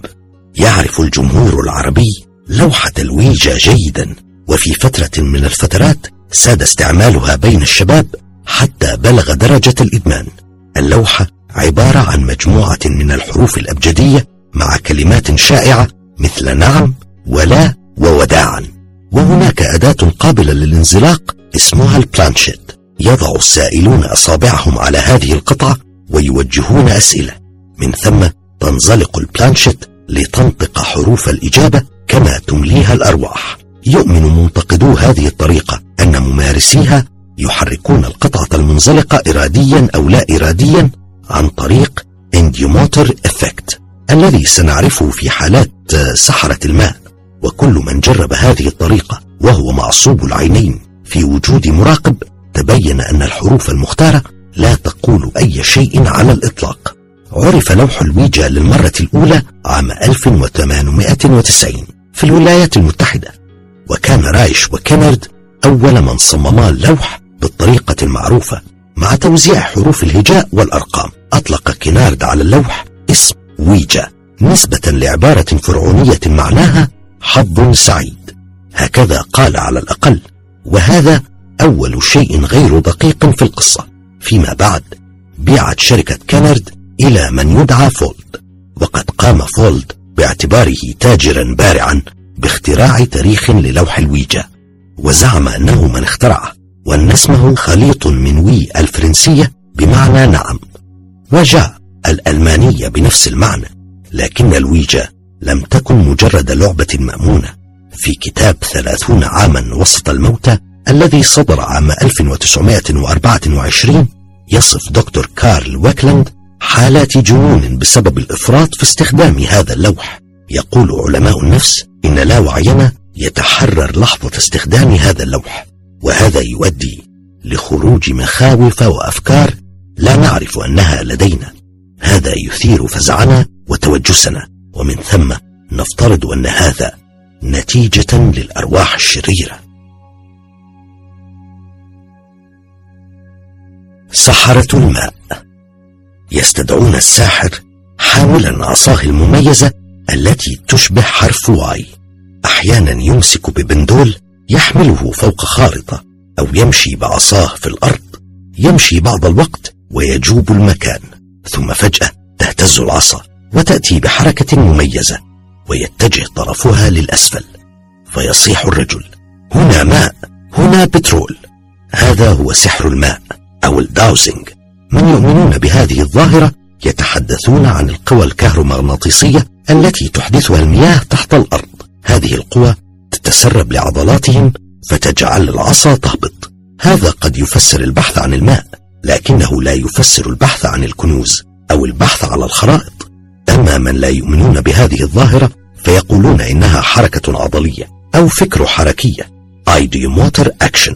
يعرف الجمهور العربي لوحة الويجا جيدا، وفي فترة من الفترات ساد استعمالها بين الشباب حتى بلغ درجة الإدمان. اللوحة عبارة عن مجموعة من الحروف الأبجدية مع كلمات شائعة مثل نعم ولا ووداعا، وهناك أداة قابلة للانزلاق اسمها البلانشيت يضع السائلون أصابعهم على هذه القطعة ويوجهون أسئلة، من ثم تنزلق البلانشيت لتنطق حروف الإجابة كما تمليها الأرواح. يؤمن منتقدو هذه الطريقة أن ممارسيها يحركون القطعة المنزلقة إراديا أو لا إراديا عن طريق انديوموتر إفكت الذي سنعرفه في حالات سحرة الماء. وكل من جرب هذه الطريقة وهو معصوب العينين في وجود مراقب تبين أن الحروف المختارة لا تقول أي شيء على الإطلاق. عرف لوح الويجا للمرة الأولى عام 1890 في الولايات المتحدة، وكان رايش وكينارد أول من صمما اللوح بالطريقة المعروفة مع توزيع حروف الهجاء والأرقام. أطلق كينارد على اللوح اسم ويجا نسبة لعبارة فرعونية معناها حظ سعيد، هكذا قال على الأقل، وهذا أول شيء غير دقيق في القصة. فيما بعد بيعت شركة كينارد إلى من يدعى فولد، وقد قام فولد باعتباره تاجرا بارعا باختراع تاريخ للوح الويجا، وزعم أنه من اخترعه وأن اسمه خليط من وي الفرنسية بمعنى نعم وجاء الألمانية بنفس المعنى. لكن الويجا لم تكن مجرد لعبة مأمونة. في كتاب 30 عاما وسط الموتى الذي صدر عام 1924 يصف دكتور كارل ويكلاند حالات جنون بسبب الإفراط في استخدام هذا اللوح. يقول علماء النفس إن لا وعينا يتحرر لحظة استخدام هذا اللوح، وهذا يؤدي لخروج مخاوف وأفكار لا نعرف أنها لدينا. هذا يثير فزعنا وتوجسنا، ومن ثم نفترض أن هذا نتيجة للأرواح الشريرة. سحرة الماء يستدعون الساحر حاملا عصاه المميزة التي تشبه حرف واي. أحيانا يمسك ببندول يحمله فوق خارطة أو يمشي بعصاه في الأرض. يمشي بعض الوقت ويجوب المكان، ثم فجأة تهتز العصا وتأتي بحركة مميزة ويتجه طرفها للأسفل، فيصيح الرجل هنا ماء، هنا بترول. هذا هو سحر الماء أو الداوزنج. من يؤمنون بهذه الظاهرة يتحدثون عن القوى الكهرومغناطيسية التي تحدثها المياه تحت الأرض. هذه القوى تتسرب لعضلاتهم فتجعل العصا تهبط. هذا قد يفسر البحث عن الماء، لكنه لا يفسر البحث عن الكنوز أو البحث على الخرائط. أما من لا يؤمنون بهذه الظاهرة فيقولون إنها حركة عضلية أو فكرة حركية ideomotor action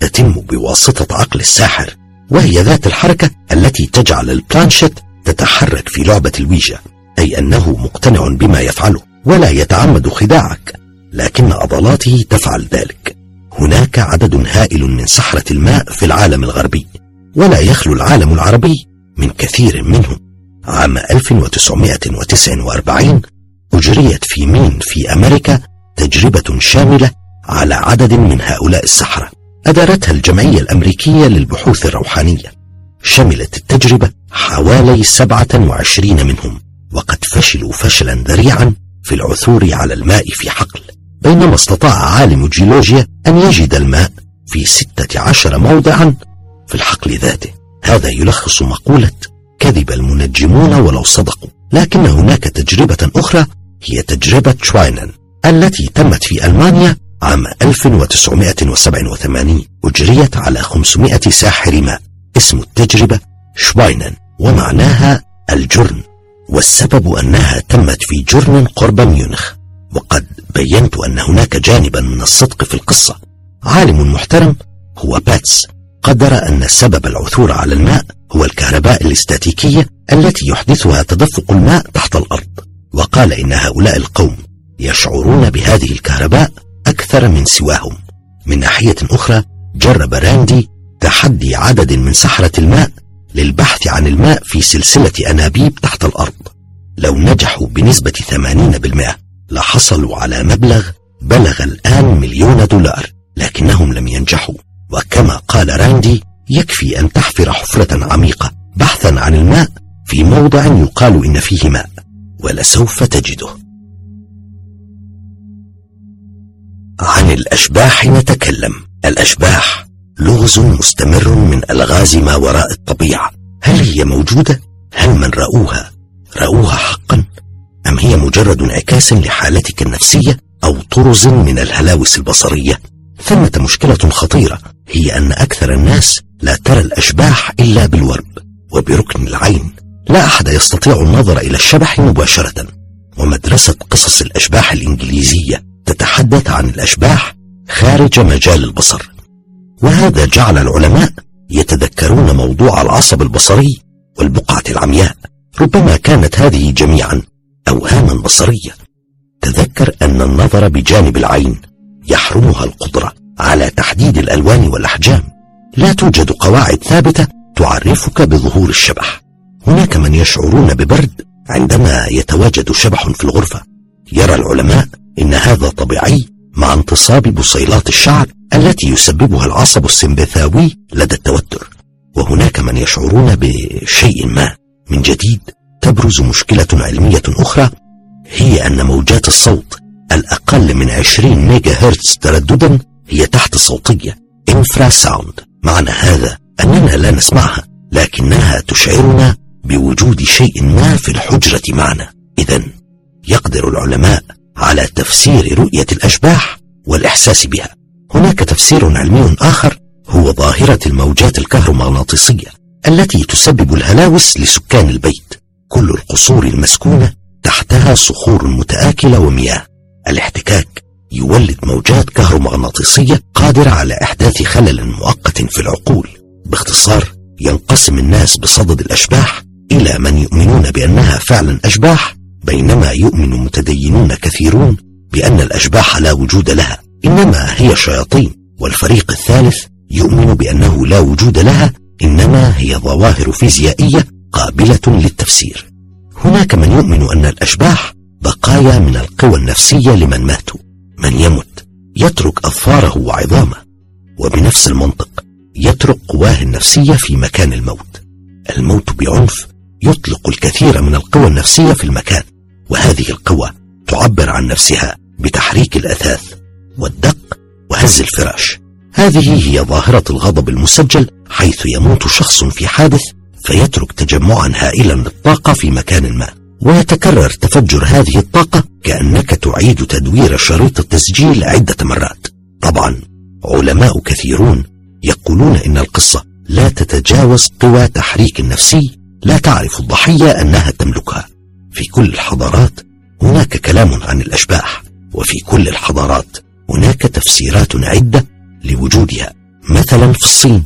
تتم بواسطة عقل الساحر، وهي ذات الحركة التي تجعل البلانشيت تتحرك في لعبة الويجا، أي أنه مقتنع بما يفعله ولا يتعمد خداعك، لكن عضلاته تفعل ذلك. هناك عدد هائل من سحرة الماء في العالم الغربي، ولا يخلو العالم العربي من كثير منهم. عام 1949 أجريت في مين في أمريكا تجربة شاملة على عدد من هؤلاء السحرة أدارتها الجمعية الأمريكية للبحوث الروحانية. شملت التجربة حوالي 27 منهم، وقد فشلوا فشلا ذريعا في العثور على الماء في حقل، بينما استطاع عالم الجيولوجيا أن يجد الماء في 16 موضعا في الحقل ذاته. هذا يلخص مقولة كذب المنجمون ولو صدقوا. لكن هناك تجربة أخرى هي تجربة شواينن التي تمت في ألمانيا عام 1987، أجريت على 500 ساحر ماء. اسم التجربة شواينن ومعناها الجرن، والسبب أنها تمت في جرن قرب ميونخ. وقد بينت أن هناك جانبا من الصدق في القصة. عالم محترم هو باتس قدر أن سبب العثور على الماء هو الكهرباء الاستاتيكية التي يحدثها تدفق الماء تحت الأرض، وقال إن هؤلاء القوم يشعرون بهذه الكهرباء أكثر من سواهم. من ناحية أخرى جرب راندي تحدي عدد من سحرة الماء للبحث عن الماء في سلسلة أنابيب تحت الأرض. لو نجحوا بنسبة 80% لحصلوا على مبلغ بلغ الآن $1,000,000، لكنهم لم ينجحوا. وكما قال راندي يكفي أن تحفر حفرة عميقة بحثا عن الماء في موضع يقال إن فيه ماء، ولسوف تجده. عن الأشباح نتكلم. الأشباح لغز مستمر من ألغاز ما وراء الطبيعة. هل هي موجودة؟ هل من رأوها حقا؟ أم هي مجرد انعكاس لحالتك النفسية أو طرز من الهلاوس البصرية؟ ثمة مشكلة خطيرة هي أن أكثر الناس لا ترى الأشباح إلا بالورب وبركن العين. لا أحد يستطيع النظر إلى الشبح مباشرة. ومدرسة قصص الأشباح الإنجليزية تتحدث عن الأشباح خارج مجال البصر، وهذا جعل العلماء يتذكرون موضوع العصب البصري والبقعة العمياء. ربما كانت هذه جميعا أوهاما بصرية. تذكر أن النظر بجانب العين يحرمها القدرة على تحديد الألوان والأحجام. لا توجد قواعد ثابتة تعرفك بظهور الشبح. هناك من يشعرون ببرد عندما يتواجد شبح في الغرفة. يرى العلماء إن هذا طبيعي مع انتصاب بصيلات الشعر التي يسببها العصب السمبثاوي لدى التوتر. وهناك من يشعرون بشيء ما. من جديد تبرز مشكلة علمية أخرى، هي أن موجات الصوت الأقل من 20 ميجا هرتز ترددا هي تحت الصوتية إنفرا ساوند. معنى هذا أننا لا نسمعها، لكنها تشعرنا بوجود شيء ما في الحجرة معنا. إذن يقدر العلماء على تفسير رؤية الأشباح والإحساس بها. هناك تفسير علمي آخر هو ظاهرة الموجات الكهرومغناطيسية التي تسبب الهلاوس لسكان البيت. كل القصور المسكونة تحتها صخور متآكلة ومياه. الاحتكاك يولد موجات كهرومغناطيسية قادرة على إحداث خلل مؤقت في العقول. باختصار، ينقسم الناس بصدد الأشباح إلى من يؤمنون بأنها فعلا أشباح، بينما يؤمن متدينون كثيرون بأن الأشباح لا وجود لها إنما هي شياطين، والفريق الثالث يؤمن بأنه لا وجود لها إنما هي ظواهر فيزيائية قابلة للتفسير. هناك من يؤمن أن الأشباح بقايا من القوى النفسية لمن ماتوا. من يمت يترك أظفاره وعظامه، وبنفس المنطق يترك قواه النفسية في مكان الموت. الموت بعنف يطلق الكثير من القوى النفسية في المكان، وهذه القوى تعبر عن نفسها بتحريك الأثاث والدق وهز الفراش. هذه هي ظاهرة الغضب المسجل، حيث يموت شخص في حادث فيترك تجمعا هائلا للطاقة في مكان ما، ويتكرر تفجر هذه الطاقة كأنك تعيد تدوير شريط التسجيل عدة مرات. طبعا علماء كثيرون يقولون إن القصة لا تتجاوز قوى تحريك النفسي لا تعرف الضحية أنها تملكها. في كل الحضارات هناك كلام عن الأشباح، وفي كل الحضارات هناك تفسيرات عدة لوجودها. مثلا في الصين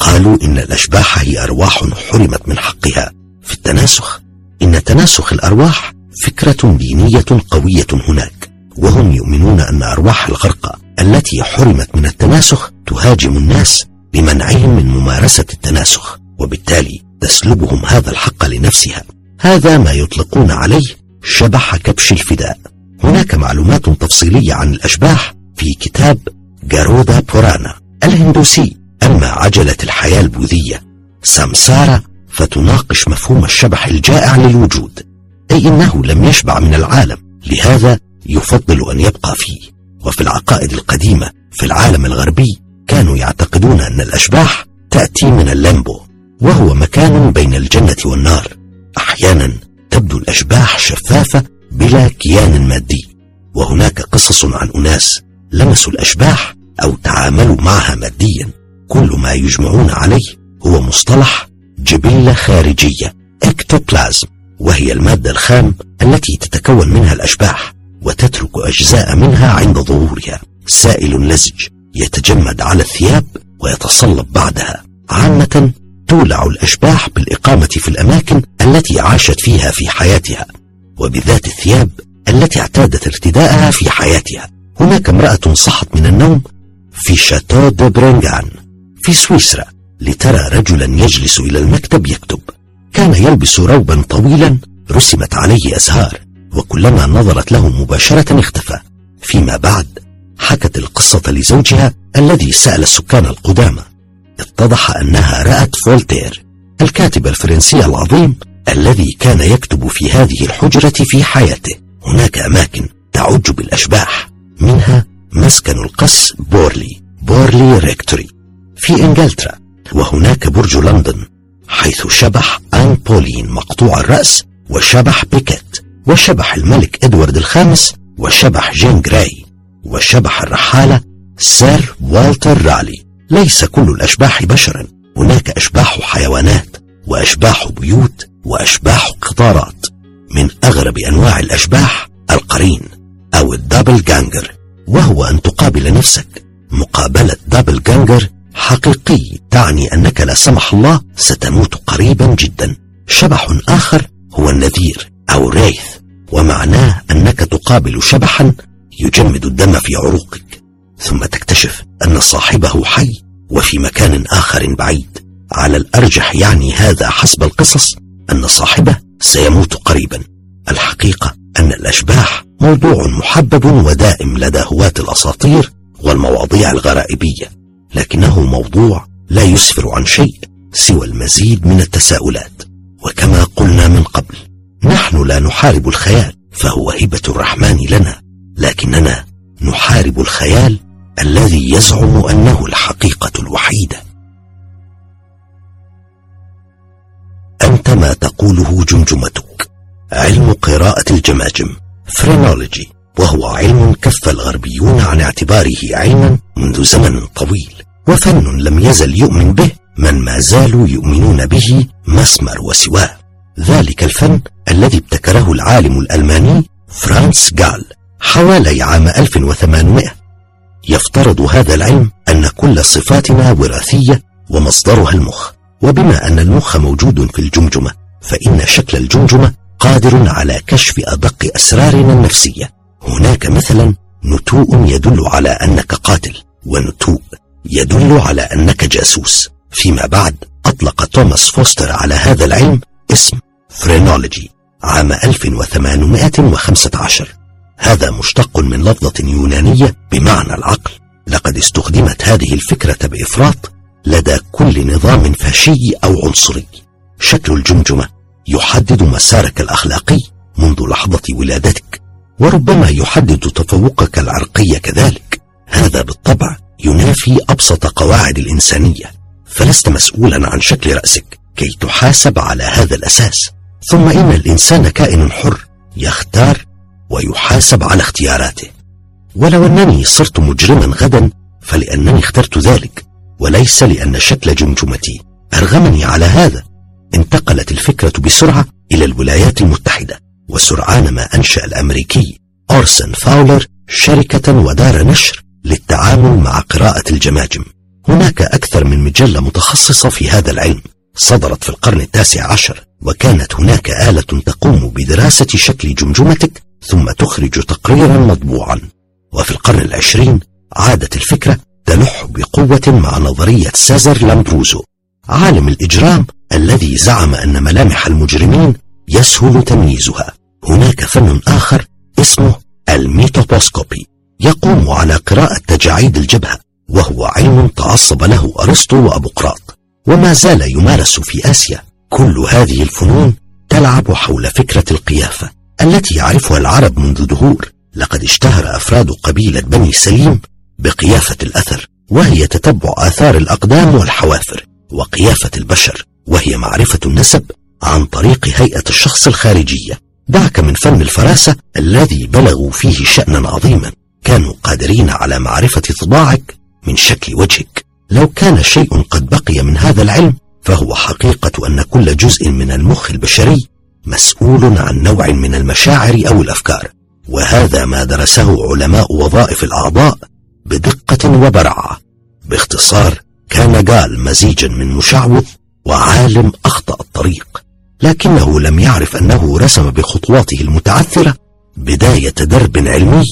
قالوا إن الأشباح هي أرواح حرمت من حقها في التناسخ. إن تناسخ الأرواح فكرة دينية قوية هناك، وهم يؤمنون أن أرواح الغرقى التي حرمت من التناسخ تهاجم الناس بمنعهم من ممارسة التناسخ، وبالتالي تسلبهم هذا الحق لنفسها. هذا ما يطلقون عليه شبح كبش الفداء. هناك معلومات تفصيلية عن الأشباح في كتاب جارودا بورانا الهندوسي. أما عجلة الحياة البوذية سامسارا فتناقش مفهوم الشبح الجائع للوجود، أي إنه لم يشبع من العالم لهذا يفضل أن يبقى فيه. وفي العقائد القديمة في العالم الغربي كانوا يعتقدون أن الأشباح تأتي من اللامبو، وهو مكان بين الجنة والنار. أحيانا تبدو الأشباح شفافة بلا كيان مادي، وهناك قصص عن أناس لمسوا الأشباح أو تعاملوا معها ماديا. كل ما يجمعون عليه هو مصطلح جبلة خارجية اكتوبلازم، وهي المادة الخام التي تتكون منها الأشباح وتترك أجزاء منها عند ظهورها. سائل لزج يتجمد على الثياب ويتصلب بعدها. عامة تولع الأشباح بالإقامة في الأماكن التي عاشت فيها في حياتها، وبذات الثياب التي اعتادت ارتداءها في حياتها. هناك امرأة صحت من النوم في شاتو دو برينغان في سويسرا لترى رجلا يجلس إلى المكتب يكتب. كان يلبس روبا طويلا رسمت عليه أزهار، وكلما نظرت له مباشرة اختفى. فيما بعد حكت القصة لزوجها الذي سأل السكان القدامى. اتضح أنها رأت فولتير الكاتب الفرنسي العظيم الذي كان يكتب في هذه الحجرة في حياته. هناك أماكن تعج بالأشباح، منها مسكن القس بورلي ريكتوري في إنجلترا، وهناك برج لندن حيث شبح آن بولين مقطوع الرأس، وشبح بيكيت، وشبح الملك إدوارد الخامس، وشبح جين جراي، وشبح الرحالة سير والتر رالي. ليس كل الأشباح بشرا، هناك أشباح حيوانات، وأشباح بيوت، وأشباح قطارات. من أغرب أنواع الأشباح القرين أو الدابل جانجر، وهو أن تقابل نفسك مقابلة دابل جانجر حقيقي، تعني أنك لا سمح الله ستموت قريبا جدا. شبح آخر هو النذير أو ريث، ومعناه أنك تقابل شبحا يجمد الدم في عروقك، ثم تكتشف أن صاحبه حي وفي مكان آخر بعيد. على الأرجح يعني هذا حسب القصص أن صاحبه سيموت قريبا. الحقيقة أن الأشباح موضوع محبب ودائم لدى هواة الأساطير والمواضيع الغرائبية، لكنه موضوع لا يسفر عن شيء سوى المزيد من التساؤلات. وكما قلنا من قبل، نحن لا نحارب الخيال، فهو هبة الرحمن لنا، لكننا نحارب الخيال الذي يزعم أنه الحقيقة الوحيدة. أنت ما تقوله جمجمتك. علم قراءة الجماجم فرينولوجي، وهو علم كف الغربيون عن اعتباره علما منذ زمن طويل، وفن لم يزل يؤمن به من ما زالوا يؤمنون به مسمر وسواه. ذلك الفن الذي ابتكره العالم الألماني فرانس جال حوالي عام 1800. يفترض هذا العلم أن كل صفاتنا وراثية ومصدرها المخ، وبما أن المخ موجود في الجمجمة، فإن شكل الجمجمة قادر على كشف أدق أسرارنا النفسية. هناك مثلا نتوء يدل على أنك قاتل، ونتوء يدل على أنك جاسوس. فيما بعد أطلق توماس فوستر على هذا العلم اسم فرينولوجي عام 1815. هذا مشتق من لفظة يونانية بمعنى العقل. لقد استخدمت هذه الفكرة بإفراط لدى كل نظام فاشي أو عنصري. شكل الجمجمة يحدد مسارك الأخلاقي منذ لحظة ولادتك، وربما يحدد تفوقك العرقي كذلك. هذا بالطبع ينافي أبسط قواعد الإنسانية، فلست مسؤولا عن شكل رأسك كي تحاسب على هذا الأساس. ثم إن الإنسان كائن حر يختار ويحاسب على اختياراته. ولو أنني صرت مجرما غدا فلأنني اخترت ذلك، وليس لأن شكل جمجمتي أرغمني على هذا. انتقلت الفكرة بسرعة إلى الولايات المتحدة، وسرعان ما أنشأ الأمريكي أورسون فاولر شركة ودار نشر للتعامل مع قراءة الجماجم. هناك أكثر من مجلة متخصصة في هذا العلم صدرت في القرن 19، وكانت هناك آلة تقوم بدراسة شكل جمجمتك ثم تخرج تقريرا مطبوعا. وفي القرن 20 عادت الفكرة تلح بقوة مع نظرية سيزار لامبروزو عالم الإجرام الذي زعم أن ملامح المجرمين يسهل تمييزها. هناك فن آخر اسمه الميتوبوسكوبي يقوم على قراءة تجاعيد الجبهة، وهو علم تعصب له أرسطو وأبوقراط وما زال يمارس في آسيا. كل هذه الفنون تلعب حول فكرة القيافة التي يعرفها العرب منذ دهور. لقد اشتهر أفراد قبيلة بني سليم بقيافة الأثر، وهي تتبع آثار الأقدام والحوافر، وقيافة البشر، وهي معرفة النسب عن طريق هيئة الشخص الخارجية. دعك من فن الفراسة الذي بلغوا فيه شأنا عظيما، كانوا قادرين على معرفة طباعك من شكل وجهك. لو كان شيء قد بقي من هذا العلم، فهو حقيقة أن كل جزء من المخ البشري مسؤول عن نوع من المشاعر أو الأفكار، وهذا ما درسه علماء وظائف الأعضاء بدقة وبرعة. باختصار، كان جال مزيجا من مشعوذ وعالم أخطأ الطريق، لكنه لم يعرف أنه رسم بخطواته المتعثرة بداية درب علمي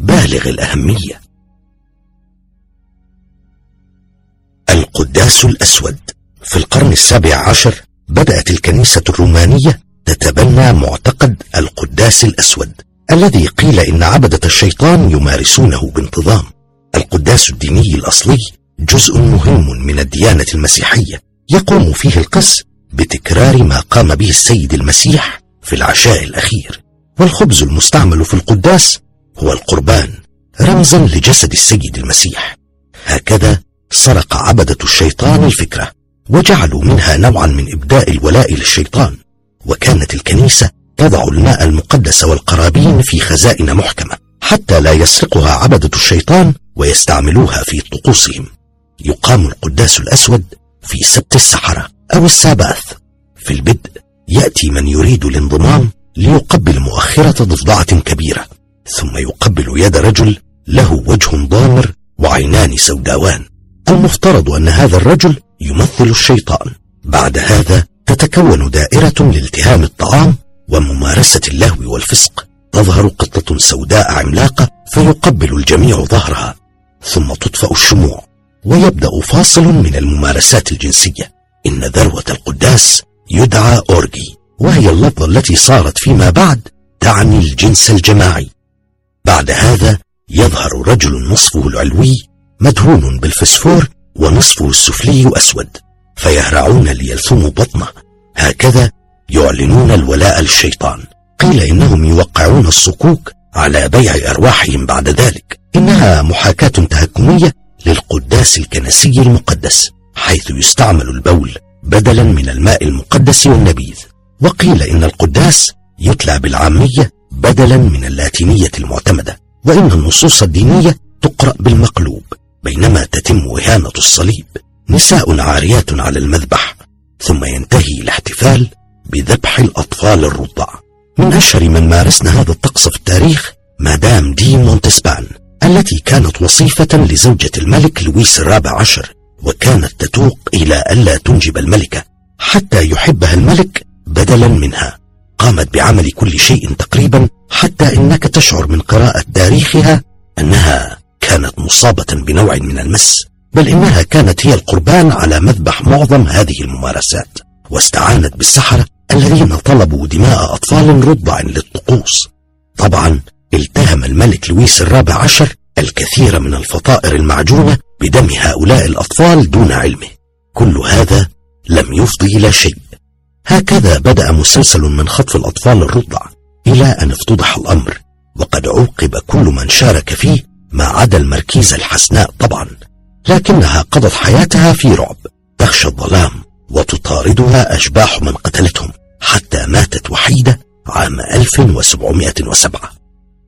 بالغ الأهمية. القداس الأسود. في القرن 17 بدأت الكنيسة الرومانية تتبنى معتقد القداس الأسود الذي قيل إن عبدة الشيطان يمارسونه بانتظام. القداس الديني الأصلي جزء مهم من الديانة المسيحية، يقوم فيه القس بتكرار ما قام به السيد المسيح في العشاء الأخير. والخبز المستعمل في القداس هو القربان، رمزا لجسد السيد المسيح. هكذا سرق عبدة الشيطان الفكرة وجعلوا منها نوعا من إبداء الولاء للشيطان. وكانت الكنيسة تضع الماء المقدس والقرابين في خزائن محكمة حتى لا يسرقها عبدة الشيطان ويستعملوها في طقوسهم. يقام القداس الأسود في سبت السحرة أو الساباث. في البدء يأتي من يريد الانضمام ليقبل مؤخرة ضفدعة كبيرة، ثم يقبل يد رجل له وجه ضامر وعينان سوداوان. المفترض أن هذا الرجل يمثل الشيطان. بعد هذا تتكون دائرة لالتهام الطعام وممارسة اللهو والفسق. تظهر قطة سوداء عملاقة فيقبل الجميع ظهرها، ثم تطفأ الشموع ويبدأ فاصل من الممارسات الجنسية. إن ذروة القداس يدعى أورجي، وهي اللفظة التي صارت فيما بعد تعني الجنس الجماعي. بعد هذا يظهر رجل نصفه العلوي مدهون بالفسفور ونصفه السفلي أسود، فيهرعون ليلثموا بطنه. هكذا يعلنون الولاء للشيطان. قيل إنهم يوقعون الصكوك على بيع أرواحهم بعد ذلك. إنها محاكاة تهكمية للقداس الكنسي المقدس، حيث يستعمل البول بدلا من الماء المقدس والنبيذ. وقيل إن القداس يتلى بالعامية بدلا من اللاتينية المعتمدة، وإن النصوص الدينية تقرأ بالمقلوب، بينما تتم إهانة الصليب. نساء عاريات على المذبح، ثم ينتهي الاحتفال بذبح الأطفال الرضع. من أشهر من مارسنا هذا الطقس في التاريخ مدام دي مونتسبان، التي كانت وصيفة لزوجة الملك لويس الرابع عشر، وكانت تتوق إلى ألا تنجب الملكة حتى يحبها الملك بدلا منها. قامت بعمل كل شيء تقريبا، حتى إنك تشعر من قراءة تاريخها أنها كانت مصابة بنوع من المس، بل إنها كانت هي القربان على مذبح معظم هذه الممارسات، واستعانت بالسحرة الذين طلبوا دماء أطفال رضع للطقوس. طبعا التهم الملك لويس الرابع عشر الكثير من الفطائر المعجونة بدم هؤلاء الأطفال دون علمه. كل هذا لم يفضي إلى شيء. هكذا بدأ مسلسل من خطف الأطفال الرضع، إلى أن افتضح الأمر، وقد عوقب كل من شارك فيه ما عدا المركيزة الحسناء طبعا، لكنها قضت حياتها في رعب تخشى الظلام، وتطاردها أشباح من قتلتهم، حتى ماتت وحيدة عام 1707.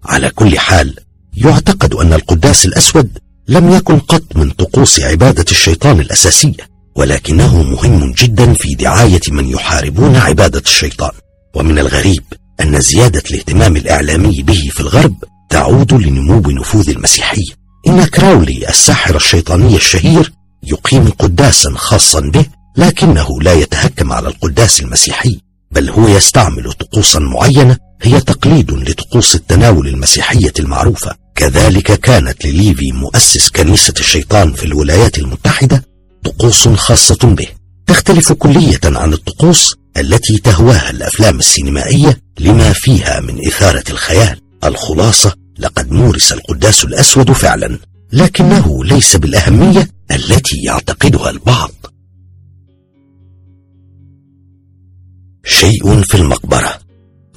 على كل حال، يعتقد أن القداس الأسود لم يكن قط من طقوس عبادة الشيطان الأساسية، ولكنه مهم جدا في دعاية من يحاربون عبادة الشيطان. ومن الغريب أن زيادة الاهتمام الإعلامي به في الغرب تعود لنمو نفوذ المسيحية. إن كراولي الساحر الشيطاني الشهير يقيم قداسا خاصا به، لكنه لا يتهكم على القداس المسيحي، بل هو يستعمل طقوسا معينة هي تقليد لطقوس التناول المسيحية المعروفة. كذلك كانت لليفي مؤسس كنيسة الشيطان في الولايات المتحدة طقوس خاصة به، تختلف كلية عن الطقوس التي تهواها الأفلام السينمائية لما فيها من إثارة الخيال. الخلاصة، لقد مورس القداس الأسود فعلا، لكنه ليس بالأهمية التي يعتقدها البعض. شيء في المقبرة.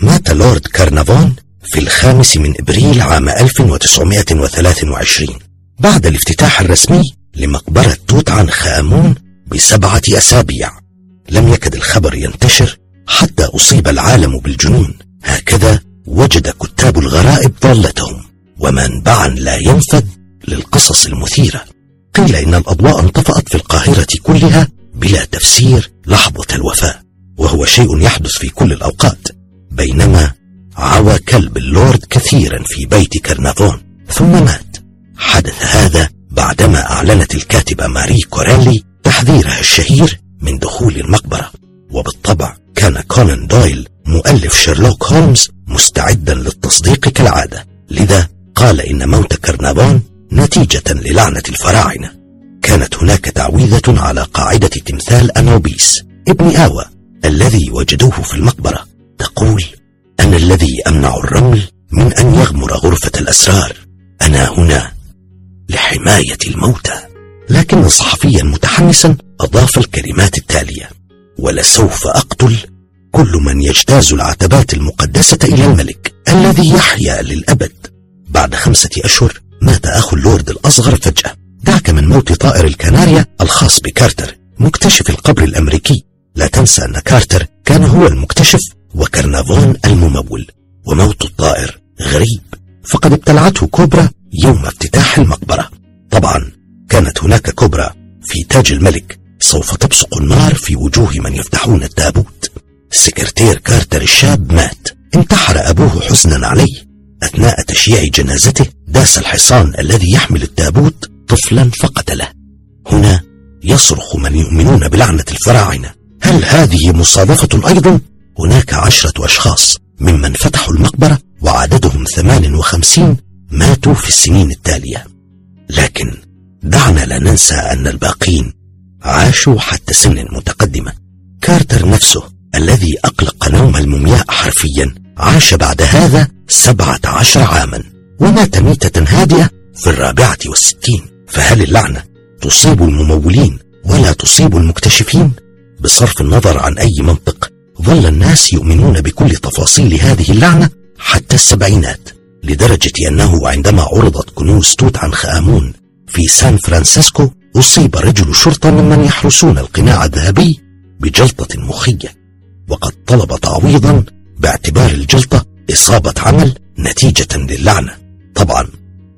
مات لورد كارنافون في 5 أبريل عام 1923 بعد الافتتاح الرسمي لمقبرة توت عنخ آمون ب7 أسابيع. لم يكد الخبر ينتشر حتى أصيب العالم بالجنون. هكذا وجد كتاب الغرائب ضالتهم، ومنبعا لا ينفد للقصص المثيرة. قيل إن الأضواء انطفأت في القاهرة كلها بلا تفسير لحظة الوفاة، وهو شيء يحدث في كل الأوقات. بينما عوى كلب اللورد كثيرا في بيت كارنافون ثم مات. حدث هذا بعدما أعلنت الكاتبة ماري كوريلي تحذيرها الشهير من دخول المقبرة. وبالطبع كان كونان دويل مؤلف شيرلوك هولمز مستعدا للتصديق كالعادة، لذا قال إن موت كارنافون نتيجة للعنة الفراعنة. كانت هناك تعويذة على قاعدة تمثال أنوبيس ابن آوى الذي وجدوه في المقبرة، تقول: أنا الذي أمنع الرمل من أن يغمر غرفة الأسرار، أنا هنا لحماية الموتى. لكن صحفيا متحمسا أضاف الكلمات التالية: ولسوف أقتل كل من يجتاز العتبات المقدسة إلى الملك الذي يحيا للأبد. بعد 5 أشهر مات أخو اللورد الأصغر فجأة. ارتاك من موت طائر الكناريا الخاص بكارتر مكتشف القبر الأمريكي. لا تنسى أن كارتر كان هو المكتشف وكرنافون الممول، وموت الطائر غريب فقد ابتلعته كوبرا يوم افتتاح المقبرة. طبعا كانت هناك كوبرا في تاج الملك سوف تبصق النار في وجوه من يفتحون التابوت. سكرتير كارتر الشاب مات، انتحر أبوه حزنا عليه. أثناء تشييع جنازته داس الحصان الذي يحمل التابوت طفلا فقتله. هنا يصرخ من يؤمنون بلعنة الفراعنة، هل هذه مصادفة أيضا؟ هناك 10 أشخاص ممن فتحوا المقبرة وعددهم 58 ماتوا في السنين التالية، لكن دعنا لا ننسى أن الباقين عاشوا حتى سن متقدمة. كارتر نفسه الذي أقلق نوم المومياء حرفيا عاش بعد هذا 17 عاما ومات ميتة هادئة في 64. فهل اللعنة تصيب الممولين ولا تصيب المكتشفين؟ بصرف النظر عن أي منطق ظل الناس يؤمنون بكل تفاصيل هذه اللعنة حتى السبعينات، لدرجة أنه عندما عرضت كنوز توت عنخ آمون في سان فرانسيسكو أصيب رجل شرطة ممن يحرسون القناع الذهبي بجلطة مخية، وقد طلب تعويضا باعتبار الجلطة إصابة عمل نتيجة للعنة. طبعا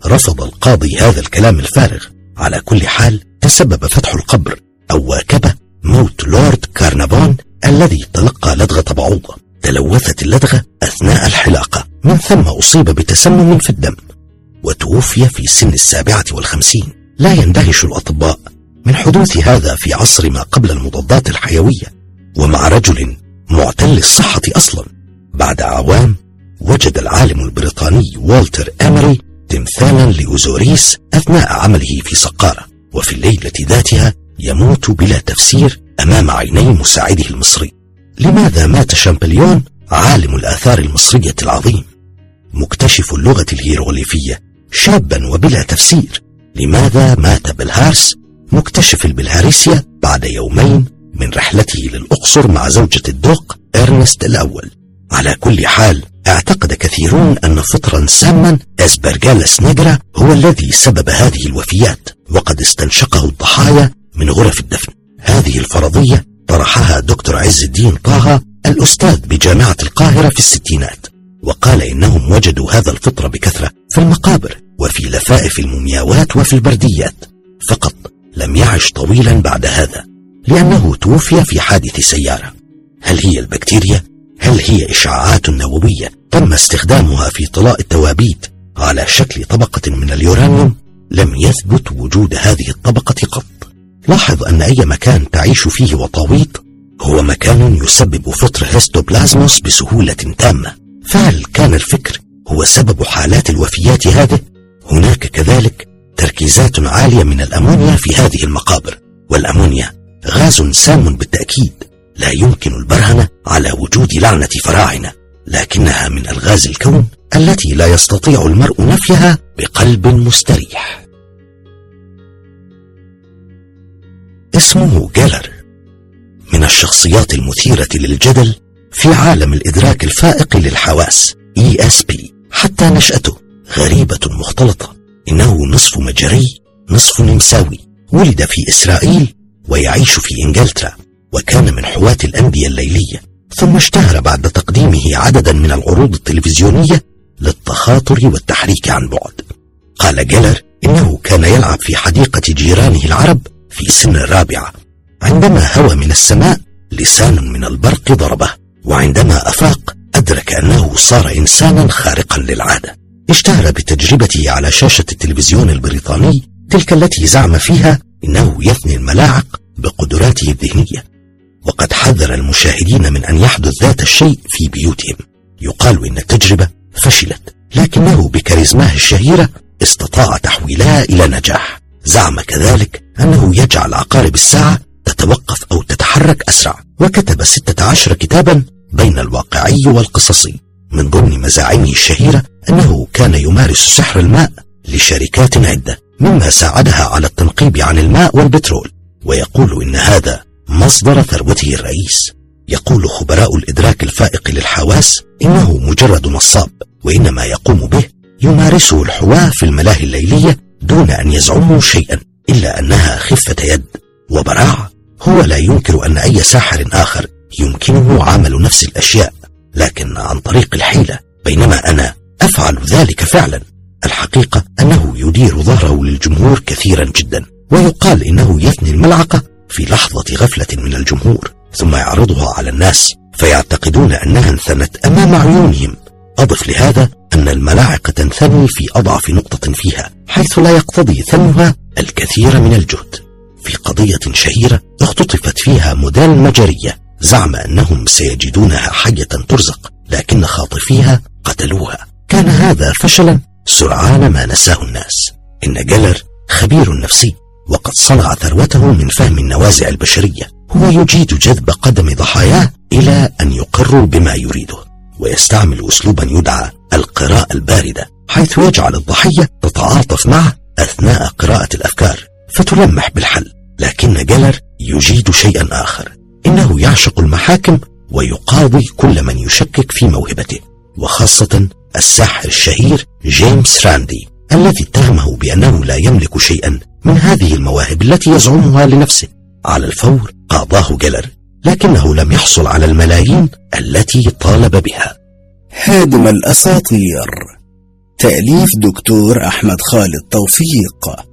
رفض القاضي هذا الكلام الفارغ. على كل حال تسبب فتح القبر أو واكبه موت لورد كارنافون الذي تلقى لدغة بعوضة، تلوثت اللدغة أثناء الحلاقة من ثم أصيب بتسمم في الدم وتوفي في سن 57. لا يندهش الأطباء من حدوث هذا في عصر ما قبل المضادات الحيوية ومع رجل معتل الصحة أصلا. بعد عوام وجد العالم البريطاني والتر أمري تمثالا لأوزوريس أثناء عمله في سقارة، وفي الليلة ذاتها يموت بلا تفسير أمام عيني مساعده المصري. لماذا مات شامبليون عالم الآثار المصرية العظيم مكتشف اللغة الهيروغليفية شابا وبلا تفسير؟ لماذا مات بلهارس مكتشف البلهارسيا بعد يومين من رحلته للأقصر مع زوجة الدوق إرنست الأول؟ على كل حال اعتقد كثيرون أن فطرا ساما أسبرجالس نيجرا هو الذي سبب هذه الوفيات، وقد استنشقه الضحايا من غرف الدفن. هذه الفرضية طرحها دكتور عز الدين طه الأستاذ بجامعة القاهرة في 1960، وقال إنهم وجدوا هذا الفطر بكثرة في المقابر وفي لفائف المومياوات وفي البرديات، فقط لم يعش طويلا بعد هذا لأنه توفي في حادث سيارة. هل هي البكتيريا؟ هل هي إشعاعات نووية تم استخدامها في طلاء التوابيت على شكل طبقة من اليورانيوم؟ لم يثبت وجود هذه الطبقة قط. لاحظ أن أي مكان تعيش فيه وطاويط هو مكان يسبب فطر هيستوبلازموس بسهولة تامة، فهل كان الفكر هو سبب حالات الوفيات هذه؟ هناك كذلك تركيزات عالية من الأمونيا في هذه المقابر، والأمونيا غاز سام بالتأكيد، لا يمكن البرهنة على وجود لعنة فراعنة، لكنها من ألغاز الكون التي لا يستطيع المرء نفيها بقلب مستريح. اسمه جالر، من الشخصيات المثيرة للجدل في عالم الإدراك الفائق للحواس ESP، حتى نشأته غريبة مختلطة. إنه نصف مجري نصف نمساوي، ولد في إسرائيل ويعيش في إنجلترا، وكان من حواة الأندية الليلية، ثم اشتهر بعد تقديمه عددا من العروض التلفزيونية للتخاطر والتحريك عن بعد. قال جالر إنه كان يلعب في حديقة جيرانه العرب في سن 4، عندما هوى من السماء لسان من البرق ضربه، وعندما أفاق أدرك أنه صار إنسانا خارقا للعادة. اشتهر بتجربته على شاشة التلفزيون البريطاني، تلك التي زعم فيها إنه يثني الملاعق بقدراته الذهنية، وقد حذر المشاهدين من أن يحدث ذات الشيء في بيوتهم. يقال إن التجربة فشلت، لكنه بكاريزماه الشهيرة استطاع تحويلها إلى نجاح. زعم كذلك أنه يجعل عقارب الساعة تتوقف أو تتحرك أسرع، وكتب 16 كتابا بين الواقعي والقصصي. من ضمن مزاعمه الشهيرة أنه كان يمارس سحر الماء لشركات عدة، مما ساعدها على التنقيب عن الماء والبترول، ويقول إن هذا مصدر ثروته الرئيس. يقول خبراء الإدراك الفائق للحواس إنه مجرد نصاب، وإن ما يقوم به يمارسه الحواة في الملاهي الليلية دون أن يزعموا شيئا، إلا أنها خفة يد وبراعة. هو لا ينكر أن أي ساحر آخر يمكنه عمل نفس الأشياء، لكن عن طريق الحيلة، بينما أنا أفعل ذلك فعلا. الحقيقة أنه يدير ظهره للجمهور كثيرا جدا، ويقال إنه يثني الملعقة في لحظة غفلة من الجمهور ثم يعرضها على الناس فيعتقدون أنها انثنت أمام عيونهم. أضف لهذا أن الملاعقة تنثني في أضعف نقطة فيها، حيث لا يقتضي ثنها الكثير من الجهد. في قضية شهيرة اختطفت فيها موديل مجرية، زعم أنهم سيجدونها حية ترزق، لكن خاطفيها قتلوها. كان هذا فشلا سرعان ما نساه الناس. إن جالر خبير نفسي، وقد صنع ثروته من فهم النوازع البشرية. هو يجيد جذب قدم ضحاياه إلى أن يقروا بما يريده، ويستعمل أسلوبا يدعى القراءة الباردة، حيث يجعل الضحية تتعاطف معه أثناء قراءة الأفكار فتلمح بالحل. لكن جالر يجيد شيئا آخر، إنه يعشق المحاكم ويقاضي كل من يشكك في موهبته، وخاصة الساحر الشهير جيمس راندي الذي اتهمه بأنه لا يملك شيئا من هذه المواهب التي يزعمها لنفسه. على الفور قاضاه جالر، لكنه لم يحصل على الملايين التي طالب بها. هادم الأساطير، تأليف دكتور أحمد خالد توفيق،